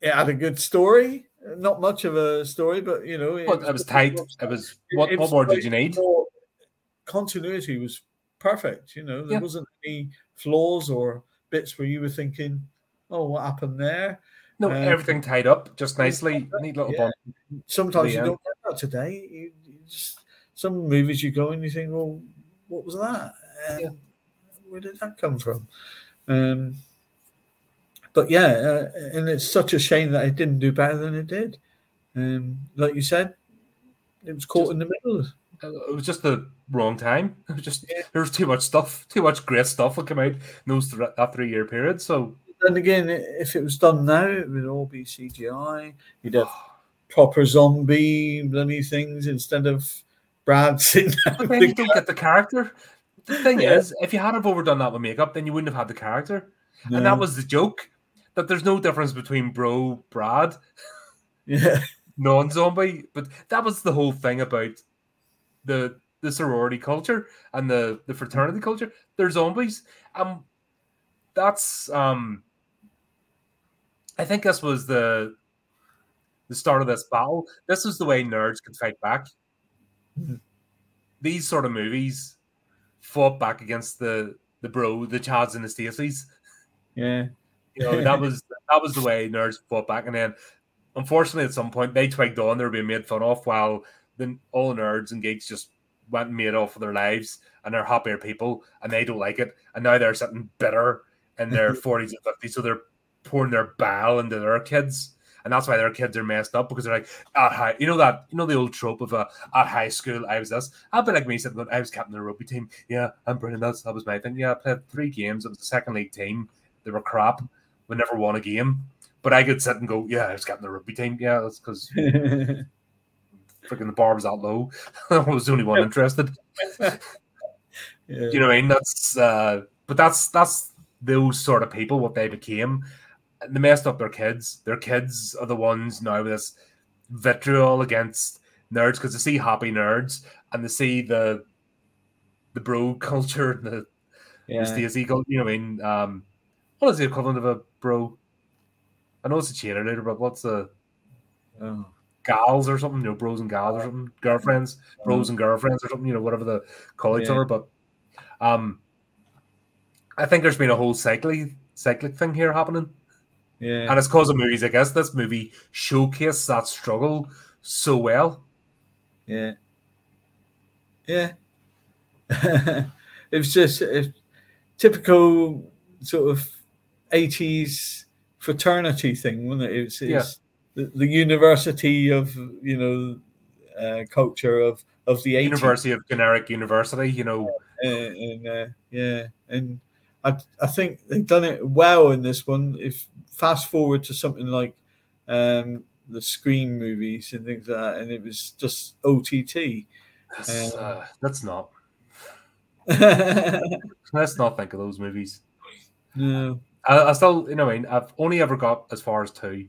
it had a good story. Not much of a story, but you know, it, well, was, it was tight. It was, it was what, it was what more did you need? More, continuity was perfect. You know, there yeah. wasn't any flaws or bits where you were thinking, "Oh, what happened there?" No, um, everything tied up just nicely. Neat little yeah. bond. Sometimes you end. don't get that today. You, you just, some movies you go and you think, "Well, what was that? Um, yeah. Where did that come from?" Um, But yeah, uh, and it's such a shame that it didn't do better than it did. Um, like you said, it was caught just, in the middle. It was just the wrong time. It was just yeah. there was too much stuff, too much great stuff will come out in those th- that three year period. So, and again, if it was done now, it would all be C G I. You'd have proper zombie bloody things instead of Brad sitting down. Well, you don't get the character. The thing yeah. is, if you had have overdone that with makeup, then you wouldn't have had the character. No. And that was the joke. That there's no difference between bro, Brad, yeah, non-zombie, but that was the whole thing about the the sorority culture and the, the fraternity culture. They're zombies, um, that's um, I think this was the the start of this battle. This is the way nerds could fight back. Mm-hmm. These sort of movies fought back against the the bro, the Chads and the Stacys. Yeah. You know, that was that was the way nerds fought back, and then unfortunately at some point they twigged on, they were being made fun of, while then all nerds and geeks just went and made off of their lives, and they're happier people and they don't like it, and now they're sitting bitter in their forties and fifties, so they're pouring their bile into their kids, and that's why their kids are messed up, because they're like, at high, you know that you know the old trope of uh, at high school I was this. I'll be like me sitting, I was captain of the rugby team. Yeah, I'm brilliant. That's that was my thing. Yeah, I played three games. It was the second league team. They were crap. We never won a game, but I could sit and go, yeah, I was getting the rugby team. Yeah, that's because freaking the bar was that low. I was the only one interested. Yeah. You know what I mean? That's, uh, but that's that's those sort of people, what they became. They messed up their kids. Their kids are the ones now with this vitriol against nerds, because they see happy nerds and they see the the bro culture, the, yeah. the Stacey culture. You know what I mean? Um, what is the equivalent of a bro? I know it's a cheerleader, but what's the oh. gals or something? You know, bros and gals or something, girlfriends, bros and girlfriends or something. You know, whatever the colleagues yeah. are. But um, I think there's been a whole cyclic cyclic thing here happening. Yeah, and it's because of movies. I guess this movie showcased that struggle so well. Yeah, yeah. It's just it's typical sort of eighties fraternity thing, wasn't it? It's, it's yeah. the, the university of, you know, uh, culture of, of the eighties. University of generic university, you know. Yeah, and, uh, yeah. and I I think they've done it well in this one. If fast forward to something like um, the Scream movies and things like that, and it was just O T T. That's, um, uh, that's not. Let's not think of those movies. No. I, I still, you know, I mean, I've only ever got as far as two.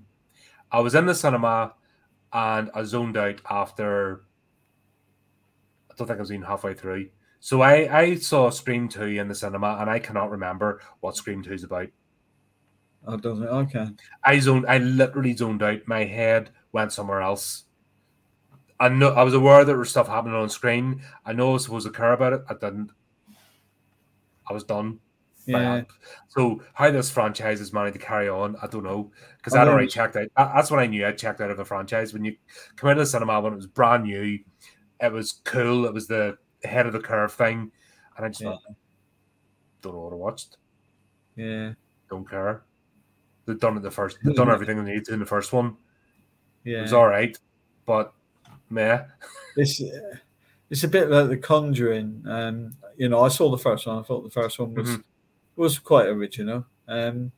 I was in the cinema and I zoned out after, I don't think I was even halfway through. So I, I saw Scream two in the cinema, and I cannot remember what Scream two is about. I don't think I can. I zoned, I literally zoned out. My head went somewhere else. I know, I was aware there was stuff happening on screen. I know I was supposed to care about it. I didn't. I was done. Yeah. So how this franchise has managed to carry on, I don't know, because I'd already checked out. That's when I knew I checked out of a franchise. When you come into the cinema when it was brand new, it was cool. It was the head of the curve thing, and I just yeah. don't know what I watched. Yeah, don't care. They've done it the first. They've done everything they need to in the first one. Yeah, it was all right, but meh. It's it's a bit like The Conjuring. Um, you know, I saw the first one. I thought the first one was. Mm-hmm. was quite original, um,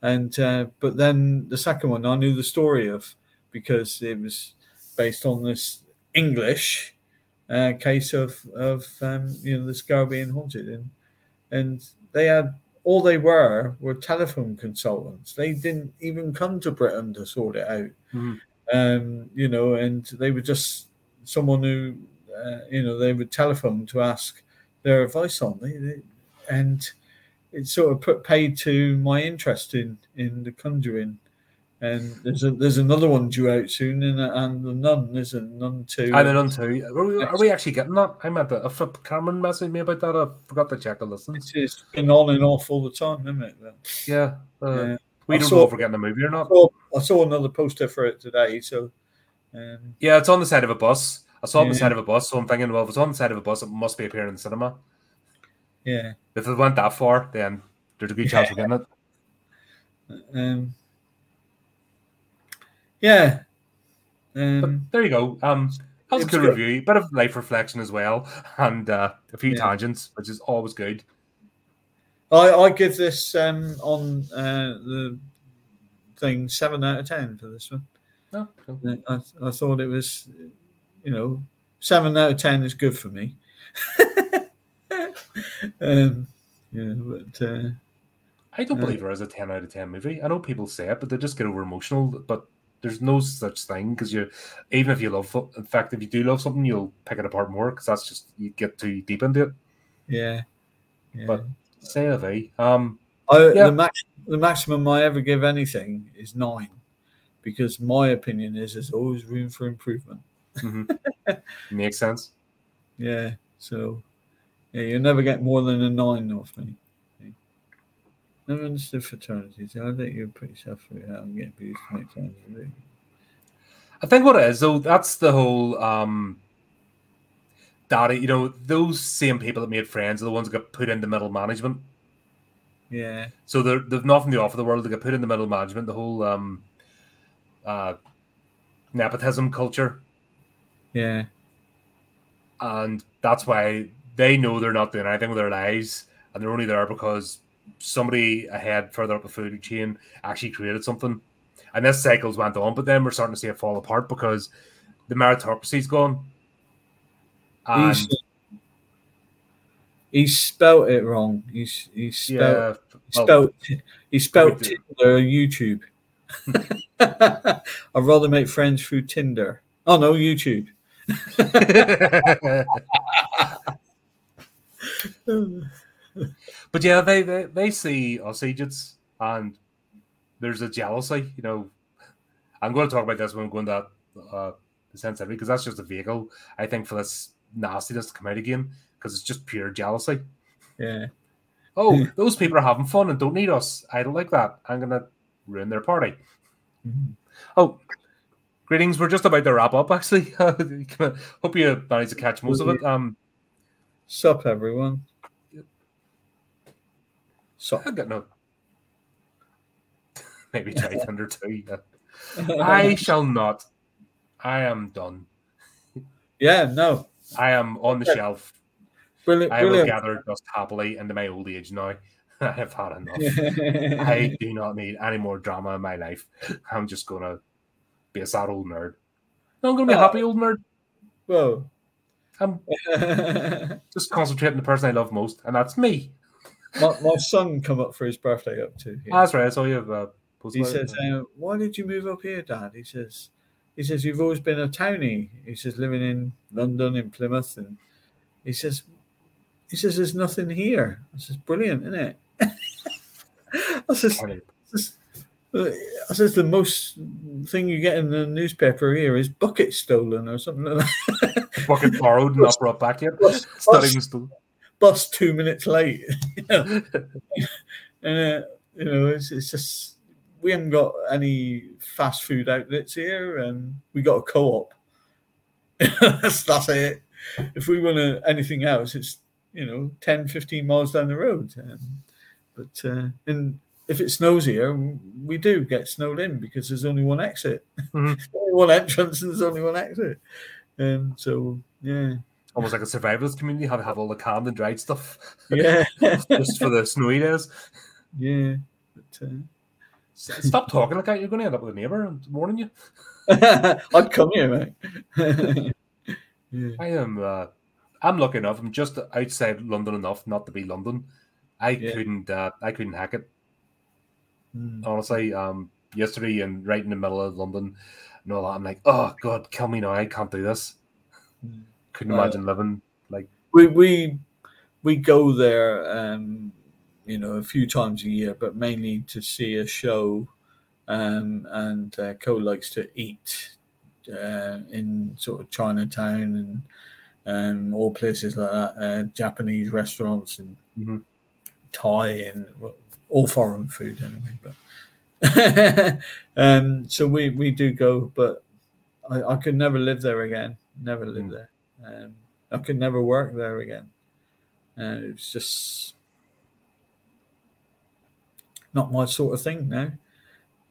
and uh, but then the second one I knew the story of because it was based on this English uh, case of of um, you know, this girl being haunted, and and they had all they were were telephone consultants. They didn't even come to Britain to sort it out, mm-hmm. um, you know, and they were just someone who uh, you know, they would telephone to ask their advice on they, they and. It sort of put paid to my interest in, in The Conjuring, and there's a, there's another one due out soon, and and The Nun, there's a Nun two. And The Nun two. Are we, are we actually getting that? I meant that. I forgot, Cameron messaged me about that. I forgot to check the listen. It's been on and off all the time, isn't it? Yeah. Uh, yeah. We I don't saw, know if we're getting the movie or not. I saw, I saw another poster for it today. So. Um, yeah, it's on the side of a bus. I saw it yeah. on the side of a bus, so I'm thinking, well, if it's on the side of a bus, it must be appearing in the cinema. Yeah. If it went that far, then there's a good chance of yeah. getting it. Um, yeah. Um, but there you go. Um, that was a good, good review. Bit of life reflection as well, and uh, a few yeah. tangents, which is always good. I, I give this um, on uh, the thing seven out of ten for this one. Oh, cool. I, I thought it was, you know, seven out of ten is good for me. Um, yeah, but uh, I don't believe uh, there is a ten out of ten movie. I know people say it, but they just get over emotional. But there's no such thing, because you, even if you love, in fact, if you do love something, you'll pick it apart more, because that's just you get too deep into it. Yeah, yeah. But say a V. Um, I, yeah. the, max, the maximum I ever give anything is nine, because my opinion is there's always room for improvement. Mm-hmm. Makes sense. Yeah. So. Yeah, you'll never get more than a nine off me. Never understood fraternities. I think you're pretty suffering out and get abused to make times. I think what it is, though, that's the whole um, daddy, you know, those same people that made Friends are the ones that got put into middle management. Yeah. So they're, they've nothing to offer the world. They got put into middle management, the whole um, uh, nepotism culture. Yeah. And that's why. They know they're not doing anything with their lives, and they're only there because somebody ahead further up the food chain actually created something. And this cycle's went on, but then we're starting to see it fall apart because the meritocracy's gone. And he's, he's spelt it wrong. He's he's spelt yeah, he spelt well, he spelt Tinder on YouTube. I'd rather make friends through Tinder. Oh no, YouTube. But yeah, they, they, they see us idiots, and there's a jealousy. You know, I'm going to talk about this when I'm going to that uh, sensitivity, because that's just a vehicle, I think, for this nastiness to come out again, because it's just pure jealousy. Yeah. Oh, those people are having fun and don't need us. I don't like that. I'm going to ruin their party. Mm-hmm. Oh, greetings. We're just about to wrap up, actually. Hope you managed to catch most of it. Um, Sup, everyone. So I got no. Maybe try Thunder two. Yeah. I shall not. I am done. Yeah, no. I am on the yeah. shelf. Brilliant, I brilliant. will gather dust happily into my old age now. I have had enough. I do not need any more drama in my life. I'm just going to be a sad old nerd. No, I'm going to be oh. a happy old nerd. Whoa. I'm just concentrating on the person I love most, and that's me. My, my son come up for his birthday up to here. That's right. I saw you have a post. He says, uh, "Why did you move up here, Dad?" He says, "He says you've always been a townie." He says, "Living in London, in Plymouth," and he says, "He says there's nothing here." I says, "Brilliant, isn't it?" I says, "I says the most thing you get in the newspaper here is bucket stolen or something like that." Bucket borrowed and not brought back yet. It's not even stolen. bus two minutes late. You know? And, uh, you know, it's, it's just, we haven't got any fast food outlets here, and we got a co-op. that's, that's it. If we want to, anything else, it's, you know, ten, fifteen miles down the road. Um, but uh, and if it snows here, we do get snowed in because there's only one exit. Mm-hmm. There's only one entrance and there's only one exit. Um, so, yeah. Almost like a survivalist community, have have all the calm and dried stuff. Yeah. Just for the snowy days. Yeah. But, uh... Stop talking like that. You're going to end up with a neighbour warning you. I'd come here, mate. Yeah. I am... Uh... I'm lucky enough. I'm just outside London enough not to be London. I yeah. couldn't. Uh, I couldn't hack it. Mm. Honestly, um, yesterday and right in the middle of London, and all that. I'm like, oh God, kill me now! I can't do this. Mm. Couldn't uh, imagine living like we we we go there, um, you know, a few times a year, but mainly to see a show. Um, and uh, Co likes to eat uh, in sort of Chinatown and. Um, all places like that, uh, Japanese restaurants and mm-hmm. Thai and well, all foreign food anyway. But um, so we, we do go, but I, I could never live there again. Never live mm. there. Um, I could never work there again. Uh, it's just not my sort of thing now.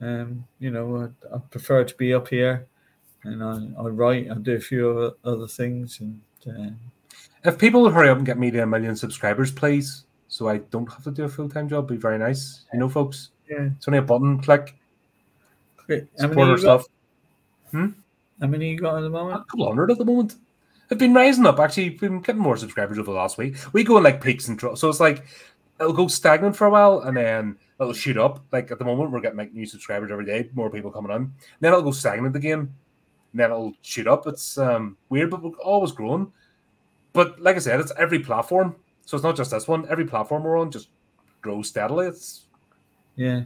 Um, you know, I, I prefer to be up here, and I, I write. I do a few other, other things and. Uh, if people would hurry up and get me to a million subscribers, please, so I don't have to do a full-time job, it'd be very nice. You know, folks. Yeah. It's only a button click. Great. Support our stuff. Hmm? How many you got at the moment? A couple hundred at the moment. I've been rising up. Actually, we've been getting more subscribers over the last week. We go in like peaks and troughs, so it's like it'll go stagnant for a while, and then it'll shoot up. Like at the moment, we're getting like new subscribers every day, more people coming on. Then it'll go stagnant again. And then it'll shoot up. It's um, weird, but we're always growing. But like I said, it's every platform. So it's not just this one. Every platform we're on just grows steadily. It's yeah.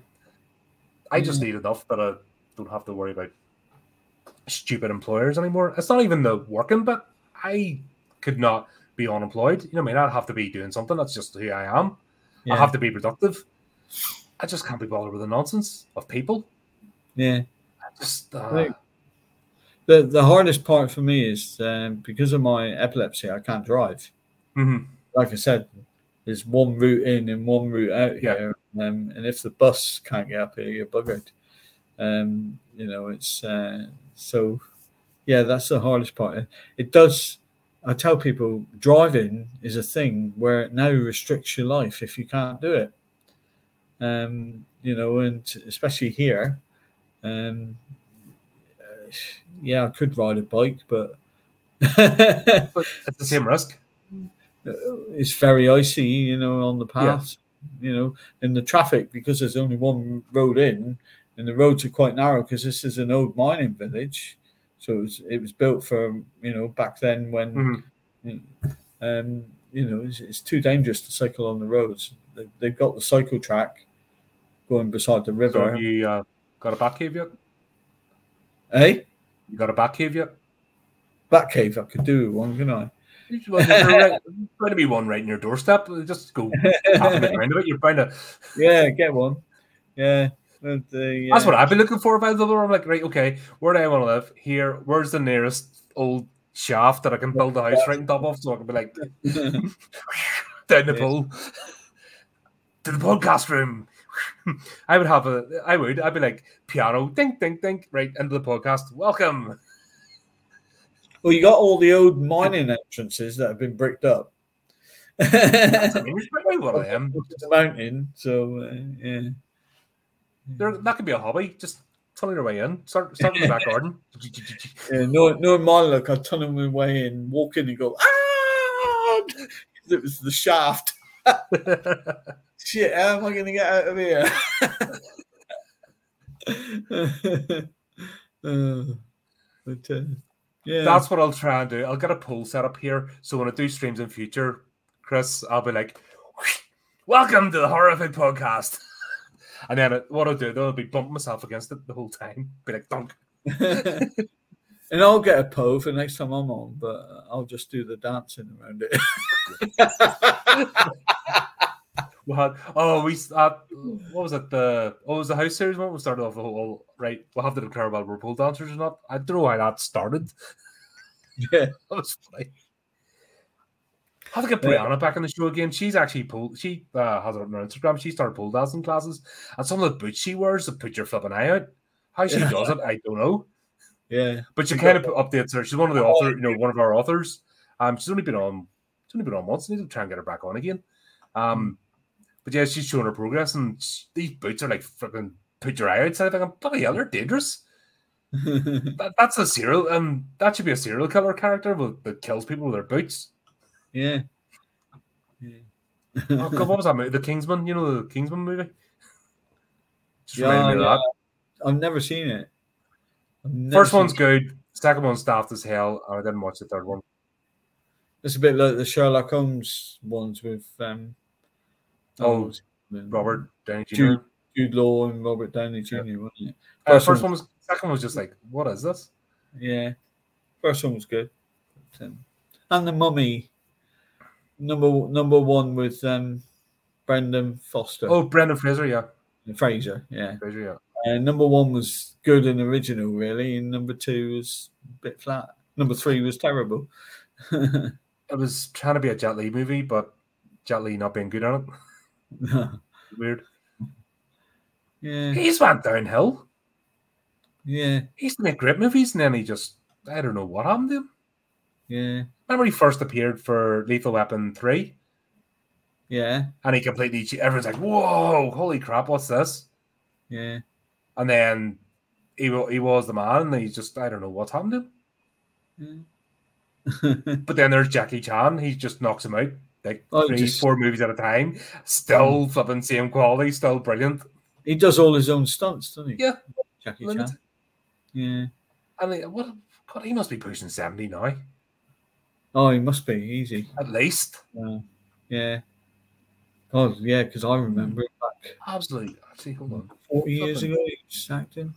I yeah. just need enough that I don't have to worry about stupid employers anymore. It's not even the working bit. I could not be unemployed. You know what I mean? I'd have to be doing something. That's just who I am. Yeah. I have to be productive. I just can't be bothered with the nonsense of people. Yeah. I just... Uh, right. The the hardest part for me is um, because of my epilepsy, I can't drive. Mm-hmm. Like I said, there's one route in and one route out here. Yeah. Um, and if the bus can't get up here, you're buggered. Um, you know, it's uh, so, yeah, that's the hardest part. It does, I tell people, driving is a thing where it now restricts your life if you can't do it. Um, you know, and especially here. Um, Yeah, I could ride a bike, but it's the same risk. It's very icy, you know, on the path, yeah. you know, and the traffic, because there's only one road in, and the roads are quite narrow because this is an old mining village, so it was, it was built for, you know, back then when, mm-hmm. um, you know, it's, it's too dangerous to cycle on the roads. They, they've got the cycle track going beside the river. So have you uh, got a Batcave yet? Hey, you got a Batcave yet? Batcave, I could do one, couldn't I? There's going to be one right in your doorstep. Just go half a bit around it. You're trying to, yeah, get one. Yeah, and, uh, yeah. That's what I've been looking for. By the way, I'm like, right, okay, where do I want to live? Here, where's the nearest old shaft that I can build a house right on top of? So I can be like down the pool to the podcast room. I would have a, I would, I'd be like, piano, ding, ding, ding, right, end of the podcast, welcome. Well, you got all the old mining entrances that have been bricked up. That's, I mean, what I am. It's a mountain, so, uh, yeah. There, that could be a hobby, just tunnel your way in, start, start in the back garden. Yeah, no, no, in my luck, I tunnel my way in, walk in and go, ah! It was the shaft. Shit, how am I going to get out of here? uh, but, uh, yeah. That's what I'll try and do. I'll get a poll set up here, so when I do streams in future, Chris, I'll be like, welcome to the Horrific Podcast. And then what I'll do, though, I'll be bumping myself against it the whole time. Be like, dunk. And I'll get a po for next time I'm on, but I'll just do the dancing around it. Well, oh, we uh, what was it? The oh, it was the house series one. We started off the whole right. We'll have to declare whether we're pole dancers or not. I don't know why that started. Yeah, that was funny. I have to get Brianna yeah. back on the show again. She's actually pulled. She uh, has it on her Instagram. She started pole dancing classes, and some of the boots she wears to put your flipping eye out. How she yeah. does it, I don't know. Yeah, but she, she kind of updates her. She's one of the author, you know, one of our authors. Um, she's only been on. She's only been on once. I need to try and get her back on again. Um. But yeah, she's showing her progress, and she, these boots are like fucking put your eye outside. I'm thinking, bloody hell, they're dangerous. that, that's a serial, um, that should be a serial killer character with, that kills people with their boots. Yeah. yeah. Oh, God, what was that movie? The Kingsman, you know, the Kingsman movie? Just yeah, reminded me of that. I've never seen it. Never First seen one's it. good, second one's daft as hell, and I didn't watch the third one. It's a bit like the Sherlock Holmes ones with. Um... Oh, Robert Downey Junior Jude, Jude Law and Robert Downey Junior, yeah. wasn't it? First, uh, first one was, second one was just like, what is this? Yeah, first one was good. And The Mummy, number number one with um, Brendan Foster. Oh, Brendan Fraser, yeah. Fraser, yeah. Fraser, yeah. Uh, number one was good and original, really, and number two was a bit flat. Number three was terrible. It was trying to be a Jet Li movie, but Jet Li not being good at it. Weird. Yeah. He's went downhill. Yeah. He's made great movies and then he just, I don't know what happened to him. Yeah. Remember he first appeared for Lethal Weapon three? Yeah. And he completely, everyone's like, whoa, holy crap, what's this? Yeah. And then he, he was the man and he's just, I don't know what's happened to him. Yeah. But then there's Jackie Chan. He just knocks him out. Like oh, three, just, four movies at a time, still flipping same quality, still brilliant. He does all his own stunts, doesn't he? Yeah, Jackie Chan. Yeah, I mean, what? God, he must be pushing seventy now. Oh, he must be easy. At least. Yeah. Yeah. Oh, yeah, because I remember it back. Absolutely. Actually, hold on. Forty years ago, he was acting.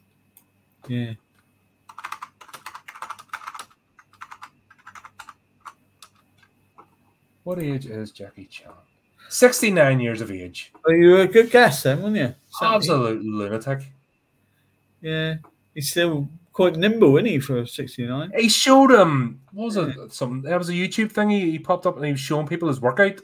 Yeah. What age is Jackie Chan? sixty-nine years of age. Well, you were a good guess then, weren't you? seventy Absolute lunatic. Yeah. He's still quite nimble, isn't he, for sixty-nine? He showed him, what was it? Yeah. Some, there was a YouTube thing he, he popped up and he was showing people his workout.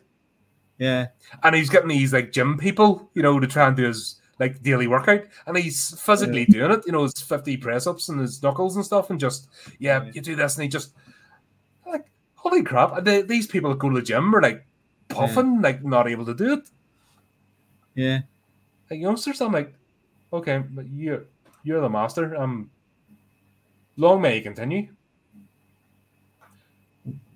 Yeah. And he's getting these, like, gym people, you know, to try and do his, like, daily workout. And he's physically yeah. doing it, you know, his fifty press-ups and his knuckles and stuff and just, yeah, yeah. you do this and he just... Holy crap, they, these people that go to the gym are like puffing, yeah. like not able to do it. Yeah. Like youngsters, I'm like, okay, but you're, you're the master. Um, long may you continue.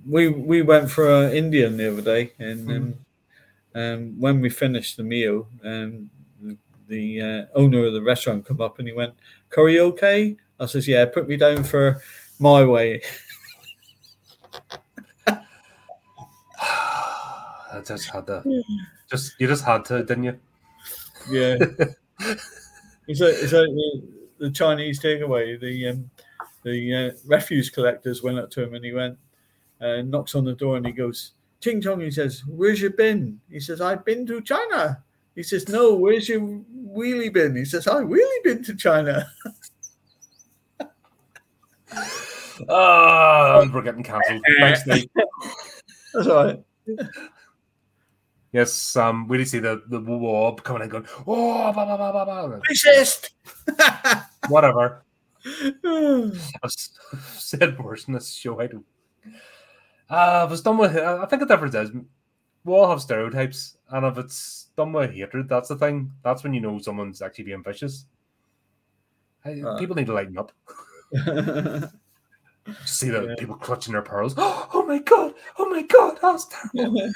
We we went for uh, Indian the other day, and mm-hmm. um, um, when we finished the meal, um, the, the uh, owner of the restaurant come up and he went, curry okay? I says, yeah, put me down for my way. I just had to, just you just had to, didn't you? Yeah. It's like, it's like the, the Chinese takeaway. The um, the uh, refuse collectors went up to him and he went uh, knocks on the door and he goes, "Ting Tong." He says, "Where's your bin?" He says, "I've been to China." He says, "No, where's your wheelie bin?" He says, "I've really been to China." Oh, we're getting cancelled. Thanks, Nate. That's all right. Yes, um, we did see the the wob coming and going. Oh, blah, blah, blah, blah, blah. Racist. Whatever. I've said worse in this show. I do. Uh, if it's done with, I think the difference is we all have stereotypes, and if it's done with hatred, that's the thing. That's when you know someone's actually being vicious. I, uh, people need to lighten up. See the yeah. people clutching their pearls. Oh, oh my god! Oh my god! That's terrible.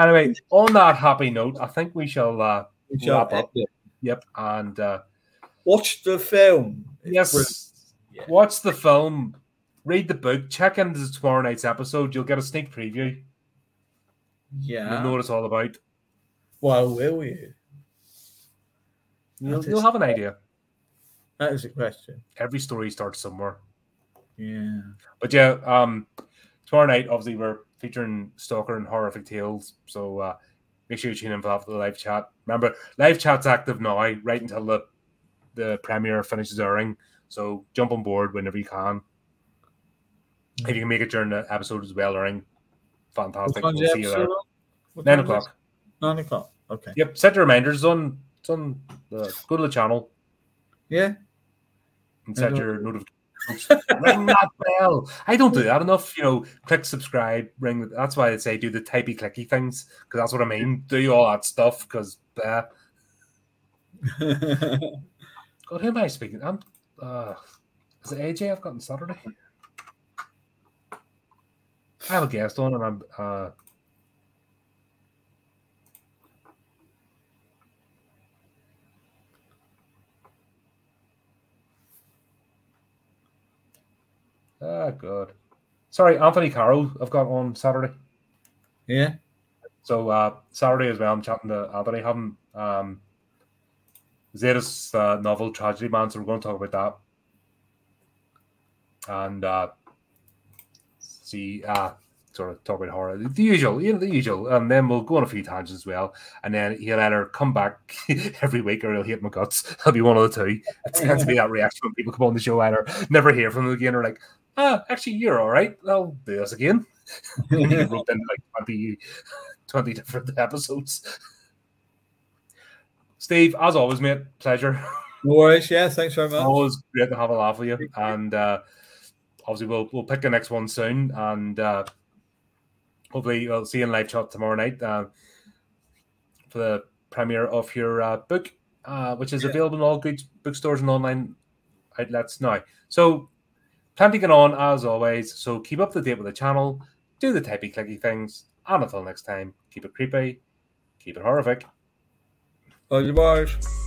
Anyway, on that happy note, I think we shall uh, we shall wrap up. It. Yep, and uh, watch the film. Yes, yeah. watch the film. Read the book. Check into tomorrow night's episode. You'll get a sneak preview. Yeah, you'll know what it's all about. Why will you? You'll, you'll have an idea. That is a question. Every story starts somewhere. Yeah. But yeah, um, tomorrow night, obviously, we're featuring Stalker and Horrific Tales. So uh, make sure you tune in for that for the live chat. Remember, live chat's active now, right until the, the premiere finishes airing. So jump on board whenever you can. If you can make it during the episode as well, airing, fantastic. We'll see you there. Nine o'clock. Nine o'clock. Okay. Yep. Set the reminders on. It's on the, go to the channel. Yeah. And set your notifications. Ring that bell. I don't do that enough. You know, click subscribe. Ring. That's why I say do the typey clicky things, because that's what I mean. Do all that stuff because. Uh... God, who am I speaking? I'm. Uh, is it A J I've got on Saturday? I have a guest on, and I'm. Uh... Ah, good. Sorry, Anthony Carroll I've got on Saturday. Yeah. So uh, Saturday as well, I'm chatting to Anthony. I haven't um, Zeta's uh, novel, Tragedy Man, so we're going to talk about that. And uh, see, uh, sort of talk about horror. The usual, you know, the usual. And then we'll go on a few tangents as well. And then he'll either come back every week or he'll hate my guts. I'll be one of the two. It's going to be that reaction when people come on the show either never hear from them again or like, ah, actually, you're all right. I'll do this again. And he wrote in like twenty, twenty different episodes. Steve, as always, mate, pleasure. No worries, yeah, thanks very much. Always great to have a laugh with you. And uh, obviously, we'll we'll pick the next one soon. And uh, hopefully, we'll see you in live chat tomorrow night uh, for the premiere of your uh, book, uh, which is yeah. available in all good bookstores and online outlets now. So, plenty going on as always, so keep up to date with the channel, do the typey clicky things, and until next time, keep it creepy, keep it horrific. Love you, boys.